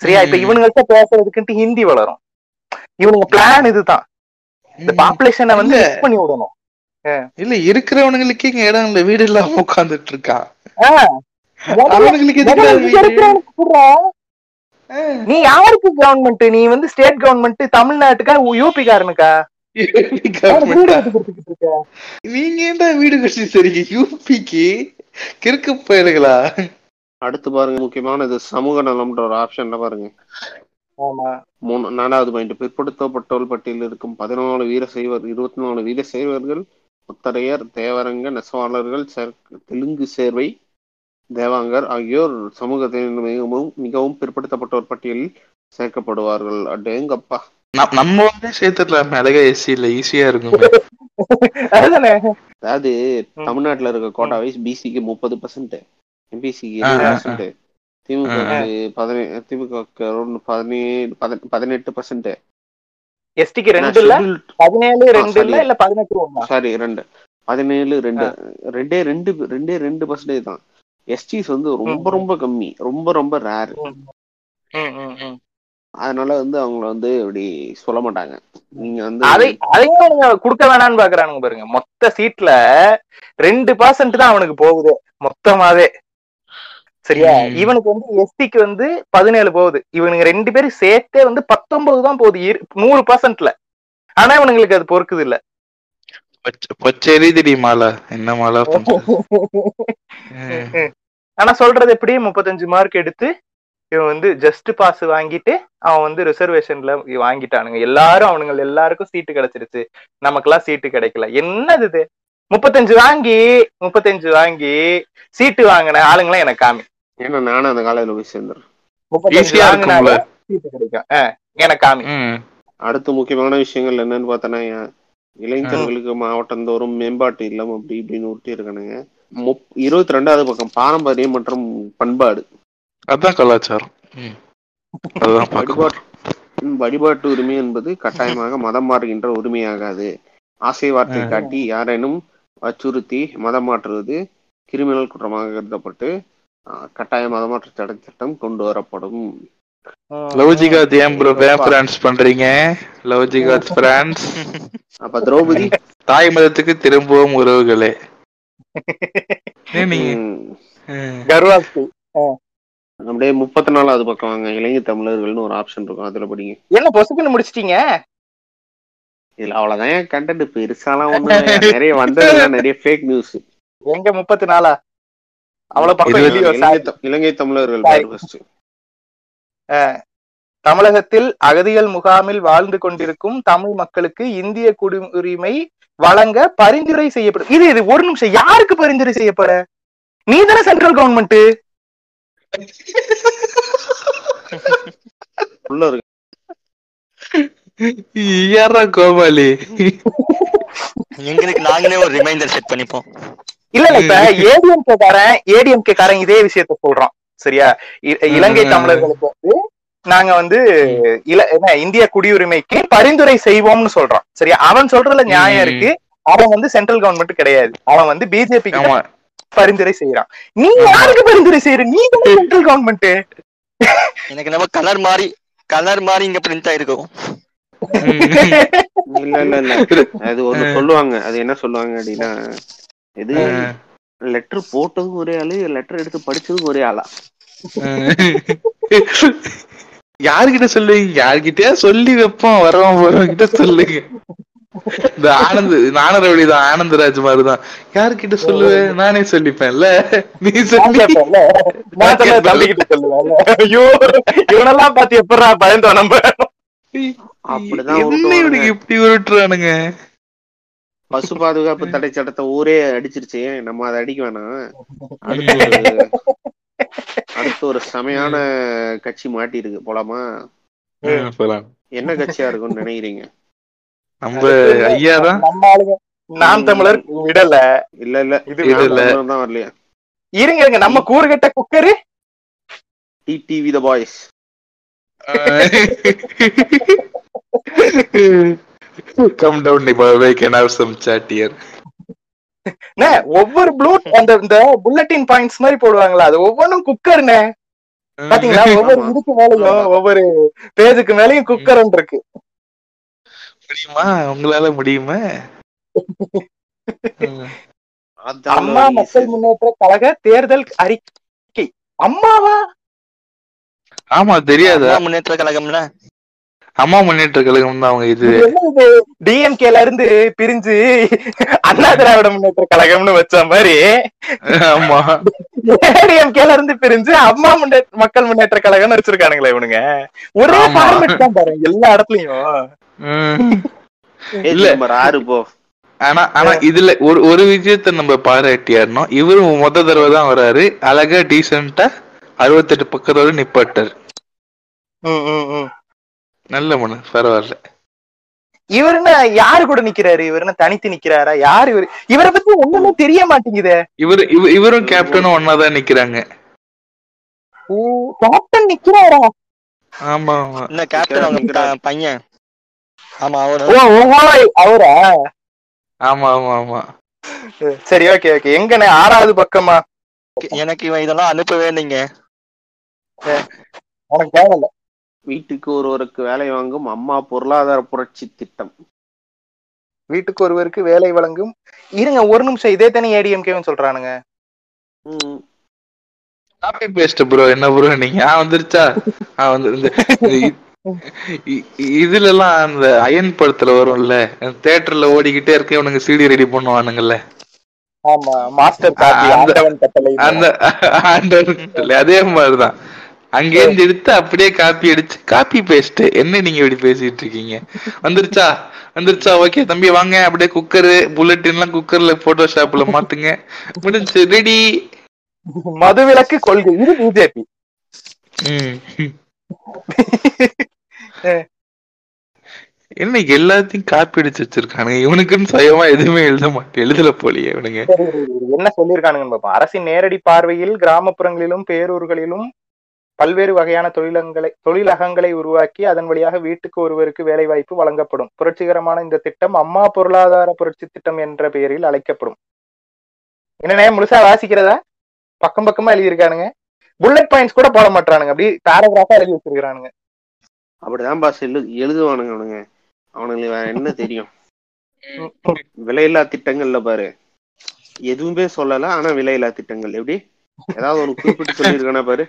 சரியா? இப்ப இவனுங்கள்ட்ட பேசுறதுக்கு ஹிந்தி வளரும். இவனுங்க பிளான் இதுதான், இந்த பாப்புலேஷனை வந்து ஃபிக்ஸ் பண்ணி விடணும். இல்ல இருக்கிறவனுங்களுக்கே இங்க இடம் இல்ல, வீடு இல்லாம உட்கார்ந்துட்டு இருக்கான். நீ யாருக்கு கவர்மெண்ட்? நீ வந்து ஸ்டேட் கவர்மெண்ட் தமிழ்நாட்டுக்கா யூபிக்காரனுக்கா? நீங்க ஏன்டா வீடு கட்டி சரிங்க யூபிக்கு கிறுக்கு போயிருங்களா? அடுத்து பாருங்க, முக்கியமானது சமூக நலம்ன்ற ஒரு ஆப்ஷன்ல பாருங்க. மூணு நாலாவது பாயிண்ட், பிற்படுத்தப்பட்டோர் பட்டியலில் இருக்கும் பதினாலு வீர சைவர் இருபத்தி நாலு வீர சைவர்கள், முத்தரையர், தேவரங்க, நெசவாளர்கள், தெலுங்கு சேர்வை, தேவாங்கர் ஆகியோர் சமூகத்தின் மிகவும் மிகவும் பிற்படுத்தப்பட்டோர் பட்டியலில் சேர்க்கப்படுவார்கள். அடேங்கப்பா, நம்ம வந்து சேர்த்துடலாமே அழகா, எஸ்சியில ஈஸியா இருக்கும். அதாவது தமிழ்நாட்டுல இருக்க கோட்டா வைஸ் பிசிக்கு முப்பது பர்சன்ட், எம்பிசிக்கு பர்சன்ட், திமுக பதினேழு திமுக பதினேழு பதினெட்டு பர்சன்ட், எஸ்டிக்கு ரெண்டு இல்ல பதினேழு ரெண்டு இல்ல இல்ல பதினெட்டு சாரி ரெண்டு பதினேழு ரெண்டு ரெண்டே ரெண்டு ரெண்டே ரெண்டு பர்சன்டேஜ் தான். எஸ்டிஸ் வந்து ரொம்ப ரொம்ப கம்மி, ரொம்ப ரொம்ப ரேர். அதனால வந்து அவங்கள வந்து இப்படி சொல்ல மாட்டாங்க. நீங்க வந்து அதையும் குடுக்க வேணாம்னு பாக்குறானுங்க பாருங்க. மொத்த சீட்ல ரெண்டு பர்சன்ட் தான் அவனுக்கு போகுது மொத்தமாவே. சரியா? இவனுக்கு வந்து எஸ்டிக்கு வந்து பதினேழு போகுது. இவனுக்கு ரெண்டு பேரும் சேர்த்தே வந்து பத்தொன்பது தான் போகுது நூறு பர்சன்ட்ல. ஆனா இவனுங்களுக்கு அது பொறுக்குது இல்ல. ஆனா சொல்றது எப்படி, முப்பத்தஞ்சு மார்க் எடுத்து இவன் வந்து ஜஸ்ட் பாஸ் வாங்கிட்டு அவன் வந்து ரிசர்வேஷன்ல வாங்கிட்டானுங்க எல்லாரும். அவனுங்க எல்லாருக்கும் சீட்டு கிடைச்சிருச்சு, நமக்கெல்லாம் சீட்டு கிடைக்கல. என்னது இது? முப்பத்தஞ்சு வாங்கி முப்பத்தஞ்சு வாங்கி சீட்டு வாங்கின ஆளுங்களாம் எனக்கு காமி. ஏன்னா நானும் அந்த காலையில போய் சேர்ந்துடும். முப்பத்தஞ்சு வாங்கினாலும் சீட்டு கிடைக்கும் எனக்கு காமி. அடுத்த முக்கியமான விஷயங்கள் என்னன்னு பார்த்தோன்னா, இளைஞர்களுக்கு மாவட்டந்தோறும் மேம்பாட்டு இல்லம் அப்படி இப்படின்னு ஒட்டி இருக்கானுங்க. முப் இருபத்தி ரெண்டாவது பக்கம் பாரம்பரியம் மற்றும் பண்பாடு, அதான் கலாச்சாரம். வழிபாட்டு வழிபாட்டு உரிமை என்பது கட்டாயமாக மதம் மாறுகின்ற உரிமையாகாது. ஆசை வார்த்தை காட்டி யாரேனும் அச்சுறுத்தி மதம் மாற்றுவது கிரிமினல் குற்றமாக கருதப்பட்டு கட்டாய மதமாற்ற தடை சட்டம் கொண்டு வரப்படும். லவ்ஜிகா தேம் ப்ரோ பிரான்ஸ் பண்றீங்க. லவ்ஜிகா பிரான்ஸ். அப்ப திரௌபதி தாய் மதத்துக்கு திரும்பவும் உறவுகளே. அப்படியே முப்பத்தி நாலாவது பக்கம் வாங்க, இளைஞர் தமிழர்கள்னு ஒரு ஆப்ஷன் இருக்கும், அதுல படிங்க. என்ன பொசுக்குன்னு முடிச்சிட்டீங்க? இதுல அவ்வளவுதான் கண்டென்ட், பெருசாலாம் ஒண்ணு. நிறைய வந்ததுல நிறைய ஃபேக் நியூஸ். எங்க முப்பத்தி நாலா அவ்வளவு பக்கம்? இலங்கை தமிழர்கள். தமிழகத்தில் அகதிகள் முகாமில் வாழ்ந்து கொண்டிருக்கும் தமிழ் மக்களுக்கு இந்திய குடியுரிமை வழங்க பரிந்துரை செய்யப்படும். இது இது ஒரு நிமிஷம், யாருக்கு பரிந்துரை செய்யப்பட? நீ தானே சென்ட்ரல் கவர்மெண்ட். கோபாலி, எங்களுக்கு நாங்களே ஒரு ரிமைண்டர் செட் பண்ணிப்போம். இல்ல இல்ல, இப்ப ஏடிஎம்கே காரன் ஏடிஎம்கே காரன் இதே விஷயத்த சொல்றான், சரியா? இலங்கை தமிழர்களுக்கு வந்து நாங்க வந்து இல என்ன இந்திய குடியுரிமைக்கு பரிந்துரை செய்வோம்னு சொல்றான், சரியா? அவன் சொல்றதுல நியாயம் இருக்கு. அவன் வந்து சென்ட்ரல் கவர்மெண்ட் கிடையாது, அவன் வந்து பிஜேபி பரிந்துரை செய்யறான். நீ யாருக்கு பரிந்துரை செய்யற? நீ சென்ட்ரல் கவர்மெண்ட். எனக்கு நம்ம கலர் மாறி கலர் மாறி இங்க பிரிண்ட் ஆயிருக்கும். இல்ல இல்ல இல்ல, அது ஒண்ணு சொல்லுவாங்க. அது என்ன சொல்லுவாங்க அப்படின்னா, இது லெட்டர் போட்டதும் ஒரே ஆளு, லெட்டர் எடுத்து படிச்சதும் ஒரே ஆளா? யாருகிட்ட சொல்லுவீங்க? யாருகிட்டயா சொல்லி வைப்போம், வரவன் போறவங்கிட்ட சொல்லுங்க. இந்த ஆனந்த் நானரவழிதான், ஆனந்தராஜ் மாதிரிதான். யாருகிட்ட சொல்லுவேன்? நானே சொல்லிப்பேன்ல, நீ சொல்லிப்பேன்ல. ஐயோ, இவனெல்லாம் பார்த்து எப்படா பயந்தோம் நம்ம. அப்படிதான் இப்படி உருட்டுறானுங்க. பசு பாதுகாப்பு தடை சட்டத்தை ஊரே அடிச்சிருச்சு, நம்ம அதை அடிக்க வேணாம். அடுத்து ஒரு சமையான கட்சி மாட்டி இருக்கு, போலாமா? என்ன கட்சியா இருக்கும்னு நினைக்கிறீங்க? நாம் தமிழர் விடல. இல்ல இல்ல, இதுதான் வரலையா? இருங்க இருங்க, நம்ம கூறுகட்ட cooker TTV the boys. Come down, we can have some chat here. நே, ஒவ்வொரு ப்ளூட் அந்த இந்த புல்லட்டின் பாயிண்ட்ஸ் மாதிரி போடுவாங்களா, அது ஒவ்வொன்னும் குக்கர்னே. பாத்தீங்களா, ஒவ்வொரு இதுக்கு மேலயும் ஒவ்வொரு பேஜுக்கு மேலயும் குக்கர்ன்னு இருக்கு. முடியுமா உங்களால? முடியுமா? அம்மா மக்கள் முன்னேற்ற கழக தேர்தல் அறிக்கை. அம்மாவா? ஆமா, தெரியாதா? முன்னேற்ற கழகம்ல அம்மா முன்னேற்ற கழகம் தான் அவங்க. இது டிஎம்கேல இருந்து பிரிஞ்சு அண்ணா திராவிட முன்னேற்ற கழகம்னு வச்ச மாதிரி, டிஎம்கேல இருந்து பிரிஞ்சு அம்மா முன்னேற்ற மக்கள் முன்னேற்ற கழகம்னு வச்சிருக்கானுங்களே இவனுங்க. ஒரே ஃபார்மேட் தான் பாருங்க எல்லா இடத்துலயும். இல்ல ஆறு போ. ஆனா ஆனா இதுல ஒரு ஒரு விஷயத்த நம்ம பாராட்டியாருனோ, இவரும் மொத்த தடவை தான் வராரு, அழகா டீசென்ட்டா அறுபத்தெட்டு பக்கத்தோட நிப்பாட்டாரு. நல்ல மனு, பரவாயில்ல. இவருன்னா யாரு கூட நிக்கிறாரு? இவருன்னா தனித்து நிக்கிறாரா? யாரு இவரு? இவரை பத்தி ஒண்ணுமே தெரிய மாட்டேங்குதே. இவரு இவரும் கேப்டனும் ஒன்னாதான் நிக்கிறாங்க. ஓ, கேப்டன் நிக்கிறாரா? ஆமா ஆமா, என்ன கேப்டன் அவங்க பையன். ஆமா அவரு. ஓ ஓய், அவரா? ஆமா ஆமா ஆமா. சரி, ஓகே ஓகே. எங்கண்ணே ஆறாவது பக்கமா? எனக்கு இவன் இதெல்லாம் அனுப்பவே நீங்க உனக்கு தேவையில்ல. வீட்டுக்கு ஒருவருக்கு வேலை வாங்கும் அம்மா பொருளாதார புரட்சி திட்டம். வீட்டுக்கு ஒருவருக்கு வேலை வழங்கும். இருங்க ஒரு நிமிஷம், இதே தானே ஏடிஎம்கேன்னு சொல்றானுங்க. Copy paste bro. என்ன ப்ரோ நீங்க? ஆ வந்துருச்சா? ஆ வந்து இதுல எல்லாம் அந்த அயன் படத்துல வரும்ல, தியேட்டர்ல ஓடிக்கிட்டே இருக்க உனக்கு சீடி ரெடி பண்ணுவானுங்கல்ல. ஆமா, மாஸ்டர் காப்பி ஆண்டவன் கட்டளை. அந்த ஆண்டவன் கட்டளை அதே மாதிரிதான். அங்கேருந்து எடுத்து அப்படியே காப்பி அடிச்சு காப்பி பேஸ்ட். என்ன நீங்க இப்படி பேசிட்டு இருக்கீங்க? வந்துருச்சா? வந்துருச்சா? ஓகே தம்பி வாங்க, அப்படியே குக்கரு புல்லட்டின்லாம் குக்கர்ல போட்டோஷாப்ல மாத்துங்க, முடிஞ்சு ரெடி. மதுவிலக்கு கொள்கை இது பிஜேபி. என்ன எல்லாத்தையும் காப்பி அடிச்சு வச்சிருக்கானுங்க. இவனுக்குன்னு சுயமா எதுவுமே எழுத மாட்டேன் எழுதல போலியே. இவனுங்க என்ன சொல்லியிருக்கானுங்கன்னு பாப்போம். அரசின் நேரடி பார்வையில் கிராமப்புறங்களிலும் பேரூர்களிலும் பல்வேறு வகையான தொழிலங்களை தொழிலகங்களை உருவாக்கி அதன் வழியாக வீட்டுக்கு ஒருவருக்கு வேலை வாய்ப்பு வழங்கப்படும். புரட்சிகரமான இந்த திட்டம் அம்மா பொருளாதார புரட்சி திட்டம் என்ற பெயரில் அழைக்கப்படும். என்னன்னா முழுசா வாசிக்கிறதா பக்கம் பக்கமா எழுதியிருக்கானுங்க. புல்லட் பாயிண்ட்ஸ் கூட போட மாட்டானுங்க, அப்படி பேராகிராஃபா எழுதி வச்சிருக்கானுங்க. அப்படிதான் பாஸ் எழுதுவானுங்க அவனுங்க. அவனுங்களுக்கு வேற என்ன தெரியும்? விலையில்லா திட்டங்கள்ல பாரு எதுவுமே சொல்லல, ஆனா விலையில்லா திட்டங்கள் எப்படி ஏதாவது ஒரு குறிப்பிட்டு சொல்லியிருக்கானா பாரு.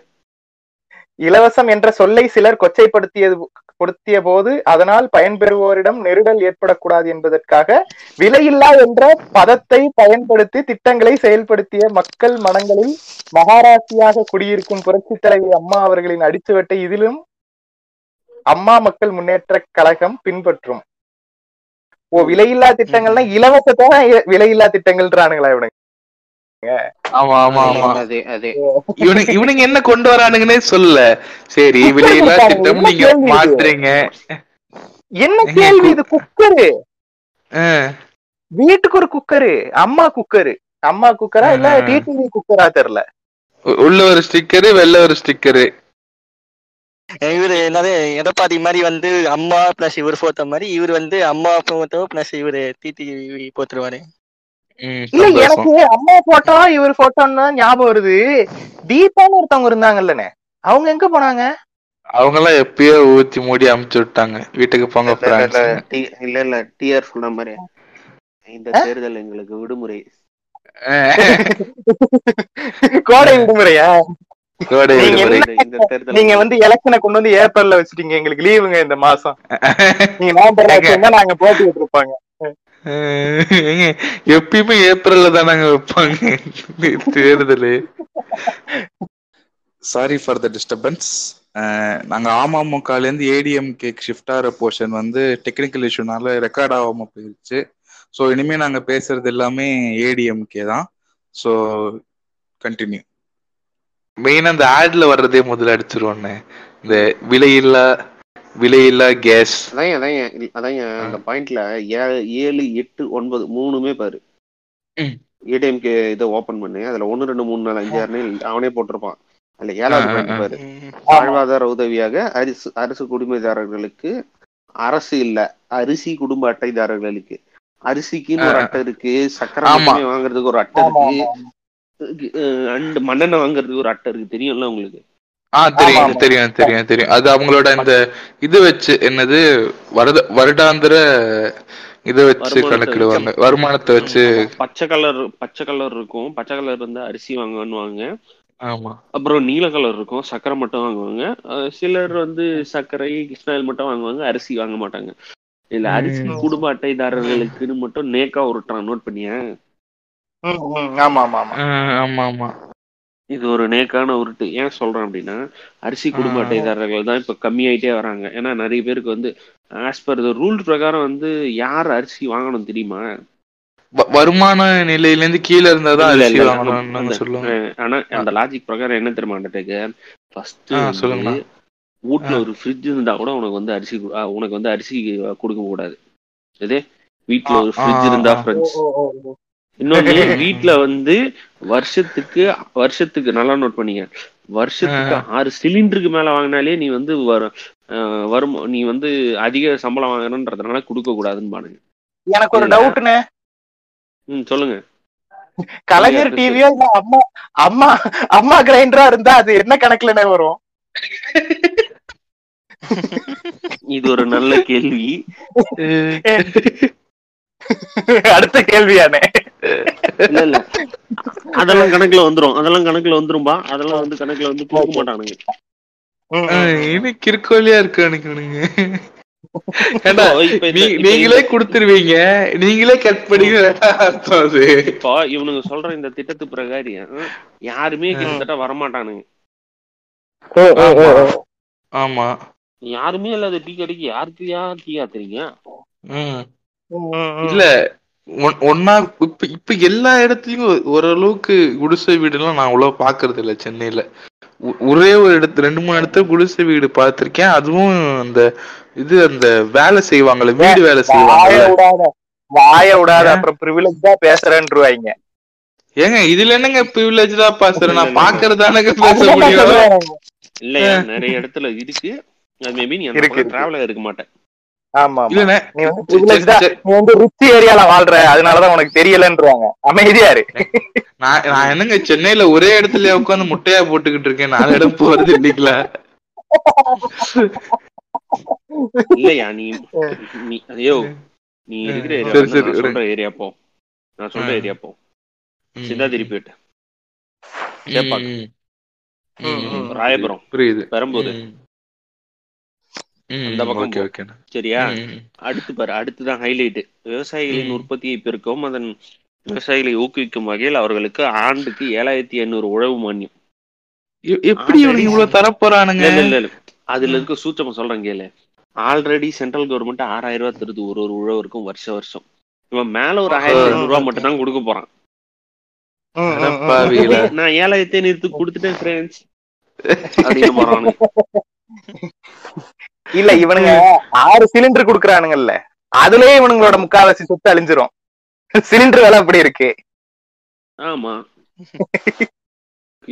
இலவசம் என்ற சொல்லை சிலர் கொச்சைப்படுத்தியது கொடுத்திய போது அதனால் பயன்பெறுவோரிடம் நெருடல் ஏற்படக்கூடாது என்பதற்காக விலையில்லா என்ற பதத்தை பயன்படுத்தி திட்டங்களை செயல்படுத்திய மக்கள் மனங்களில் மகாராசியாக குடியிருக்கும் புரட்சி தலைவி அம்மா அவர்களின் அடிச்சுவட்டை இதிலும் அம்மா மக்கள் முன்னேற்ற கழகம் பின்பற்றும். ஓ, விலையில்லா திட்டங்கள்னா இலவசத்தை விலையில்லா திட்டங்கள்ன்றானுங்களா இவனுங்க? இவனுங்க என்ன கொண்டு வரானுங்கன்னே சொல்லல. சரி விலையில்லா திட்டம் நீங்க மாத்துறீங்க, என்ன கேள்வி இது? குக்கரு, வீட்டுக்கு ஒரு குக்கரு, அம்மா குக்கரு, அம்மா குக்கரா இல்ல டிடிவி குக்கரா தெரியல. உள்ள ஒரு ஸ்டிக்கரு, வெள்ள ஒரு ஸ்டிக்கரு. இவரு என்னது எடப்பாடி மாதிரி வந்து அம்மா பிளஸ் இவரு போத்த மாதிரி, இவரு வந்து அம்மா போத்தோ பிளஸ் இவரு டிடிவி போத்துருவாரு. இல்ல எனக்கு அம்மா போட்டோ இவரு போட்டோன்னு ஞாபகம் வருது. தீபான்னு ஒருத்தவங்க இருந்தாங்கல்லண்ணே, அவங்க எங்க போனாங்க? அவங்க எல்லாம் எப்பயோ ஊத்தி மூடி அமுச்சு விட்டாங்க, வீட்டுக்கு போங்க. இல்ல இல்ல டிஆர் சொன்ன மாதிரி இந்த தேர்தல் எங்களுக்கு விடுமுறை, கோடை விடுமுறையா? நீங்க வந்து எலெக்ஷனை கொண்டு வந்து ஏப்ரல்ல வச்சிட்டீங்க, எங்களுக்கு லீவுங்க இந்த மாசம். நீங்க நவம்பர்ல வச்சீங்கன்னா நாங்க போட்டிட்டு இருப்பாங்க. எப்பயுமே ஏப்ரல்ல தான் நாங்க வைப்பாங்க தேர்தல். Sorry for the disturbance. நாங்க அமமுகல இருந்து ஏடிஎம்கே ஷிஃப்ட் ஆகிற போர்ஷன் வந்து டெக்னிக்கல் இஷ்யூனால ரெக்கார்ட் ஆகாம போயிருச்சு. ஸோ இனிமே நாங்க பேசுறது எல்லாமே ஏடிஎம்கே தான். So continue. மெயினா இந்த ஆட்ல வர்றதே முதல்ல அடிச்சிருவோன்னு இந்த விலையில்லா விலையில்லா கேஸ். அதான் அதான் அதான் அந்த பாயிண்ட்ல ஏழு எட்டு ஒன்பது மூணுமே பாரு ஏடிஎம்கே இதை ஓபன் பண்ணு. அதுல ஒன்னு ரெண்டு மூணு நாலு அஞ்சு ஆறுன்னு அவனே போட்டிருப்பான். அதுல ஏழாவது பாயிண்ட் பாரு, வாழ்வாதார உதவியாக அரிசி அரசு குடும்பதாரர்களுக்கு அரசு இல்ல அரிசி குடும்ப அட்டைதாரர்களுக்கு அரிசிக்குன்னு ஒரு அட்டை இருக்கு, சக்கரை வாங்குறதுக்கு ஒரு அட்டை இருக்கு, மண்ணெண்ண வாங்குறதுக்கு ஒரு அட்டை இருக்கு. தெரியும்ல உங்களுக்கு? ஆஹ் தெரியும் தெரியும் தெரியும் தெரியும். அது அவங்களோட இந்த இது வச்சு என்னது வருடாந்திர இதை வச்சு கணக்கிடுவாங்க, வருமானத்தை வச்சு. பச்சை கலர் பச்சை கலர் இருக்கும், பச்சை கலர் இருந்தா அரிசி வாங்குவாங்க. ஆமா. அப்புறம் நீல கலர் இருக்கும், சக்கரை மட்டும் வாங்குவாங்க. சிலர் வந்து சர்க்கரை கிருஷ்ணாயில் மட்டும் வாங்குவாங்க, அரிசி வாங்க மாட்டாங்க. இல்ல அரிசி குடும்ப அட்டைதாரர்களுக்குன்னு மட்டும் நேக்கா ஒரு ட்ரா நோட் பண்ணியா. இது ஒரு நேக்கான உருட்டு. ஏன் சொல்றேன் அப்படின்னா அரிசி குடும்ப அட்டைதாரர்கள் தான் இப்ப கம்மியாயிட்டே வராங்க. ஏன்னா நிறைய பேருக்கு வந்து ஆஸ் பர் த ரூல் பிரகாரம் வந்து யார் அரிசி வாங்கணும் தெரியுமா? வருமான நிலையில இருந்து கீழே இருந்தாதான். ஆனா அந்த லாஜிக் பிரகாரம் என்ன தெரியுமா அண்டர்டேக்கர், வீட்டுல ஒரு ஃப்ரிட்ஜ் இருந்தா கூட உனக்கு வந்து அரிசி உனக்கு வந்து அரிசி கொடுக்க கூடாது. இதே வீட்டுல ஒரு ஃப்ரிட்ஜ் இருந்தா ஃப்ரெண்ட்ஸ். இன்னொரு வீட்டுல வந்து வருஷத்துக்கு வருஷத்துக்கு நல்லா நோட் பண்ணீங்க, வருஷத்துக்கு ஆறு சிலிண்டருக்கு மேல வாங்கினாலே நீ வந்து வரும் நீ வந்து அதிக சம்பளம் வாங்கணும்ன்றதுனால கொடுக்க கூடாதுன்னு பாருங்க. எனக்கு ஒரு டவுட்னே. ம் சொல்லுங்க. கலைஞர் டிவியோ அம்மா அம்மா அம்மா கிரைண்டரா இருந்தா அது என்ன கணக்குலனே வரும்? இது ஒரு நல்ல கேள்வி. அடுத்த கேள்வியானே. இல்ல இல்ல அதெல்லாம் கணக்குல வந்துரும், அதெல்லாம் கணக்குல வந்துரும்பா. அதெல்லாம் வந்து கணக்குல வந்து போக மாட்டானுங்க. இது கிறுக்கோலியா இருக்கு அனுக்குனுங்க. நீங்களே குடுத்துருவீங்க, நீங்களே கட் பண்ணிக்கிறது. இப்போ இவனுங்க சொல்ற இந்த திட்டத்து பிரகாரம் யாருமே கிட்டத்தட்ட வரமாட்டானுங்க. ஆமா, யாருமே இல்லாத டீ கடைக்கு யாருக்கு யார் டீ ஆத்துறீங்க? இல்ல ஒன்னா இப்ப இப்ப எல்லா இடத்துலயும் ஓரளவுக்கு குடிசை வீடுலாம் நான் அவ்வளவு பாக்குறது இல்ல சென்னையில. ஒரே ஒரு இடத்து ரெண்டு மூணு இடத்துல குடிசை வீடு பார்த்திருக்கேன். அதுவும் அந்த இது அந்த வேலை செய்வாங்கல்ல, வீடு வேலை செய்வாங்க. வாய விடாத, அப்புறம் பிரிவிலேஜ் தான் பேசுறேன்னுருவாங்க. ஏங்க இதுல என்னங்க பிரிவிலேஜ் தான் பேசுறேன், நான் பாக்குறதானங்க பேச முடியும். இல்ல நிறைய இடத்துல இருக்கு, அது மேபி நீ எனக்கு டிராவலர் இருக்க மாட்டேன். ஆமா இல்ல நீ வந்து பிரிவிலேஜ் தான், நீ வந்து ரிச் ஏரியால வாழ்ற, அதனால தான் உனக்கு தெரியலன்றுவாங்க. அமைதியா இருக்கு. நான் நான் என்னங்க சென்னையில ஒரே இடத்துல உட்காந்து முட்டையா போட்டுக்கிட்டு இருக்கேன், நாலு இடம் போறது இல்லைங்களா? இல்லையா நீ ஐயோ நீ இருக்கிற ஏரியா போ, நான் சொல்ற ஏரியா போ, சிந்தாதிரி போயிட்டு ராயபுரம் புரியுது, பெரம்பூர் அந்த பக்கம் சரியா? அடுத்து பாரு, அடுத்துதான் ஹைலைட். விவசாயிகளின் உற்பத்தியை பெருக்கவும் அதன் விவசாயிகளை ஊக்குவிக்கும் வகையில் அவர்களுக்கு ஆண்டுக்கு ஏழாயிரத்தி எண்ணூறு உழவு மானியம். எப்படி இவ்வளவு தரப்போறானுங்க? அதுல இருக்க சூச்சமா சொல்றேன் கேளு. ஆல்ரெடி சென்ட்ரல் கவர்மெண்ட் ஆறாயிரம் ரூபாய் தருது ஒரு ஒரு உழவருக்கும் வருஷ வருஷம். இவன் மேல ஒரு ஆயிரத்தி ஐநூறு ரூபா மட்டும் தான் கொடுக்க போறான். நான் ஏழாயிரத்தி ஐநூறு கொடுத்துட்டேன் அப்படின்னு போறானு. இல்ல இவனுங்க ஆறு சிலிண்டர் குடுக்கறானுங்கல்ல, அதுலயே இவனுங்களோட முக்காவாசி சொத்து அழிஞ்சிரும். சிலிண்டர் வேலை அப்படி இருக்கு. ஆமா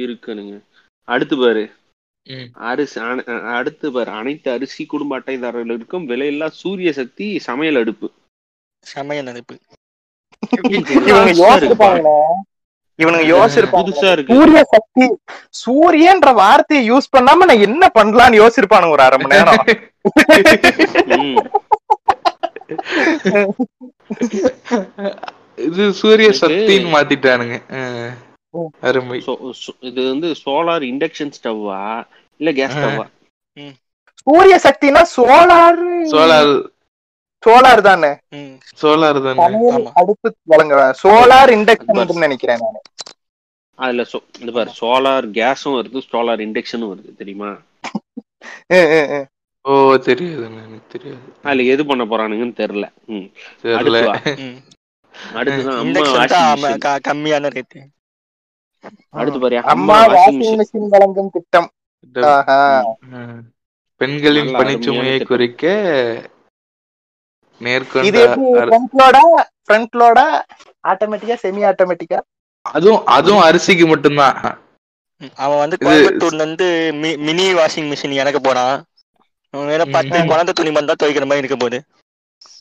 இருக்கணுங்க. அடுத்து பாரு அரிசி, அடுத்து பாரு அனைத்து அரிசி குடும்ப அட்டைதாரர்களுக்கும் விலையில்லா சூரிய சக்தி சமையல் அடுப்பு. சமையல் அடுப்பு இவனுங்க யோசிச்சிருப்பாங்க. சூரிய சக்தி, சூரியன்ற வார்த்தையை யூஸ் பண்ணாம நான் என்ன பண்ணலாம்னு யோசிச்சிருப்பானுங்க ஒரு அரை மணி நேரம். இது சூரிய சக்தின்னு மாத்திட்டானுங்க. அருமை. இது வந்து சோலார் இண்டக்ஷன் ஸ்டவ்வா இல்ல கேஸ் ஸ்டவ்வா? சூரிய சக்தினா சோலார் சோலார் சோலார் தானே. சோலார் தானே அடுப்பு வழங்குறேன். சோலார் இண்டக்ஷன் நினைக்கிறேன் நான். அதுல சோ இந்த பாரு சோலார் கேஸும் வருது, சோலார் இண்டக்ஷனும் வருது, தெரியுமா? ஓ தெரியாது, எனக்கு தெரியாது. அதுல எது பண்ண போறானுங்கன்னு தெரியல. ம் தெரியல. அடுத்துதான் அம்மா கம்மியான ரேட். அடுத்து பாரு அம்மா வாஷிங் மெஷின் வழங்கும் திட்டம். பெண்களின் பணிச்சுமையை குறிக்க அரிசிக்கு மட்டும்தான். அவன் வந்து கோயம்புத்தூர்ல இருந்து மினி வாஷிங் மிஷின் எனக்கு போறான். குழந்தை துணி மந்தான் துவைக்கிற மாதிரி இருக்க போகுது.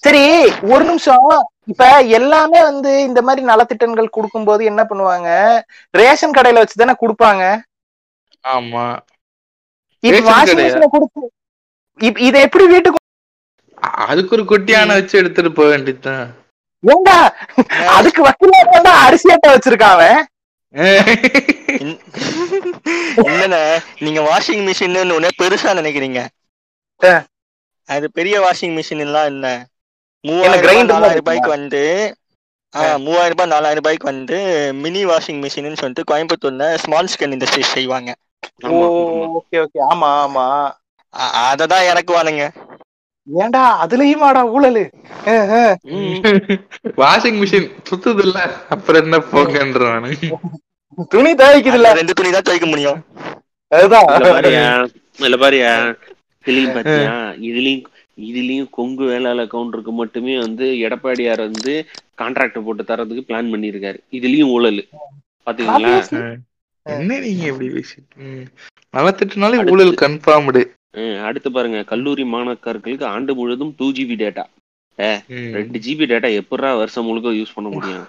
சரி ஒரு நிமிஷம். இப்ப எல்லாமே வந்து இந்த மாதிரி நலத்திட்டங்கள் குடுக்கும் போது என்ன பண்ணுவாங்க? ரேஷன் கடையில வச்சுதானே குடுப்பாங்க. ஆமா இது வாஷிங் மிஷின் குடுத்து இதை எப்படி வீட்டுக்கு அதுக்கு ஒரு குட்டியான வச்சு எடுத்துட்டு போக வேண்டியதுதான். ஏண்டா அதுக்கு வக்கீல அரிசி ஆட்டை வச்சிருக்காங்க. இல்ல நீங்க வாஷிங் மிஷின் பெருசா நினைக்கிறீங்க, அது பெரிய வாஷிங் மிஷின் எல்லாம் இல்ல. மூவாயிரம் நாலாயிரம் ரூபாய்க்கு வந்து ஆஹ் மூவாயிரம் ரூபாய் நாலாயிரம் ரூபாய்க்கு வந்து மினி வாஷிங் மிஷின் சொல்லிட்டு கோயம்புத்தூர்ல ஸ்மால் ஸ்கேல் இண்டஸ்ட்ரி செய்வாங்க. ஆமா ஆமா அததான் எனக்கு வானுங்க. ஏண்டா அதுலயும் ஆடா ஊழலு. வாஷிங் மிஷின் சுத்துது இல்ல, அப்புறம் என்ன போகன்றானு. துணி துவைக்குது இல்ல, ரெண்டு துணி தான் துவைக்க முடியும். அதுதான் இல்ல பாரியா இதுலயும் பாத்தியா, இதுலயும் இதுலயும் கொங்கு வேளாள கவுண்டருக்கு மட்டுமே வந்து எடப்பாடியார் வந்து கான்ட்ராக்ட் போட்டு தரதுக்கு பிளான் பண்ணிருக்காரு. இதுலயும் ஊழலு பாத்தீங்களா? என்ன நீங்க எப்படி நலத்திட்டனாலே ஊழல் கன்ஃபார்ம்டு. அடுத்து பாருங்க, கல்லூரி மாணவர்களுக்கு ஆண்டு முழுதும் டூ ஜிபி டேட்டா. ரெண்டு ஜிபி டேட்டா எப்படா வருஷம் முழுக்க யூஸ் பண்ண முடியும்?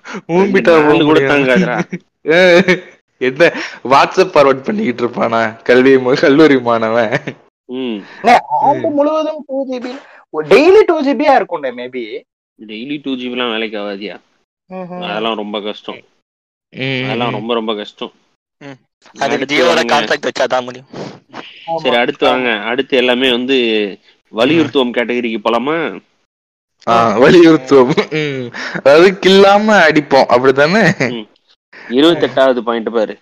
என்ன வாட்ஸ்அப் ஃபார்வர்ட் பண்ணிக்கிட்டு இருப்பானா கல்வி கல்லூரி மாணவன்? ஆண்டு முழுவதும் டூ ஜிபி டெய்லி டூ ஜிபியா இருக்கும். மேபி டெய்லி டூ ஜிபி எல்லாம் வேலைக்கு ஆகாதியா? அதெல்லாம் ரொம்ப கஷ்டம், அதெல்லாம் ரொம்ப ரொம்ப கஷ்டம். சரி அடுத்து வாங்க. அடுத்து எல்லாமே வந்து வலியுறுத்துவம் கேட்டகரிக்கு போலாமா? வலியுறுத்துவம் அதாவது கில்லாம அடிப்போம் அப்படித்தானே. இருபத்தி எட்டாவது பாயிண்ட் பாரு.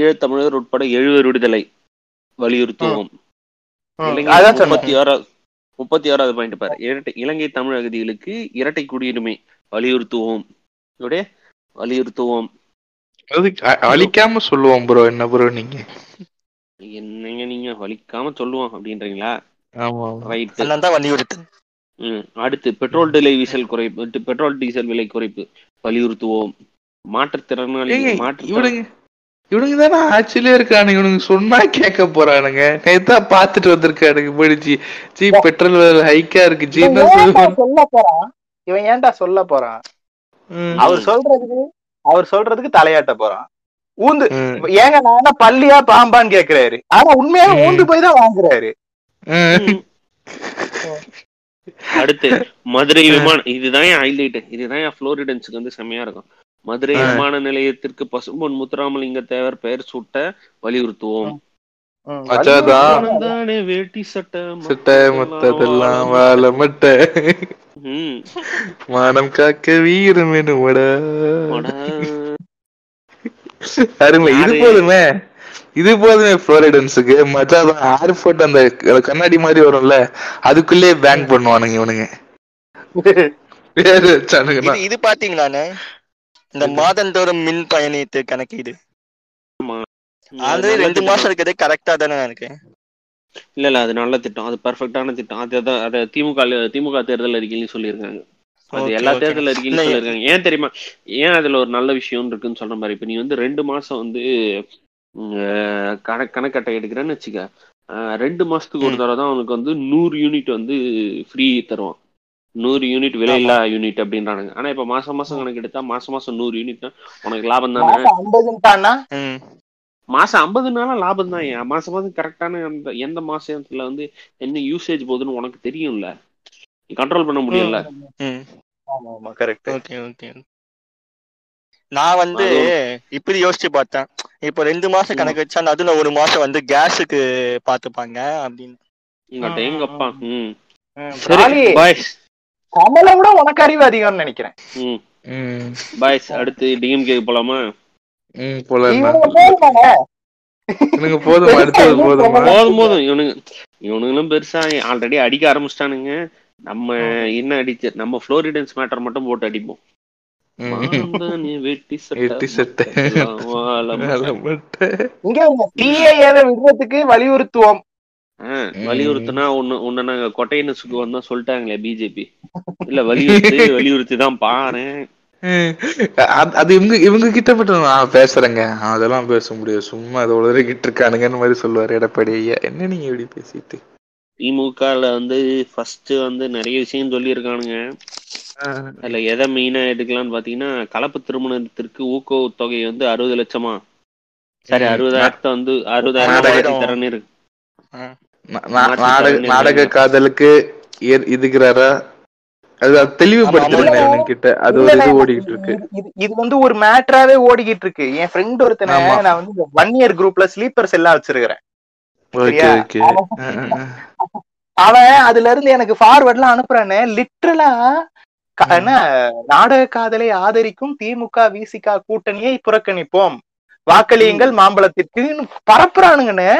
ஈழத்தமிழர் உட்பட எழுவர் விடுதலை வலியுறுத்துவோம். முப்பத்தி ஆறாவது முப்பத்தி ஆறாவது பாயிண்ட் பாரு. இரட்டை இலங்கை தமிழ் அகதிகளுக்கு இரட்டை குடியுரிமை வலியுறுத்துவோம். இதோட வலியுறுத்துவோம் அழிக்காம சொல்லுவோம் ப்ரோ. என்ன ப்ரோ நீங்க என்னங்க நீங்க வலிக்காம சொல்லுவோம் அப்படின்றீங்களா? ரைட், நான் தான் வலியுறுத்தேன். ம் அடுத்து பெட்ரோல் விலை வீசல் குறைப்பு, பெட்ரோல் டீசல் விலை குறைப்பு வலியுறுத்துவோம். மாற்றுத்திறனாளி மாற்று இவனுங்க இவனுங்க தானே ஆட்சியிலே இருக்கானு, இவனுங்க சொன்னா கேட்க போறானுங்க. கைத்தா பாத்துட்டு வந்திருக்கானுங்க போயிடுச்சு. ஜி பெட்ரோல் விலை ஹைக்கா இருக்கு ஜி சொல்ல போறான். இவன் ஏன்டா சொல்ல போறான்? அவர் சொல்றதுக்கு அவர் சொல்றதுக்கு தலையாட்ட போறான். ஊந்து ஏங்க நான் பள்ளியா பாம்பான்னு கேக்குறாரு, ஆனா உண்மையா ஊந்து போய் தான் வாங்குறாரு. அடுத்து மதுரை விமானம், இதுதான் என் ஹைலைட், இதுதான் என் புளோரிடன்ஸுக்கு வந்து செம்மையா இருக்கும். மதுரை விமான நிலையத்திற்கு பசும்பொன் முத்துராமலிங்க தேவர் பெயர் சூட்ட வலியுறுத்துவோம். வேட்டி சட்டை சட்டை மொத்ததெல்லாம் வாழ மட்டை மானம் காக்க வீரம் என்னோட அருமை. இது போதுமே, இது போதுமே புளோரிடன்ஸுக்கு. மச்சான் ஏர்போர்ட் அந்த கண்ணாடி மாதிரி வரும்ல, அதுக்குள்ளே பேங்க் பண்ணுவானுங்க இவனுங்க. இது பாத்தீங்களானே இந்த மாதந்தோறும் மின் பயணித்து கணக்கீடு, அது ரெண்டு மாசம் இருக்கிறது கரெக்டா தானே எனக்கு? இல்ல இல்ல, அது நல்ல திட்டம், அது பெர்ஃபெக்டான திட்டம். அது அதை திமுக திமுக தேர்தல் அறிக்கையிலும் சொல்லியிருக்காங்க. அது எல்லா தேர்தல் அறிக்கையிலும் சொல்லியிருக்காங்க. ஏன் தெரியுமா? ஏன் அதுல ஒரு நல்ல விஷயம் இருக்குன்னு சொல்ற மாதிரி, இப்ப நீ வந்து ரெண்டு மாசம் வந்து கணக்கு கணக்கட்டை எடுக்கிறேன்னு வச்சுக்க, ரெண்டு மாசத்துக்கு ஒரு தடவை தான் அவனுக்கு வந்து நூறு யூனிட் வந்து ஃப்ரீ தருவான். நூறு யூனிட் விலையில்லா யூனிட் அப்படின்றானுங்க. ஆனா இப்ப மாசம் மாசம் கணக்கு எடுத்தா மாசம் மாசம் நூறு யூனிட்னா உனக்கு லாபம் தானே. மாசம் ஐம்பதுனால லாபம் தான். ஏன் மாசம் மாசம் கரெக்டான அந்த எந்த மாசத்துல வந்து என்ன யூசேஜ் போகுதுன்னு உனக்கு தெரியும்ல, கண்ட்ரோல் பண்ண முடியல. நான் வந்து இப்படி யோசிச்சு பார்த்தேன், இப்ப ரெண்டு மாசம் கணக்கு வச்சா அதுல ஒரு மாசம் வந்து கேஸுக்கு பாத்துப்பாங்க அப்படின்னு. கமலை விட உனக்கு அறிவு அதிகம்னு நினைக்கிறேன். பாய்ஸ் அடுத்து டிஎம்கே போலாமா? போதும் போதும், இவனுங்க இவனுங்களும் பெருசா ஆல்ரெடி அடிக்க ஆரம்பிச்சிட்டானுங்க. நம்ம என்ன அடிச்சு நம்ம புளோரிடன்ஸ் மேட்டர் மட்டும் போட்டு அடிப்போம். வலியுறுத்துவோம். வலியுறுத்தினா ஒண்ணு ஒண்ணு நாங்க கொட்டையனுக்கு வந்தா சொல்லிட்டாங்களே பிஜேபி, இல்ல வலியுறுத்தி வலியுறுத்திதான் பாரு. அது இவங்க இவங்க கிட்ட மட்டும் நான் பேசுறேங்க, அதெல்லாம் பேச முடியாது, சும்மா அதை உளறிக்கிட்டு இருக்கானுங்கன்னு மாதிரி சொல்லுவாரு எடப்பாடி ஐயா. என்ன நீங்க இப்படி பேசிட்டு? திமுகல வந்து ஃபர்ஸ்ட் வந்து நிறைய விஷயம் சொல்லியிருக்கானுங்க. அதுல எதை மெயினா எடுக்கலாம்னு பாத்தீங்கன்னா, கலப்பு திருமணத்திற்கு ஊக்க தொகை வந்து அறுபது லட்சமா சரி அறுபதாயிரத்தை வந்து அறுபதாயிரம் தரன்னு இருக்கு. நாடக காதலுக்கு இதுக்குறாரா? அது தெளிவுபடுத்துறேன் கிட்ட, அது ஒரு இது ஓடிக்கிட்டு இருக்கு. இது வந்து ஒரு மேட்டராவே ஓடிக்கிட்டு இருக்கு. என் ஃப்ரெண்ட் ஒருத்தனை நான் வந்து ஒன் இயர் குரூப்ல ஸ்லீப்பர்ஸ் எல்லாம் வச்சிருக்கிறேன். அவன் அதுல இருந்து எனக்கு ஃபார்வர்ட்லாம் அனுப்புறானே, லிட்டரலா என்ன நாடக காதலை ஆதரிக்கும் திமுக விசிகா கூட்டணியை புறக்கணிப்போம், வாக்களியுங்கள் மாம்பழத்திற்கு பரப்புறானுங்கன்னு.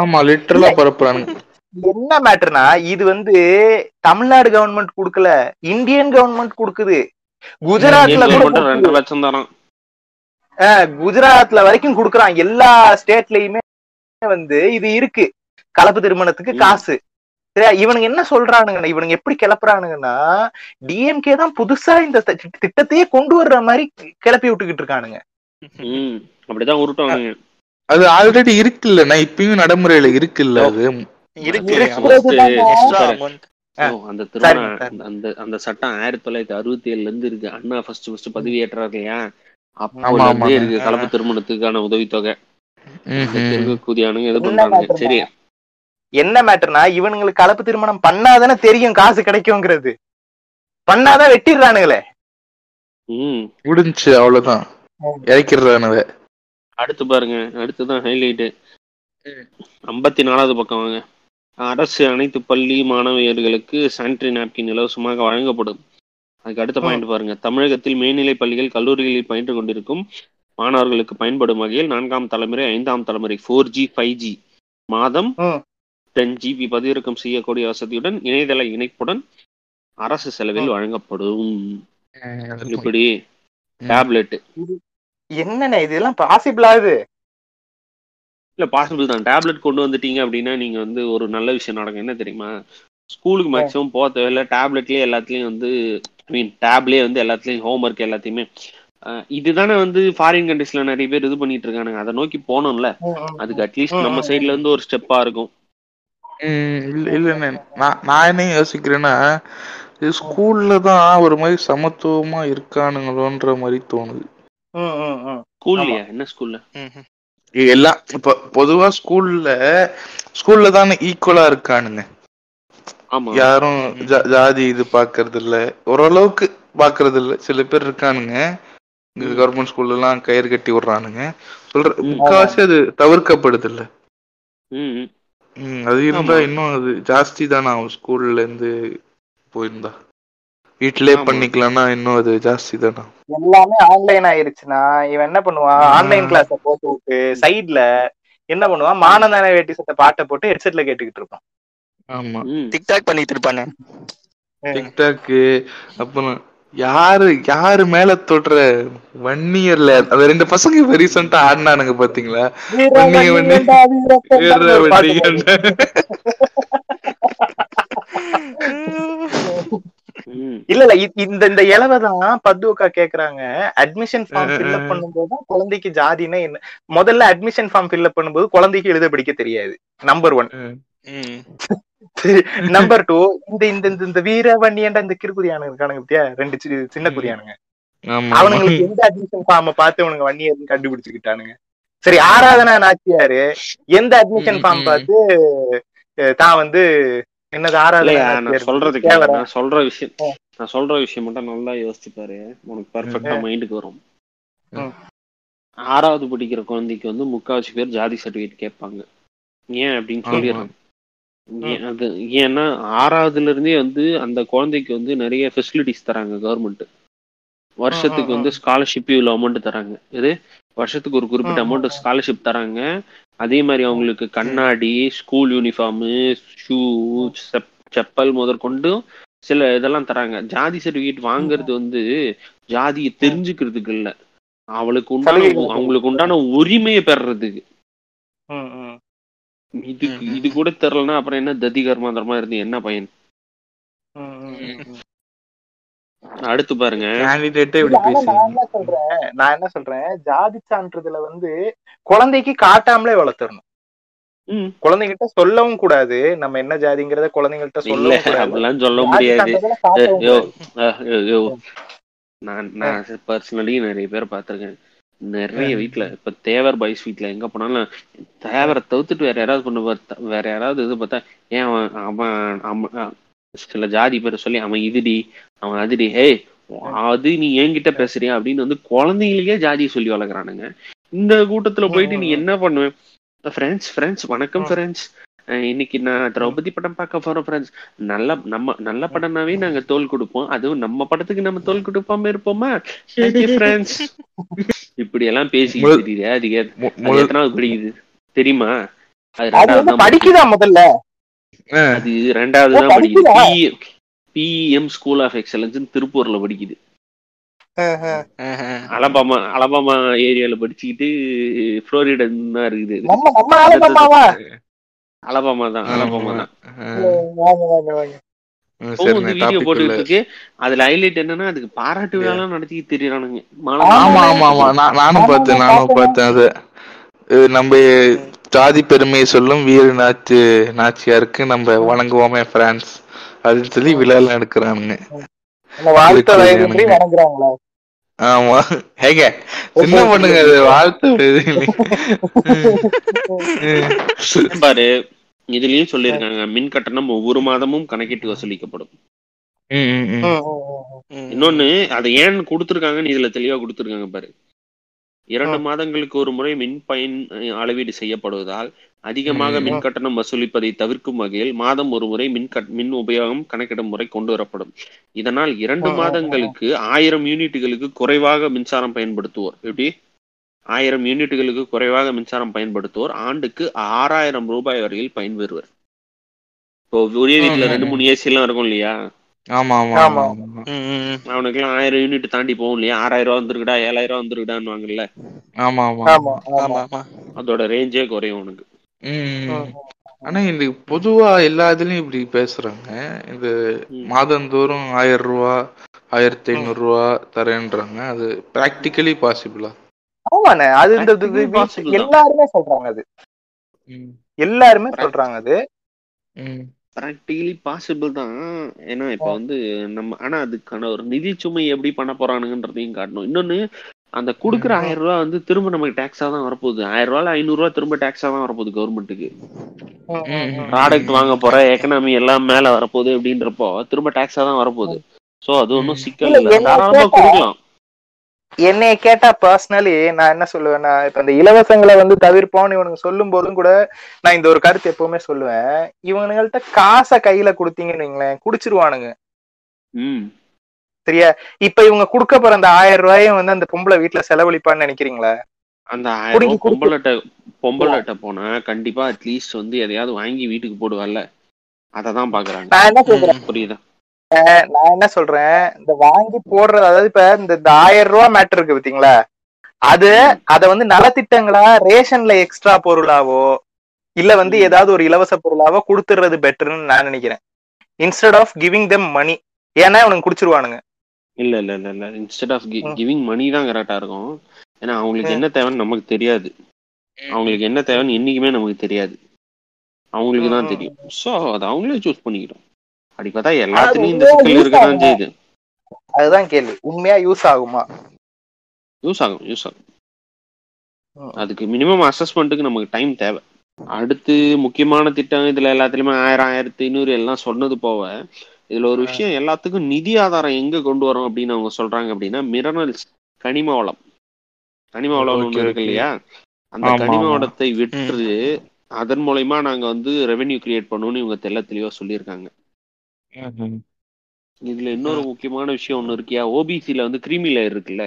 ஆமா, லிட்டரலா பரப்புறானுங்க. என்ன மேட்டர்னா, இது வந்து தமிழ்நாடு கவர்மெண்ட் குடுக்கல, இந்தியன் கவர்மெண்ட் குடுக்குது. குஜராத்ல ரெண்டு லட்சம் தரான், குஜராத்ல வரைக்கும் குடுக்குறான். எல்லா ஸ்டேட்லயுமே வந்து இது இருக்கு, கலப்பு திருமணத்துக்கு காசு. இவனுங்க என்ன சொல்றானுங்கன்னா, இவனுங்க எப்படி கிளப்புறானுங்கன்னா, டிஎம்கே தான் புதுசா இந்த திட்டத்தையே கொண்டு வர்ற மாதிரி கிளப்பி விட்டுக்கிட்டு இருக்கானுங்க. அப்படிதான் உருட்டானுங்க. அது ஆல்ரெடி இருக்குல்ல, நான் இப்பயும் நடைமுறையில இருக்குல்ல. அது அந்த திருமணம் அந்த அந்த சட்டம் ஆயிரத்தி தொள்ளாயிரத்தி அறுபத்தி ஏழுல இருந்து இருக்கு. அண்ணா ஃபர்ஸ்ட் ஃபர்ஸ்ட் பதவியேற்றாரு இல்லையா, அப்ப வந்து இருக்கு கலப்பு திருமணத்துக்கான உதவித்தொகை. என்ன மேட்டர்னா, இவனுங்களுக்கு கலப்பு திருமணம் பண்ணாதானே தெரியும் காசு கிடைக்கும்ங்கிறது, பண்ணாதான் வெட்டிடுறானுங்களே. முடிஞ்சு அவ்வளவுதான், இறக்கிடுறானுங்க. அடுத்து பாருங்க, அடுத்துதான் ஹைலைட். ஐம்பத்தி நாலாவது பக்கம் வாங்க. அரசு அனைத்து பள்ளி மாணவியர்களுக்கு சானிட்டரி நாப்கின் இலவசமாக வழங்கப்படும். அதுக்கு அடுத்த பாயிண்ட் பாருங்க. தமிழகத்தில் மேல்நிலை பள்ளிகள் கல்லூரிகளில் பயின்று கொண்டிருக்கும் மாணவர்களுக்கு பயன்படும் வகையில் நான்காம் தலைமுறை ஐந்தாம் தலைமுறை ஃபோர் ஜி ஃபைவ் ஜி மாதம் டென் ஜிபி பதிவிறக்கம் செய்யக்கூடிய வசதியுடன் இணையதள இணைப்புடன் அரசு செலவில் வழங்கப்படும். இப்படி டேப்லெட் என்னென்ன இதெல்லாம் பாசிபிள் ஆகுது? இல்லை பாசிபிள் தான். டேப்லெட் கொண்டு வந்துட்டீங்க அப்படின்னா நீங்கள் வந்து ஒரு நல்ல விஷயம் நடக்கும். என்ன தெரியுமா, ஸ்கூலுக்கு மேக்ஸிமம் போக தேவையில்லை, டேப்லெட்லேயே எல்லாத்துலேயும் வந்து ஐ மீன் டேப்லேயே வந்து எல்லாத்துலேயும் ஹோம் ஒர்க் எல்லாத்தையுமே. இதுதானே வந்து ஃபாரின் கண்ட்ரிஸ்ல நிறைய பேர் இது பண்ணிட்டு இருக்கானுங்க, அதை நோக்கி போனோம்ல, அதுக்கு அட்லீஸ்ட் நம்ம சைட்ல இருந்து ஒரு ஸ்டெப்பா இருக்கும். இல்லைண்ணே நான் நான் என்ன யோசிக்கிறேன்னா, இது ஸ்கூல்ல தான் ஒரு மாதிரி சமத்துவமா இருக்கானுங்களோன்ற மாதிரி தோணுது. ஸ்கூல்லையா? என்ன ஸ்கூல்ல? எல்லாம் இப்போ பொதுவா ஸ்கூல்ல ஸ்கூல்ல தானே ஈக்குவலா இருக்கானுங்க. யாரும் ஜாதி இது பாக்குறது இல்ல, ஓரளவுக்கு பாக்குறது இல்ல. சில பேர் இருக்கானுங்க கவர்மெண்ட் ஸ்கூல்ல எல்லாம் கயிறு கட்டி விடுறானுங்க சொல்ற, முக்காவாசி அது தவிர்க்கப்படுது இல்ல. அது இருந்தா இன்னும் அது ஜாஸ்தி தானே ஆகும். ஸ்கூல்ல இருந்து போயிருந்தா வீட்லயே பண்ணிக்கலாம்னா இன்னும் அது ஜாஸ்தி தானே. எல்லாமே ஆன்லைன் ஆயிருச்சுன்னா இவன் என்ன பண்ணுவான், ஆன்லைன் கிளாஸ் போட்டு விட்டு சைட்ல என்ன பண்ணுவான், மானதான வேட்டி சத்த பாட்டை போட்டு ஹெட்செட்ல கேட்டுக்கிட்டு இருப்பான். ஆமா, டிக்டாக் பண்ணிட்டு இருப்பானே, டிக்டாக்கு. அப்புறம் யாரு யாரு மேல தொடுற வன்னியர்ல அந்த ரெண்டு பசங்க இப்ப ரீசெண்டா ஆடினானுங்க பாத்தீங்களா, வன்னிய வன்னிய. இல்ல இல்ல இந்த இந்த இளவதான் பதுக்கா கேக்குறாங்க. அட்மிஷன் ஃபார்ம் ஃபில்அப் பண்ணும்போது குழந்தைக்கு ஜாதினா என்ன, முதல்ல அட்மிஷன் ஃபார்ம் ஃபில்அப் பண்ணும்போது குழந்தைக்கு எழுத படிக்க தெரியாது, நம்பர் ஒன். நம்பர் டூ, இந்த இந்த வீர வண்ணியாண்ட இந்த கிருக்குரியானுங்க இருக்கானுங்க பத்தியா, ரெண்டு சின்ன குறியானுங்க, அவனுங்களுக்கு எந்த அட்மிஷன் ஃபார்ம் பார்த்து அவனுக்கு வன்னியர்னு கண்டுபிடிச்சுக்கிட்டானுங்க. சரி, ஆராதனா நாச்சியாரு எந்த அட்மிஷன் ஃபார்ம் பார்த்து தான் வந்து என்னது ஆராதனை சொல்றது? நான் சொல்ற விஷயம் நான் சொல்ற விஷயம் மட்டும் நல்லா யோசிச்சுப்பாரு, உனக்கு பெர்ஃபெக்டா மைண்டுக்கு வரும். ஆறாவது படிக்கிற குழந்தைக்கு வந்து முக்காவாசி பேர் ஜாதி சர்டிபிகேட் கேட்பாங்க. ஏன் அப்படின்னு சொல்லிடுறாங்க, அது ஏன்னா ஆறாவதுல இருந்தே வந்து அந்த குழந்தைக்கு வந்து நிறைய ஃபெசிலிட்டிஸ் தராங்க கவர்மெண்ட். வருஷத்துக்கு வந்து ஸ்காலர்ஷிப் இவ்வளோ அமௌண்ட் தராங்க, இது வருஷத்துக்கு ஒரு குறிப்பிட்ட அமௌண்ட் ஸ்காலர்ஷிப் தராங்க. அதே மாதிரி அவங்களுக்கு கண்ணாடி, ஸ்கூல் யூனிஃபார்மு, ஷூ, செப்பல் முதற்கொண்டு சில இதெல்லாம் தராங்க. ஜாதி சர்டிஃபிகேட் வாங்குறது வந்து ஜாதியை தெரிஞ்சுக்கிறதுக்கு இல்லை, அவளுக்கு உண்டான அவங்களுக்கு உண்டான உரிமையை பெறறதுக்கு. இது இது கூட தெரியலன்னா அப்புறம் என்ன ததி கர்மாந்திரமா இருந்து என்ன பையன்? அடுத்து பாருங்க, நான் என்ன சொல்றேன், ஜாதி சான்றிதழ வந்து குழந்தைக்கு காட்டாமலே வளர்த்தரணும். குழந்தைகிட்ட சொல்லவும் கூடாது, நம்ம என்ன ஜாதிங்கிறத குழந்தைங்கள்ட்ட சொல்லலாம், சொல்ல முடியாது. நான் நான் பர்சனலி நிறைய பேர் பாத்திருக்கேன், நிறைய வீட்டுல. இப்ப தேவர் பாய்ஸ் வீட்டுல எங்க போனாலும் தேவரை தவிர்த்துட்டு வேற யாராவது கொண்டு பார்த்தா, வேற யாராவது இது பார்த்தா, ஏன் அவன் அவன் சில ஜாதி பேரை சொல்லி அவன் இதுடி அவன் அதுடி, ஹே அது நீ என்கிட்ட பேசுறியா அப்படின்னு வந்து குழந்தைங்களுக்கே ஜாதியை சொல்லி வளர்க்குறானுங்க. இந்த கூட்டத்துல போயிட்டு நீ என்ன பண்ணுவேன், ஃப்ரெண்ட்ஸ் ஃப்ரெண்ட்ஸ் வணக்கம் ஃப்ரெண்ட்ஸ், இன்னைக்கு நான் திரௌபதி படம் பார்க்க போறோம் ஃப்ரெண்ட்ஸ், நல்ல நம்ம நல்ல படம்னாவே நாங்க தோல் கொடுப்போம், அதுவும் நம்ம படத்துக்கு நம்ம தோல் கொடுப்பாம இருப்போமா ஃப்ரெண்ட்ஸ், இப்படி எல்லாம் பேசி தெரியுது. அது எத்தனாவது படிக்குது தெரியுமா? அது ரெண்டாவது படிக்குதான், முதல்ல அது ரெண்டாவது தான் படிக்குது. பிஎம் ஸ்கூல் ஆஃப் எக்ஸலன்ஸ் திருப்பூர்ல படிக்குது, அலபாமா அலபாமா ஏரியால படிச்சுக்கிட்டு புளோரிடன் தான் இருக்குது. அலபாமா தான் அலபாமா தான் வீடியோ போட்டுக்கிட்டு இருக்கு. அதுல ஹைலைட் என்னன்னா, அதுக்கு பாராட்டு விழாலாம் நடத்தி தெரியுறானுங்க. நானும் பார்த்தேன் நானும் பார்த்தேன் அது நம்ம ஜாதி பெருமையை சொல்லும் வீர நாச்சு நாச்சியாருக்கு நம்ம வணங்குவோமே பிரான்ஸ் அப்படின்னு சொல்லி விழாலாம் எடுக்கிறானுங்க. ஆமா, ஏங்க என்ன பண்ணுங்க, அது வாழ்த்து பாரு. இதுலயும் சொல்லிருக்காங்க, மின் கட்டணம் ஒவ்வொரு மாதமும் கணக்கிட்டு வசூலிக்கப்படும். இன்னொன்னு, அதை ஏன் கொடுத்துருக்காங்கன்னு இதுல தெளிவா கொடுத்துருக்காங்க பாரு. இரண்டு மாதங்களுக்கு ஒரு முறை மின் பயன் அளவீடு செய்யப்படுவதால் அதிகமாக மின் கட்டணம் வசூலிப்பதை தவிர்க்கும் வகையில் மாதம் ஒரு முறை மின் கட் மின் உபயோகம் கணக்கிடும் முறை கொண்டு வரப்படும். இதனால் இரண்டு மாதங்களுக்கு ஆயிரம் யூனிட்டுகளுக்கு குறைவாக மின்சாரம் பயன்படுத்துவோர் எப்படி ஆயிரம் யூனிட்டுகளுக்கு குறைவாக மின்சாரம் பயன்படுத்துவோர் ஆண்டுக்கு ஆறாயிரம் ரூபாய் வரையில் பயன்பெறுவர். இப்போ ஒரே வீட்டுல ரெண்டு மூணு ஏசி எல்லாம் இருக்கும் இல்லையா, ஆமா ஆமா அவனுக்கு எல்லாம் ஆயிரம் யூனிட் தாண்டி போகும் இல்லையா, ஆறாயிரம் ரூபா வந்துருக்குடா ஏழாயிரம் ரூபா வந்துருக்குடான்னுவாங்கல்ல. ஆமா ஆமா ஆமா அதோட ரேஞ்சே குறையும் உனக்கு. ஆனா இந்த பொதுவா எல்லா இதுலயும் இப்படி பேசுறாங்க, இந்த மாதந்தோறும் ஆயிரம் ரூபா ஆயிரத்தி ஐநூறு ரூபா தரேன்றாங்க. அது பிராக்டிகலி பாசிபிளா? ஆமாண்ணே, அது இந்த எல்லாருமே சொல்றாங்க, அது எல்லாருமே சொல்றாங்க, அது பிராக்டிகலி பாசிபிள் தான். ஏன்னா இப்ப வந்து நம்ம ஆனா அதுக்கான ஒரு நிதி சுமை எப்படி பண்ண போறானுங்கன்றதையும் காட்டணும். இன்னொன்னு அந்த குடுக்குற ஆயிரம் ரூபாய் வந்து திரும்ப நமக்கு டாக்ஸா தான் வரப்போகுது. ஆயிரம் ரூபாய் ஐநூறு ரூபாய் திரும்ப டாக்ஸா தான் வரப்போகுது கவர்மெண்ட்டுக்கு. ப்ராடக்ட் வாங்க போற எக்கனாமி எல்லாம் மேல வரப்போகுது அப்படின்றப்போ திரும்ப டாக்ஸா தான் வரப்போகுது. சோ அது ஒன்றும் சிக்கல் இல்லை, தாராளமா கொடுக்கலாம். என்னைய கேட்டா பர்சனலி நான் என்ன சொல்லுவேன்னா, இப்ப இந்த இலவசங்களை வந்து தவிர்ப்போம்னு இவனுக்கு சொல்லும் போதும் கூட நான் இந்த ஒரு கருத்து எப்பவுமே சொல்லுவேன், இவனுங்கள்ட்ட காசை கையில குடுத்தீங்கன்னு வைங்களேன் குடிச்சிருவானுங்க. சரியா? இப்ப இவங்க குடுக்க போற அந்த ஆயிரம் ரூபாயும் வந்து அந்த பொம்பளை வீட்டுல செலவழிப்பான்னு நினைக்கிறீங்களா? அந்த ஆயிரம் ரூபாய் பொம்பளட்ட பொம்பளட்ட போனா கண்டிப்பா அட்லீஸ்ட் வந்து எதையாவது வாங்கி வீட்டுக்கு போடுவாள்ல, அததான் பாக்குறாங்க. நான் என்ன கேக்குறேன் புரியுதா? நான் என்ன சொல்றேன், இந்த வாங்கி போடுறது, அதாவது இப்ப இந்த ஆயிரம் ரூபா மேட்டர் இருக்கு பாத்தீங்களா, அது அத வந்து நலத்திட்டங்களா ரேஷன்ல எக்ஸ்ட்ரா பொருளாவோ இல்ல வந்து ஏதாவது ஒரு இலவச பொருளாவோ குடுத்துறது பெட்டர்ன்னு நான் நினைக்கிறேன், instead of giving them money. ஏன்னா அவனுக்கு குடிச்சிருவானுங்க. இல்ல இல்ல இல்ல இல்ல இன்ஸ்டெட் ஆஃப் கிவிங் மணி தான் கரெக்டா இருக்கும். ஏன்னா அவங்களுக்கு என்ன தேவைன்னு நமக்கு தெரியாது, அவங்களுக்கு என்ன தேவைன்னு என்னைக்குமே நமக்கு தெரியாது, அவங்களுக்கு தான் தெரியும். சோ அதை அவங்களே சூஸ் பண்ணிக்கிட்டோம். அதுதான் கேள்வி, உண்மையா யூஸ் ஆகுமா? யூஸ் ஆகும், யூஸ் ஆகும். அதுக்கு மினிமம் அசஸ்மெண்ட்டுக்கு நமக்கு டைம் தேவை. அடுத்து முக்கியமான திட்டம் இதுல எல்லாத்துலயுமே ஆயிரம் ஆயிரத்தி ஐநூறு எல்லாம் சொன்னது போக இதுல ஒரு விஷயம், எல்லாத்துக்கும் நிதி ஆதாரம் எங்க கொண்டு வரும் அப்படின்னு அவங்க சொல்றாங்க அப்படின்னா, மினரல்ஸ், கனிம வளம், கனிம வளம் ஒன்று இருக்கு இல்லையா, அந்த கனிம வளத்தை விற்று அதன் மூலமா நாங்க வந்து ரெவென்யூ கிரியேட் பண்ணணும்னு இவங்க தெல்ல தெளிவா சொல்லியிருக்காங்க. இதுல இன்னொரு முக்கியமான விஷயம் ஒண்ணு இருக்கியா, ஓபிசில வந்து கிரீமி லேயர் இருக்குல்ல,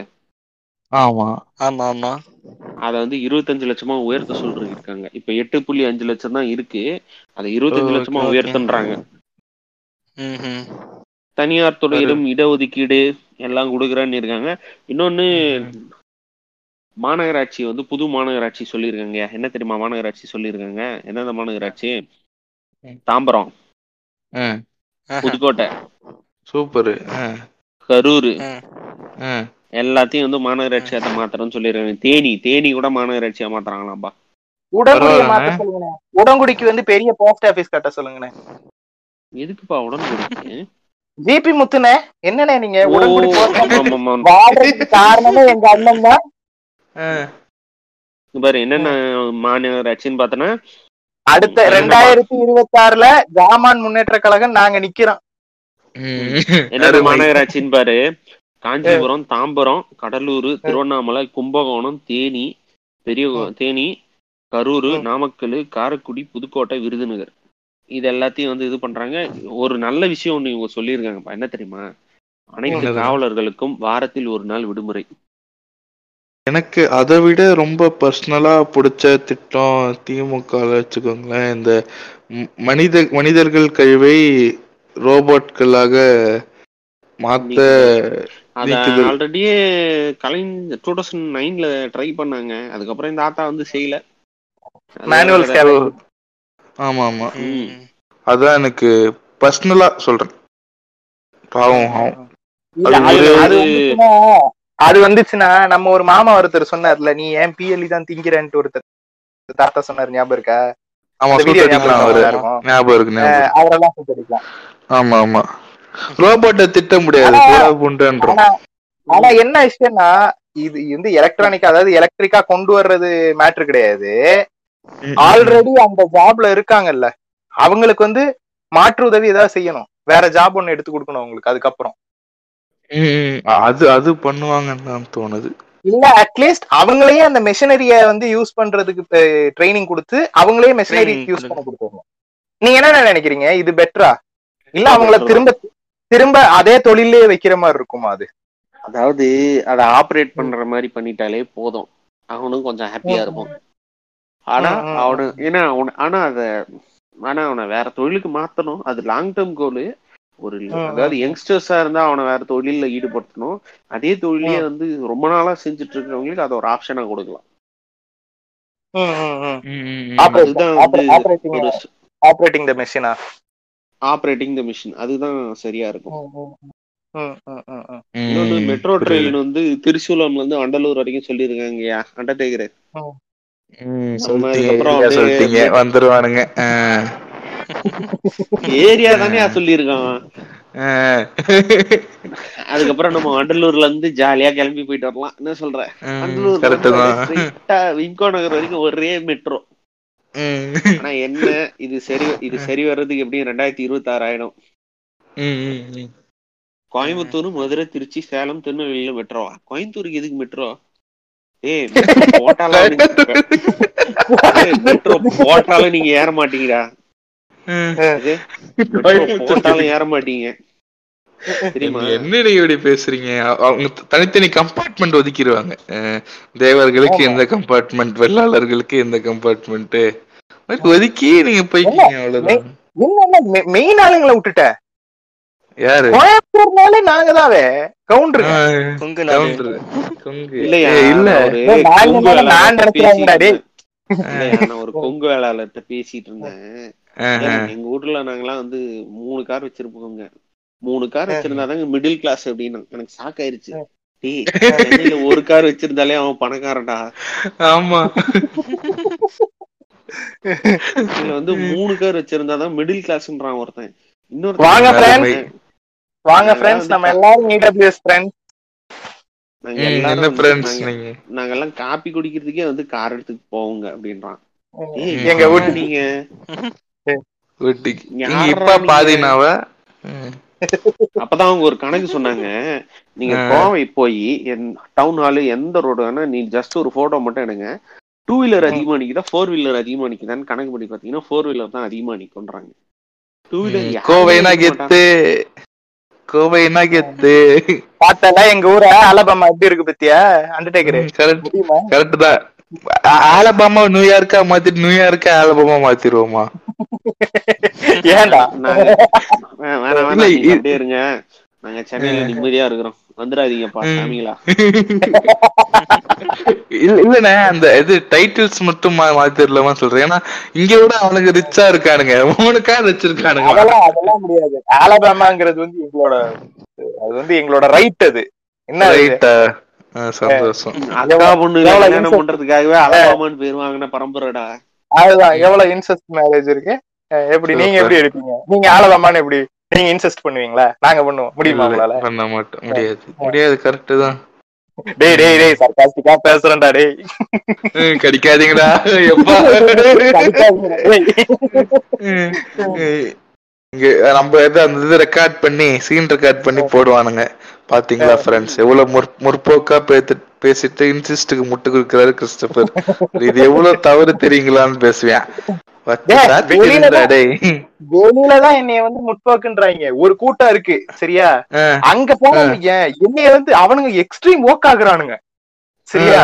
அத வந்து இருபத்தஞ்சு லட்சமா உயர்த்த சொல்றாங்க. இப்ப எட்டு புள்ளி அஞ்சு லட்சம் தான் இருக்கு, அதை இருபத்தஞ்சு லட்சமா உயர்த்தன்றாங்க. தனியார் துறையிலும் இடஒதுக்கீடு எல்லாம் கொடுக்குறான்னு இருக்காங்க. இன்னொன்னு மாநகராட்சி வந்து புது மாநகராட்சி சொல்லியிருக்காங்க. என்ன தெரியுமா மாநகராட்சி சொல்லியிருக்காங்க? என்னென்ன மாநகராட்சி? தாம்பரம், புதுக்கோட்டை, சூப்பர், கரூர், எல்லாத்தையும் வந்து மாநகராட்சியா மாத்திரம் சொல்லிருக்காங்க. தேனி, தேனி கூட மாநகராட்சியா மாத்துறாங்களாப்பா. உடங்குடியை மாத்த சொல்லுங்க, உடங்குடிக்கு வந்து பெரிய போஸ்ட் ஆபீஸ் கட்ட சொல்லுங்க. எதுக்குப்பா உடங்குடிக்கு? ஜிபி முத்துனே என்னனே நீங்க உடங்குடி போறதுக்கு காரணமே எங்க அண்ணன் தான். பாரு என்னென்ன மாநகராட்சின்னு பார்த்தனா, அடுத்த ரெண்டாயிரத்தி இருபத்தி ஆறுல ஜாமான் முன்னேற்ற கழகம் நாங்க நிக்கிறோம். என்னோட மாநகராட்சின்னு பாரு, காஞ்சிபுரம், தாம்பரம், கடலூர், திருவண்ணாமலை, கும்பகோணம், தேனி, பெரிய தேனி, கரூர், நாமக்கல், காரைக்குடி, புதுக்கோட்டை, விருதுநகர். இது எல்லாத்தையும் வந்து இது பண்றாங்க. ஒரு நல்ல விஷயம் ஒண்ணு இவங்க சொல்லியிருக்காங்கப்பா, என்ன தெரியுமா? அனைத்து காவலர்களுக்கும் வாரத்தில் ஒரு நாள் விடுமுறை. எனக்கு அதை விட ரொம்ப பர்சனலாக பிடிச்ச திட்டம் திமுக வச்சுக்கோங்களேன், இந்த மனித மனிதர்கள் கழிவை ரோபோட்களாக மாற்ற. ஆல்ரெடியே கலைஞர் டூ தௌசண்ட் நைன்ல ட்ரை பண்ணாங்க, அதுக்கப்புறம் இந்த ஆத்தா வந்து செய்யல. ஆமா ஆமா அதான் எனக்கு பர்சனலா சொல்றேன். அது வந்துச்சுன்னா நம்ம ஒரு மாமா ஒருத்தர் சொன்னார்ல, நீ ஏன் பிஎல்இ தான் திங்கிறேன்னு ஒருத்தர் தாத்தா சொன்னார், ஞாபகம் இருக்கா? அவரெல்லாம் சுத்தரிக்கலாம். ஆமா ஆமா ரோபோட்டை திட்ட முடியாது. ஆனா என்ன விஷயம்னா, இது வந்து எலக்ட்ரானிக், அதாவது எலக்ட்ரிக்கா கொண்டு வர்றது மேட்டர் கிடையாது. ஆல்ரெடி அந்த ஜாப்ல இருக்காங்கல்ல, அவங்களுக்கு வந்து மாற்று உதவி ஏதாவது செய்யணும், வேற ஜாப் ஒண்ணு எடுத்து கொடுக்கணும் அவங்களுக்கு. அதுக்கப்புறம் அது அது பண்ணுவாங்கன்னு தோணுது இல்ல, அட்லீஸ்ட் அவங்களே அந்த மெஷினரிய வந்து யூஸ் பண்றதுக்கு ட்ரைனிங் கொடுத்து அவங்களே மெஷினரி யூஸ் பண்ண கொடுத்துருவோம். நீங்க என்ன நினைக்கிறீங்க, இது பெட்டரா இல்ல அவங்கள திரும்ப திரும்ப அதே தொழிலே வைக்கிற மாதிரி இருக்குமா? அது அதாவது அதை ஆப்ரேட் பண்ற மாதிரி பண்ணிட்டாலே போதும், அவனும் கொஞ்சம் ஹாப்பியா இருப்பான். ஆனா அவனு ஏன்னா அவன் ஆனா அத ஆனா அவனை வேற தொழிலுக்கு மாத்தணும், அது லாங் டேர்ம் கோல். ஒரு அதாவது யங்ஸ்டர்ஸா இருந்தா அவனை வேற தொழில ஈடுபடுத்தணும், அதே தொழிலே வந்து ரொம்ப நாளா செஞ்சுட்டு இருக்கிறவங்களுக்கு அதை ஒரு ஆப்ஷனா கொடுக்கலாம். ஆப்ரேட்டிங் தி மெஷினா ஆப்ரேட்டிங் தி மெஷின் அதுதான் சரியா இருக்கும். இன்னொன்று மெட்ரோ ட்ரெயின் வந்து திருச்சூலம்ல இருந்து அண்டலூர் வரைக்கும் சொல்லிருக்காங்கயா அண்டர்டேக்கர். வந்துருவானுங்க ஏரியா தானே சொல்லிருக்கான். அதுக்கப்புறம் நம்ம அண்டலூர்ல இருந்து ஜாலியா கிளம்பி போயிட்டு வரலாம். என்ன சொல்ற, அண்டலூர் விம்கோ நகர் வரைக்கும் ஒரே மெட்ரோ. ஆனா என்ன இது சரி, இது சரி வர்றதுக்கு எப்படியும் ரெண்டாயிரத்தி இருபத்தி ஆறு ஆயிடும். கோயம்புத்தூர், மதுரை, திருச்சி, சேலம், திருநெல்வேலியில மெட்ரோவா? கோயம்புத்தூருக்கு எதுக்கு மெட்ரோ? ஏய் மெட்ரோ போட்டாலும் நீங்க ஏற மாட்டீங்கடா, போட்டாலும் ஏற மாட்டீங்க தெரியுமா? என்ன இப்படி பேசுறீங்க? அவங்க தனித்தனி கம்பார்ட்மெண்ட் ஒதுக்கிடுவாங்க. தேவர்களுக்கு எந்த கம்பார்ட்மெண்ட், வெள்ளாளர்களுக்கு எந்த கம்பார்ட்மெண்ட் ஒதுக்கி நீங்க போய்க்கீங்க. அவ்வளவுதான். மெயின் ஆளுங்களை விட்டுட்ட கொங்கு வேளாளர்கிட்ட பேசிட்டு இருந்தேன். எங்க வீட்டுல நாங்கெல்லாம் வந்து மூணு கார் வச்சிருப்போங்க. மூணு கார் வச்சிருந்தாதாங்க மிடில் கிளாஸ் அப்படின்னா எனக்கு ஷாக் ஆயிருச்சு. ஒரு கார் வச்சிருந்தாலே அவன் பணக்காரன்டா. ஆமா, இதுல வந்து மூணு கார் வச்சிருந்தாதான் மிடில் கிளாஸ்ன்றான் ஒருத்தன். வாங்க फ्रेंड्स, வாங்க फ्रेंड्स, நம்ம எல்லாரும் ஏடபிள்யூஎஸ் फ्रेंड्स. நாங்க எல்லாரும் फ्रेंड्स, நீங்க நாங்க எல்லாம் காபி குடிக்கிறதுக்கே வந்து கார் எடுத்துட்டு போவோங்க அப்படின்றான். எங்க ஊட்டி நீங்க ஊட்டி நீங்க இப்ப பாதினாவ அப்பதான் அவங்க ஒரு கணக்கு சொன்னாங்க. நீங்க கோவை போய் டவுன் ஹால் எந்த ரோடு வேணா நீ ஜஸ்ட் ஒரு போட்டோ மட்டும் எடுங்க. டூ வீலர் அதிகமா நிக்குதா ஃபோர் வீலர் அதிகமா நிக்குதான்னு கணக்கு பண்ணி பாத்தீங்கன்னா ஃபோர் வீலர் தான் அதிகமா நிக்குன்றாங்க. கோவைனா கெத்து, கோவைனா கெத்து. பார்த்தா எங்க ஊரு ஆலபாமா எப்படி இருக்கு பத்தியா அண்டர்டேக்கர். கரெக்ட் தான். ஆலபாமா நியூயார்க்கா மாத்திட்டு நியூயார்க்கா ஆலபாமா மாத்திடுவோமா? ஏண்டா அப்படியே இருங்க, நாங்க சென்னையில நிம்மதியா இருக்கிறோம், வந்துடாதீங்கப்பா சாமிங்களா. இல்ல இல்லண்ணே, அந்த இது டைட்டில்ஸ் மட்டும் மாத்திரலாமா சொல்றேன். ஏன்னா இங்க விட அவனுக்கு ரிச்சா இருக்கானுங்க, அவனுக்கா ரிச் இருக்கானுங்க. அதெல்லாம் முடியாது. ஆலபாமாங்கிறது வந்து எங்களோட, அது வந்து எங்களோட ரைட். அது என்ன ரைட்? சந்தோஷம். அழகா பொண்ணு என்ன பண்றதுக்காகவே ஆலபாமான்னு பேர் வாங்கின பரம்பரைடா. அதுதான். எவ்வளவு இன்செஸ்ட் மேரேஜ் இருக்கு. எப்படி நீங்க எப்படி எடுப்பீங்க? நீங்க ஆலபாமான்னு எப்படி நீங்க இன்செஸ்ட் பண்ணுவீங்களா? நாங்க பண்ணுவோம் முடியுமா? அவங்களால பண்ண மாட்டோம். முடியாது முடியாது. கரெக்ட் தான். டேய் டேய் டேய் சர்க்காஸ்டிக்கா பேசுறேன்டா டேய். கடிக்காதீங்கடா எப்பா. இங்க நம்ம அந்த இது ரெக்கார்ட் பண்ணி சீன் ரெக்கார்ட் பண்ணி போடுவானுங்க பாத்தீங்களா ஃப்ரெண்ட்ஸ்? எவ்வளவு முற்போக்கா பேசிட்டு இன்சிஸ்டுக்கு முட்டு கொடுக்கிறாரு கிறிஸ்டபர். இது எவ்வளவு தவறு தெரியுங்களான்னு பேசுவேன். வெளியிலதான் என்னைய வந்து முற்போக்குன்றாங்க. ஒரு கூட்டம் இருக்கு சரியா, அங்க போன என்னைய வந்து அவனுங்க எக்ஸ்ட்ரீம் ஓக் ஆகுறானுங்க சரியா.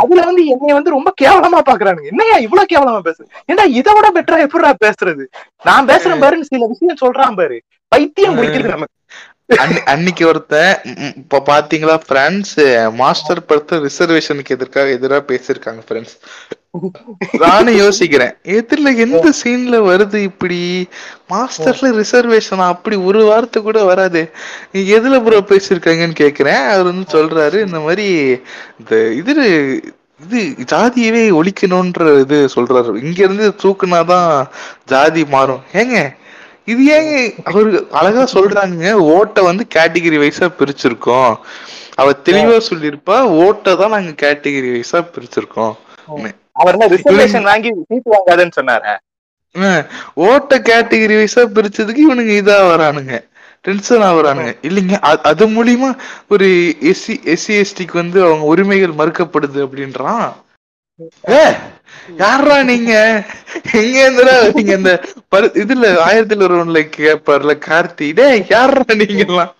அதுல வந்து என்னைய வந்து ரொம்ப கேவலமா பாக்குறானுங்க. என்னையா இவ்வளவு கேவலமா பேசு, ஏன்னா இதை விட பெட்டரா எப்படா பேசுறது? நான் பேசுறேன் பாருன்னு சில விஷயம் சொல்றான் பாரு. பைத்தியம் முடிக்கிறது நமக்கு. அன்னைக்கு ஒருத்தன் இப்போ பாத்தீங்களா ஃப்ரெண்ட்ஸ், மாஸ்டர் படுத்த ரிசர்வேஷனுக்கு எதிர்க்காக எதிராக பேசியிருக்காங்க ஃப்ரெண்ட்ஸ். நானும் யோசிக்கிறேன் எதிரில எந்த சீன்ல வருது இப்படி மாஸ்டர்ல ரிசர்வேஷனா? அப்படி ஒரு வார்த்தை கூட வராது. எதுல ப்ரோ பேசியிருக்காங்கன்னு கேட்கிறேன். அவர் வந்து சொல்றாரு இந்த மாதிரி இந்த இது இது ஜாதியவே ஒழிக்கணும்ன்ற இது சொல்றாரு. இங்க இருந்து தூக்குனாதான் ஜாதி மாறும். ஏங்க இது ஏங்க? அவரு அழகா சொல்றாங்க. ஓட்டை வந்து கேட்டகிரி வைஸா பிரிச்சிருக்கோம். அவ தெளிவா சொல்லியிருப்பா, ஓட்டை தான் நாங்க கேட்டகிரி வைஸா பிரிச்சிருக்கோம். ஓட்ட கேட்டகிரி வைஸா பிரிச்சதுக்கு இவனுங்க இதா வரானுங்க, டென்ஷன் ஆகுறானுங்க. இல்லைங்க அது மூலியமா ஒரு எஸ்சி எஸ்சி எஸ்டிக்கு வந்து அவங்க உரிமைகள் மறுக்கப்படுது அப்படின்றான். யாரா நீங்க எங்க இருந்துடா நீங்க? இந்த இதுல ஆயிரத்துல ஒரு ஒண்ணுல கேப்பாருல கார்த்தி, டே யாரா நீங்க எல்லாம்?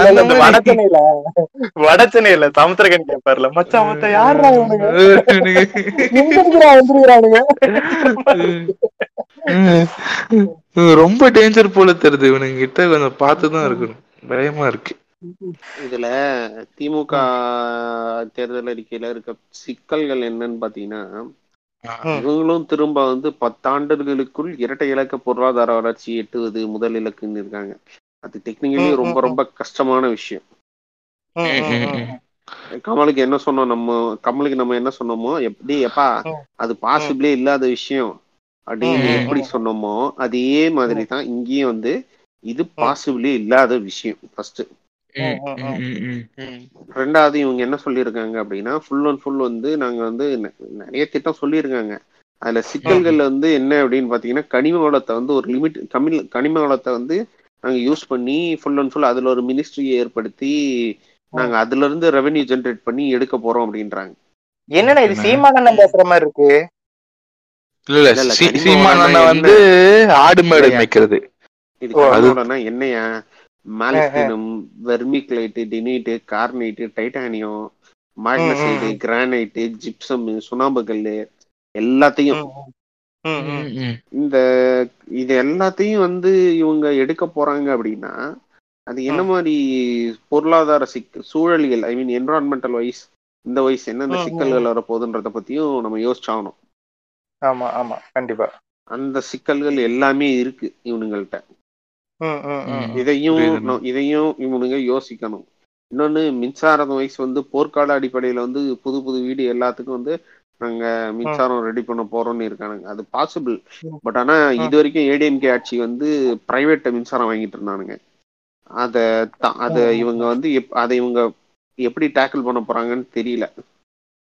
வடச்சனையில வடச்சனையில சமுத்திரகன் கேப்பாருல, மச்சான் மச்சான் யாரா வந்துருக்கிறானுங்க? இது ரொம்ப டேஞ்சர் போல தெரியுது. இவனுங்க கிட்ட கொஞ்சம் பார்த்துதான் இருக்கணும், பயமா இருக்கு. இதுல திமுக தேர்தல் அறிக்கையில இருக்க சிக்கல்கள் என்னன்னு பாத்தீங்கன்னா, இவங்களும் திரும்ப வந்து பத்தாண்டுகளுக்குள் இரட்டை இலக்க பொருளாதார வளர்ச்சி எட்டுவது முதல் இலக்குன்னு இருக்காங்க. அது டெக்னிக்கலி ரொம்ப ரொம்ப கஷ்டமான விஷயம். கமலுக்கு என்ன சொன்னோம் நம்ம, கமலுக்கு நம்ம என்ன சொன்னோமோ, எப்படி எப்பா அது பாசிபிளே இல்லாத விஷயம் அப்படின்னு எப்படி சொன்னோமோ அதே மாதிரி தான் இங்கேயும் வந்து இது பாசிபிளே இல்லாத விஷயம் ஃபர்ஸ்ட். ரெண்டாவது, இவங்க என்ன சொல்லியிருக்காங்க அப்படின்னா, ஃபுல் அண்ட் ஃபுல் வந்து நாங்க வந்து நிறைய திட்டம் சொல்லியிருக்காங்க. அதுல சிக்கல்கள் வந்து என்ன அப்படின்னு பாத்தீங்கன்னா, கனிம வளத்தை வந்து ஒரு லிமிட் கமி கனிம வளத்தை வந்து நாங்க யூஸ் பண்ணி ஃபுல் அண்ட் ஃபுல் அதுல ஒரு மினிஸ்ட்ரியை ஏற்படுத்தி நாங்க அதுல இருந்து ரெவென்யூ ஜென்ரேட் பண்ணி எடுக்க போறோம் அப்படின்றாங்க. என்னன்னா இது சீமானந்தம் பேசுற மாதிரி இருக்கு. இல்ல சீமானந்தம் வந்து ஆடு மாடு மேய்க்கிறது. இது அதோடனா என்னையா மாலிப்டினம், வெர்மிக்லைட், டினைட், garnet, titanium, magnesite, granite, gypsum, சுண்ணாம்பு கல் எல்லாத்தையும் இந்த இது எல்லாத்தையும் வந்து இவங்க எடுக்க போறாங்க அப்படின்னா அது என்ன மாதிரி பொருளாதார சிக்கல் சூழல்கள், ஐ மீன் என்விரான்மெண்டல் வைஸ் இந்த வைஸ் என்னென்ன சிக்கல்கள் வரப்போகுதுன்றத பத்தியும் நம்ம யோசிச்சாகணும். ஆமா ஆமா கண்டிப்பா அந்த சிக்கல்கள் எல்லாமே இருக்கு இவனுங்கள்ட்ட. இதையும் இதையும் இவனுங்க யோசிக்கணும். இன்னொன்னு, மின்சாரம் வைஸ் வந்து போர்க்கால அடிப்படையில வந்து புது புது வீடு எல்லாத்துக்கும் வந்து நாங்க மின்சாரம் ரெடி பண்ண போறோம்னு இருக்கானுங்க. அது பாசிபிள் பட், ஆனா இது வரைக்கும் ஏடிஎம்கே ஆட்சி வந்து பிரைவேட் மின்சாரம் வாங்கிட்டு இருந்தானுங்க. அத அதை இவங்க வந்து அதை இவங்க எப்படி டேக்கிள் பண்ண போறாங்கன்னு தெரியல.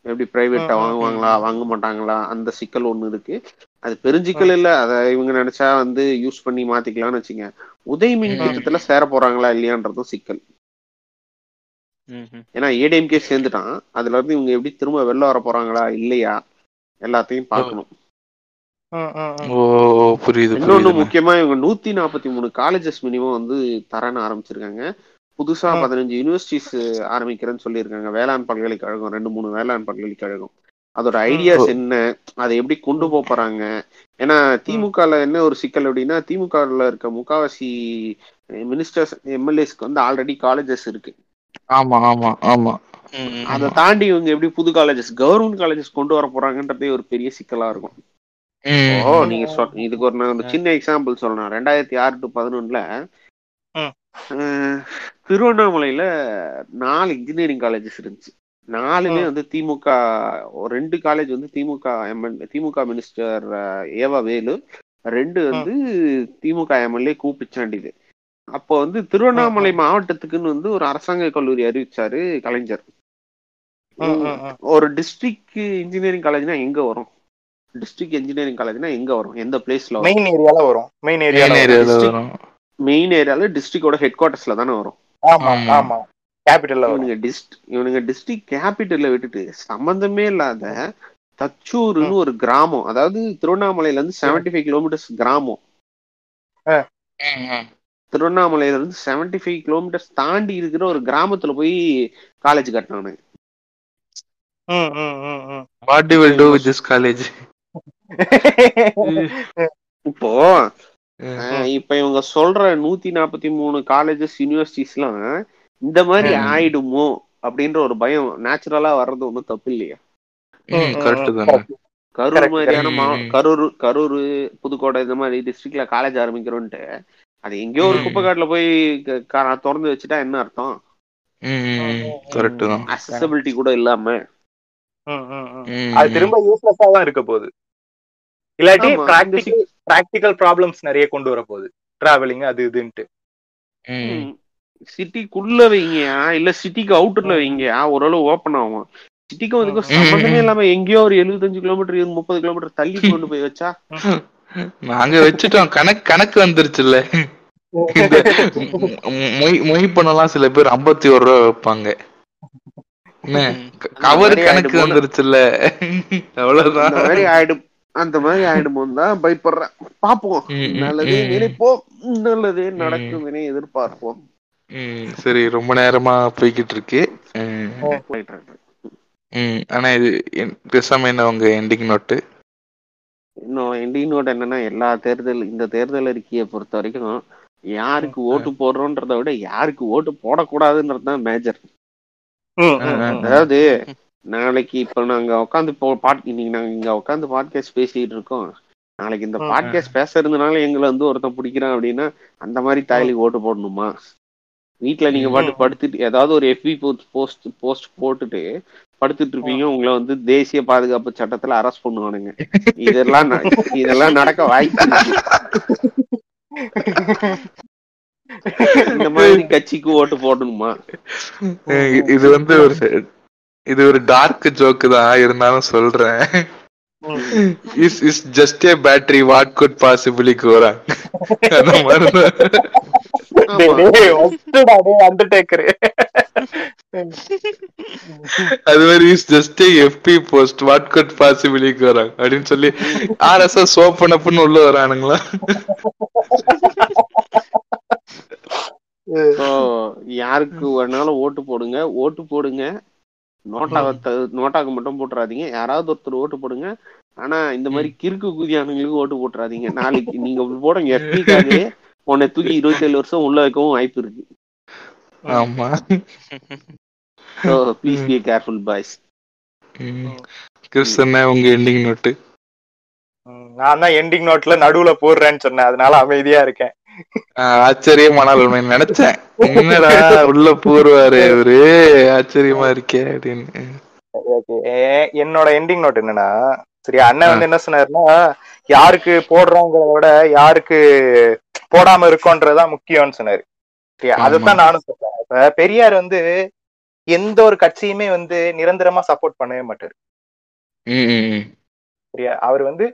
எப்படி பிரைவேட்டா வாங்குவாங்களா வாங்க மாட்டாங்களா, அந்த சிக்கல் ஒண்ணு இருக்கு. அது பெருஞ்சிக்கல் இல்ல, அதை இவங்க நினைச்சா வந்து யூஸ் பண்ணி மாத்திக்கலாம்னு வச்சுங்க. உதய மின் திட்டத்துல சேர போறாங்களா இல்லையான்றதும் சிக்கல். ஏன்னா ஏடிஎம்கே சேர்ந்துட்டான், அதுல இருந்து இவங்க எப்படி திரும்ப வெளில வர போறாங்களா இல்லையா எல்லாத்தையும் பாக்கணும். இன்னொன்னு முக்கியமா, இவங்க நூத்தி நாப்பத்தி மூணு காலேஜஸ் மினிமம் வந்து தரன்னு ஆரம்பிச்சிருக்காங்க. புதுசா பதினஞ்சு யூனிவர்சிட்டிஸ் ஆரம்பிக்கிறேன்னு சொல்லியிருக்காங்க. வேளாண் பல்கலைக்கழகம், ரெண்டு மூணு வேளாண் பல்கலைக்கழகம். அதோட ஐடியாஸ் என்ன, அதை எப்படி கொண்டு போக போறாங்க. ஏன்னா திமுகல என்ன ஒரு சிக்கல் அப்படின்னா, திமுகல இருக்க முக்காவாசி மினிஸ்டர்ஸ், எம்எல்ஏஸ்க்கு வந்து ஆல்ரெடி காலேஜஸ் இருக்கு. ஆமா ஆமா ஆமா அதை தாண்டி இவங்க எப்படி புது காலேஜஸ், கவர்மெண்ட் காலேஜஸ் கொண்டு வர போறாங்கன்றதே ஒரு பெரிய சிக்கலா இருக்கும். ஓ நீங்க சொல் இதுக்கு ஒரு நான் ஒரு சின்ன எக்ஸாம்பிள் சொல்லணும். ரெண்டாயிரத்தி ஆறு டு பதினொன்னுல திருவண்ணாமலையில நாலு இன்ஜினியரிங் காலேஜஸ் இருந்துச்சு. நாலுமே வந்து திமுக, ரெண்டு காலேஜ் வந்து திமுக திமுக மினிஸ்டர் ஏவா வேலு, ரெண்டு வந்து திமுக எம்எல்ஏ கூ பிச்சாண்டிது. அப்போ வந்து திருவண்ணாமலை மாவட்டத்துக்குன்னு வந்து ஒரு அரசாங்க கல்லூரி அறிவிச்சாரு கலைஞர். ஒரு டிஸ்ட்ரிக்ட் இன்ஜினியரிங் காலேஜ்னா எங்க வரும்? டிஸ்ட்ரிக்ட் இன்ஜினியரிங் காலேஜ்னா எங்க வரும்? எந்த பிளேஸ்ல வரும்? மெயின் ஏரியால வரும். மெயின் ஏரியால டிஸ்ட்ரிக்டோட ஹெட் குவார்டர்ஸ்ல தானே வரும். ஆமா ஆமா கேபிட்டல்ல. இவனுங்க டிஸ்ட் இவனுங்க டிஸ்ட்ரிக்ட் கேபிட்டல்ல விட்டுட்டு சம்பந்தமே இல்லாத தச்சூருன்னு ஒரு கிராமம், அதாவது திருவண்ணாமலையில இருந்து செவன்டி ஃபைவ் கிலோமீட்டர்ஸ் கிராமம். திருவண்ணாமலையில இருந்து செவன்டி ஃபைவ் கிலோமீட்டர்ஸ் தாண்டி இருக்கிற ஒரு கிராமத்துல போய் காலேஜ் கட்டினானு. இப்போ இப்ப இவங்க சொல்ற நூத்தி நாப்பத்தி மூணு காலேஜஸ் யூனிவர்சிட்டிஸ் எல்லாம் இந்த மாதிரி ஆயிடுமோ அப்படின்ற ஒரு பயம் நேச்சுரலா வர்றது ஒன்றும் தப்பு இல்லையா? கரூர் மாதிரியான மாவட்ட, கரூர் கரூர் புதுக்கோட்டை இந்த மாதிரி டிஸ்ட்ரிக்ட்ல காலேஜ் ஆரம்பிக்கிறோன்ட்டு அது எங்கேயோ ஒரு குப்பைக்காட்டுல போய் திறந்து வச்சுட்டா என்ன அர்த்தம்? அக்சஸபிலிட்டி கூட இல்லாம அது திரும்ப யூஸ்லெஸ்ஸா தான் இருக்க போகுது. இல்லாட்டி பிராக்டிகல் பிராக்டிகல் ப்ராப்ளம்ஸ் நிறைய கொண்டு வர போகுது. டிராவலிங் அது இதுன்ட்டு சிட்டிக்குள்ள வைங்கயா இல்ல சிட்டிக்கு அவுட்டர்ல வைங்கயா ஓரளவு ஓப்பன் ஆகும். சிட்டிக்கும் அதுக்கும் சம்பந்தமே இல்லாம எங்கேயோ ஒரு எழுபத்தஞ்சு கிலோமீட்டர் முப்பது கிலோமீட்டர் தள்ளி கொண்டு போய் வச்சா, நாங்க வச்சுட்டோம் கணக்கு கணக்கு வந்துருச்சுல்ல. மொய் பண்ணலாம் சில பேர் ஐம்பத்தி ஒரு ரூபா வைப்பாங்க, கவர் கணக்கு வந்துருச்சுல்ல, அவ்வளவுதான் ஆயிடும். அந்த மாதிரி ஆயிடும்போது தான் பயப்படுறேன். பாப்போம், நல்லதே நினைப்போம், நல்லதே நடக்கும் என எதிர்பார்ப்போம். சரி, ரொம்ப நேரமா போய்கிட்டு இருக்கு. ஆனா இது பேசாம என்ன உங்க எண்டிங் நோட்டு? இன்னும் இன்னொன்று என்னன்னா, எல்லா தேர்தல் இந்த தேர்தல் அறிக்கையை பொறுத்த வரைக்கும் யாருக்கு ஓட்டு போடுறோன்றத விட யாருக்கு ஓட்டு போடக்கூடாதுன்றதுதான் மேஜர். அதாவது நாளைக்கு இப்ப நாங்க உட்காந்து இன்னைக்கு நாங்க இங்க உட்காந்து பாட்காஸ்ட் பேசிட்டு இருக்கோம், நாளைக்கு இந்த பாட்காஸ்ட் பேசுறதுனால எங்களை வந்து ஒருத்தன் பிடிக்கிறான் அப்படின்னா அந்த மாதிரி தாய்க்கு ஓட்டு போடணுமா? வீட்டுல நீங்க பாட்டு படுத்துட்டு ஏதாவது ஒரு எஃபி போஸ்ட் போஸ்ட் போட்டுட்டு படுத்துட்டு இருப்பீங்க, உங்களை வந்து தேசிய பாதுகாப்பு சட்டத்துல அரெஸ்ட் பண்ணுவானுங்க. இதெல்லாம் இதெல்லாம் நடக்க வாய்ப்பு. இந்த மாதிரி கட்சிக்கு ஓட்டு போடணுமா? இது வந்து ஒரு இது ஒரு டார்க் ஜோக்கு தான், இருந்தாலும் சொல்றேன். Is is just a battery, what good possibly go wrong. அந்த மாதிரி அது மாதிரி இஸ் ஜஸ்ட் ஏ எஃபி போஸ்ட், வாட் குட் பாசிபிளி கோரா அப்படின்னு சொல்லி ஆர்எஸ்எஸ் ஓபன் அப்னு உள்ள வரானுங்களா? யாருக்கு வேணாலும் ஓட்டு போடுங்க, ஓட்டு போடுங்க, நோட்டாவை நோட்டாக்கு மட்டும் போட்டுறாதீங்க. யாராவது ஒருத்தர் ஓட்டு போடுங்க, ஆனா இந்த மாதிரி கிறுக்கு குதியானங்களுக்கு ஓட்டு போட்டுறாதீங்க. நாளைக்கு நீங்க போடுங்க எஃபிக்காகவே உன்னை தூக்கி இருபத்தி ஏழு வருஷம் உள்ள வைக்கவும் வாய்ப்பு இருக்கு. ஆமா, so please be careful boys. கிறிஸ்தனா உங்க எண்டிங் நோட்? நான் தான் எண்டிங் நோட்ல நடுவுல போடுறேன்னு சொன்னேன், அதனால அமைதியா இருக்கேன். ஆச்சரியமான நினைச்சேன், என்னடா உள்ள போடுவாரு இவரு, ஆச்சரியமா இருக்கே அப்படின்னு. என்னோட எண்டிங் நோட் என்னன்னா, சரி அண்ணன் வந்து என்ன சொன்னாருன்னா, யாருக்கு போடுறோங்கிறத விட யாருக்கு போடாம இருக்கோன்றதுதான் முக்கியம்னு சொன்னாரு. சரி, அதைத்தான் நானும் சொல்றேன். இப்ப பெரியார் வந்து எந்த ஒரு கட்சியுமே வந்து நிரந்தரமா சப்போர்ட் பண்ணவே மாட்டாரு. சரியா, அவர் வந்து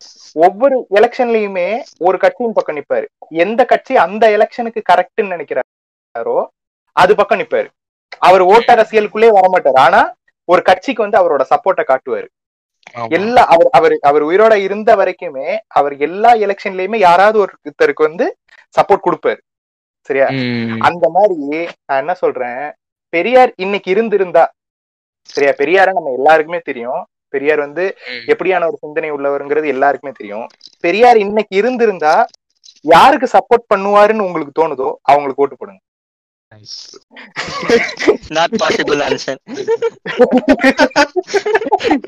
ஒவ்வொரு எலெக்ஷன்லயுமே ஒரு கட்சியின் பக்கம் நிப்பாரு. எந்த கட்சி அந்த எலெக்ஷனுக்கு கரெக்ட்னு நினைக்கிறாரோ அது பக்கம் நிப்பாரு. அவர் ஓட்ட அரசியலுக்குள்ளே வரமாட்டாரு, ஆனா ஒரு கட்சிக்கு வந்து அவரோட சப்போர்ட்டை காட்டுவாரு. எல்லா அவர் அவர் அவர் உயிரோட இருந்த வரைக்குமே அவர் எல்லா எலெக்ஷன்லயுமே யாராவது ஒருத்தருக்கு வந்து சப்போர்ட் கொடுப்பாரு. சரியா, அந்த மாதிரி நான் என்ன சொல்றேன், பெரியார் இன்னைக்கு இருந்திருந்தா, சரியா, பெரியார நம்ம எல்லாருக்குமே தெரியும், பெரியார் வந்து எப்படியான ஒரு சிந்தனை உள்ளவருங்கிறது எல்லாருக்குமே தெரியும். பெரியார் இன்னைக்கு இருந்திருந்தா யாருக்கு சப்போர்ட் பண்ணுவாருன்னு உங்களுக்கு தோணுதோ அவங்களுக்கு ஓட்டு போடுங்க.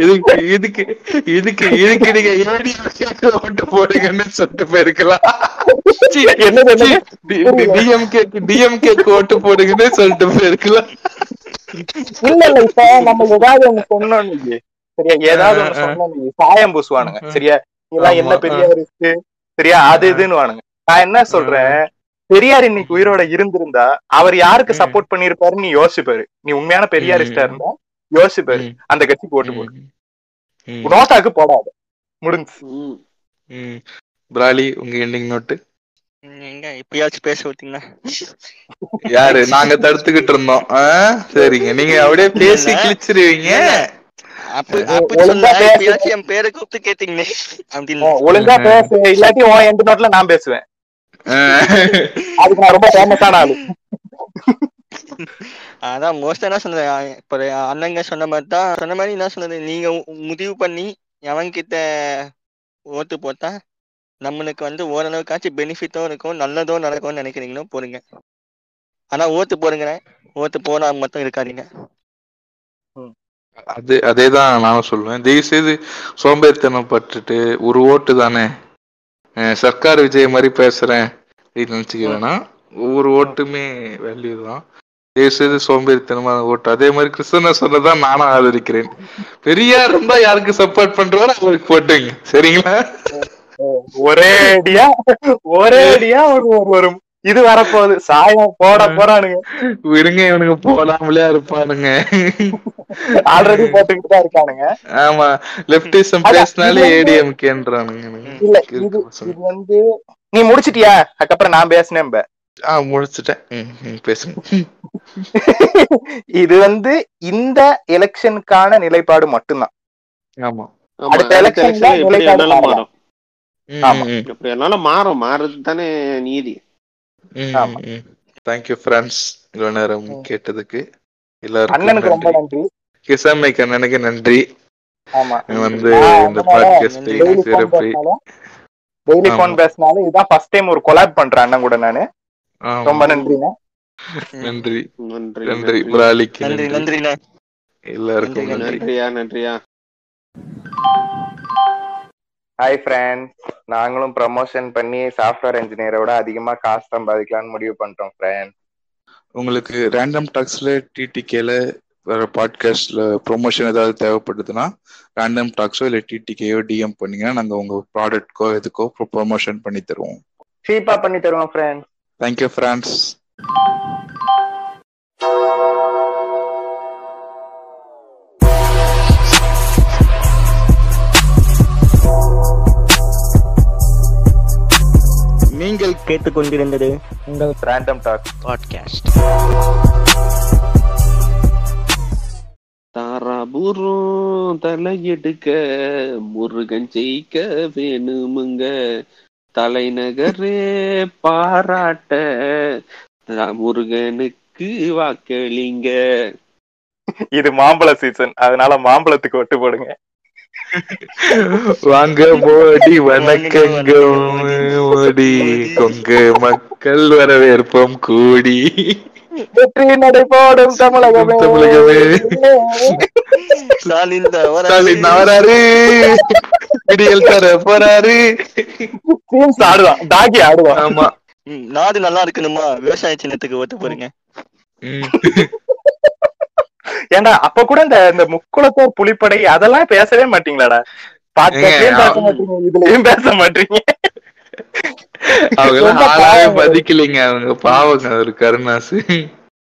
இதுக்கு இதுக்கு இதுக்கு நீங்க ஓட்டு போடுங்கன்னு சொல்லிட்டு போயிருக்கலாம். டிஎம்கே டிஎம்கே ஓட்டு போடுங்கன்னு சொல்லிட்டு போயிருக்கலாம். இல்ல இல்ல, இப்ப நம்ம ஏதாவது ஒண்ணு சொன்னோம், சரியா, ஏதாவது ஒண்ணு சொன்னோம் சாயம் பூசுவானுங்க. சரியா, இதெல்லாம் என்ன பெரியார் இருக்கு, சரியா, அது இதுன்னு வானுங்க. நான் என்ன சொல்றேன், பெரியார் இன்னைக்கு உயிரோட இருந்திருந்தா அவர் யாருக்கு சப்போர்ட் பண்ணிருப்பாரு நீ யோசிப்பாரு. நீ உண்மையான பெரியாரிஸ்டா இருந்தா யோசிப்பாரு, அந்த கட்சிக்கு ஓட்டு போடு, நோட்டாக்கு போடாது. முடிஞ்சு எப்படியாச்சும் பேச விட்டீங்களா? யாரு நாங்க தடுத்துக்கிட்டு இருந்தோம். சரிங்க, நீங்க அப்படியே பேசி கிழிச்சிருவீங்க. ஒழுங்கா பேச, இல்லாட்டி உன் எண்டு நோட்ல நான் பேசுவேன். அதுக்கு நான் ரொம்ப ஃபேமஸான ஆளு. அதான் மோஸ்டா என்ன சொன்னது, இப்ப அண்ணங்க சொன்ன மாதிரி தான் சொன்ன மாதிரி என்ன சொன்னது, நீங்க முடிவு பண்ணி எவங்கிட்ட ஓட்டு போட்டா நம்மளுக்கு வந்து ஓரளவுக்காச்சும் பெனிஃபிட்டும் இருக்கும், நல்லதோ நடக்கும்னு நினைக்கிறீங்களோ போடுங்க. ஆனா ஓட்டு போடுங்கிறேன், ஓட்டு போனா மட்டும் இருக்காதீங்க. அது அதேதான் நானும் சொல்லுவேன். தயவு செய்து சோம்பேறித்தனம் பட்டுட்டு ஒரு ஓட்டு தானே சர்க்கார் விஜய் மாதிரி பேசுறேன் அப்படின்னு நினைச்சுக்கவேனா. ஒவ்வொரு ஓட்டுமே வேல்யூ தான். தயவு செய்து சோம்பேறித்தனமான ஓட்டு. அதே மாதிரி கிறிஸ்தன சொன்னதான் நானும் ஆதரிக்கிறேன். பெரியார் இருந்தா யாருக்கு சப்போர்ட் பண்றவா அவருக்கு போட்டுங்க. சரிங்களா, ஒரேடியா ஒரேடியா ஒரு இது வரப்போகுது, சாயம் போட போறானுங்க. விடுங்க, இவனுங்க போடாமலே இருப்பானுங்க, ஆல்ரெடி போட்டுக்கிட்டு தான் இருக்கானுங்க. ஆமா, லெப்டிசம் பேசினாலே ஏடிஎம்கேன்றானுங்க. இல்ல, இது இது வந்து நீ முடிச்சிட்டியா, அதுக்கப்புறம் நான் பேசினேன். ஆ, முடிச்சிட்டேன், பேசுங்க. இது வந்து இந்த எலெக்ஷனுக்கான நிலைப்பாடு மட்டும்தான். ஆமா, அடுத்த எலெக்ஷன்ல நிலைப்பாடு மாறும். ஆமா, இப்படி என்னால மாறும், மாறுறது தானே நீதி. Thank you friends, இவ்வளவு நேரம் கேட்டதுக்கு எல்லாரும் அண்ணனுக்கு ரொம்ப நன்றி, கிசாமைக்கு அண்ணனுக்கு நன்றி, வந்து இந்த பாட்காஸ்ட் சிறப்பு. டெய்லி ஃபோன் பேசினாலும் இதான் ஃபர்ஸ்ட் டைம் ஒரு கொலாப் பண்றேன் அண்ணன் கூட. நானு ரொம்ப நன்றிண்ணா. நன்றி நன்றி நன்றி எல்லாருக்கும் நன்றியா நன்றியா. ஹாய் ஃப்ரெண்ட்ஸ், நாங்களும் ப்ரமோஷன் பண்ணி சாஃப்ட்வேர் இன்ஜினியரோட அதிகமா காசு சம்பாதிக்கலாம்னு முடிவு பண்றோம் ஃப்ரெண்ட்ஸ். உங்களுக்கு ரேண்டம் டாக்ஸ்ல டிடிகேல வர பாட்காஸ்ட்ல ப்ரொமோஷன் ஏதாவது தேவைப்படுதுன்னா ரேண்டம் டாக்ஸோ இல்லை டிடிகேயோ டிஎம் பண்ணீங்கன்னா நாங்கள் உங்கள் ப்ராடக்ட்கோ எதுக்கோ ப்ரொமோஷன் பண்ணி தருவோம், சீப்பா பண்ணி தருவோம் ஃப்ரெண்ட்ஸ். Thank you friends. நீங்கள் கேட்டுக்கொண்டிருந்தது உங்கள் ரேண்டம் டாக்ஸ் பாட்காஸ்ட். தாராபுரம் தலை எடுக்க முருகன் ஜெயிக்க வேணுமுங்க, தலைநகரே பாராட்ட முருகனுக்கு வாக்களிங்க. இது மாம்பழ சீசன், அதனால மாம்பழத்துக்கு ஒட்டு போடுங்க. வாங்க மோடி வணக்கங்க, மோடி கொங்க மக்கள் வரவேற்போம் கூடி நடைபோடும் தமிழகமே தமிழகமே. ஸ்டாலின் வராரு, விடியல் தர போறாரு, ஆடுவான் டாக்கி ஆடுவான். ஆமா, நாடு நல்லா இருக்கணுமா, விவசாய சின்னத்துக்கு ஓட்டு போறீங்க. ஏன்னா அப்ப கூட இந்த முக்குளத்தோர் புலிப்படை அதெல்லாம் பேசவே மாட்டீங்களாடா, பாட்காஸ்ட்லயும் பேச மாட்டீங்க, இதுலயும் பேச மாட்டீங்க. அவங்க மதிக்கலைங்க, அவங்க பாவங்க, ஒரு கருணாசு.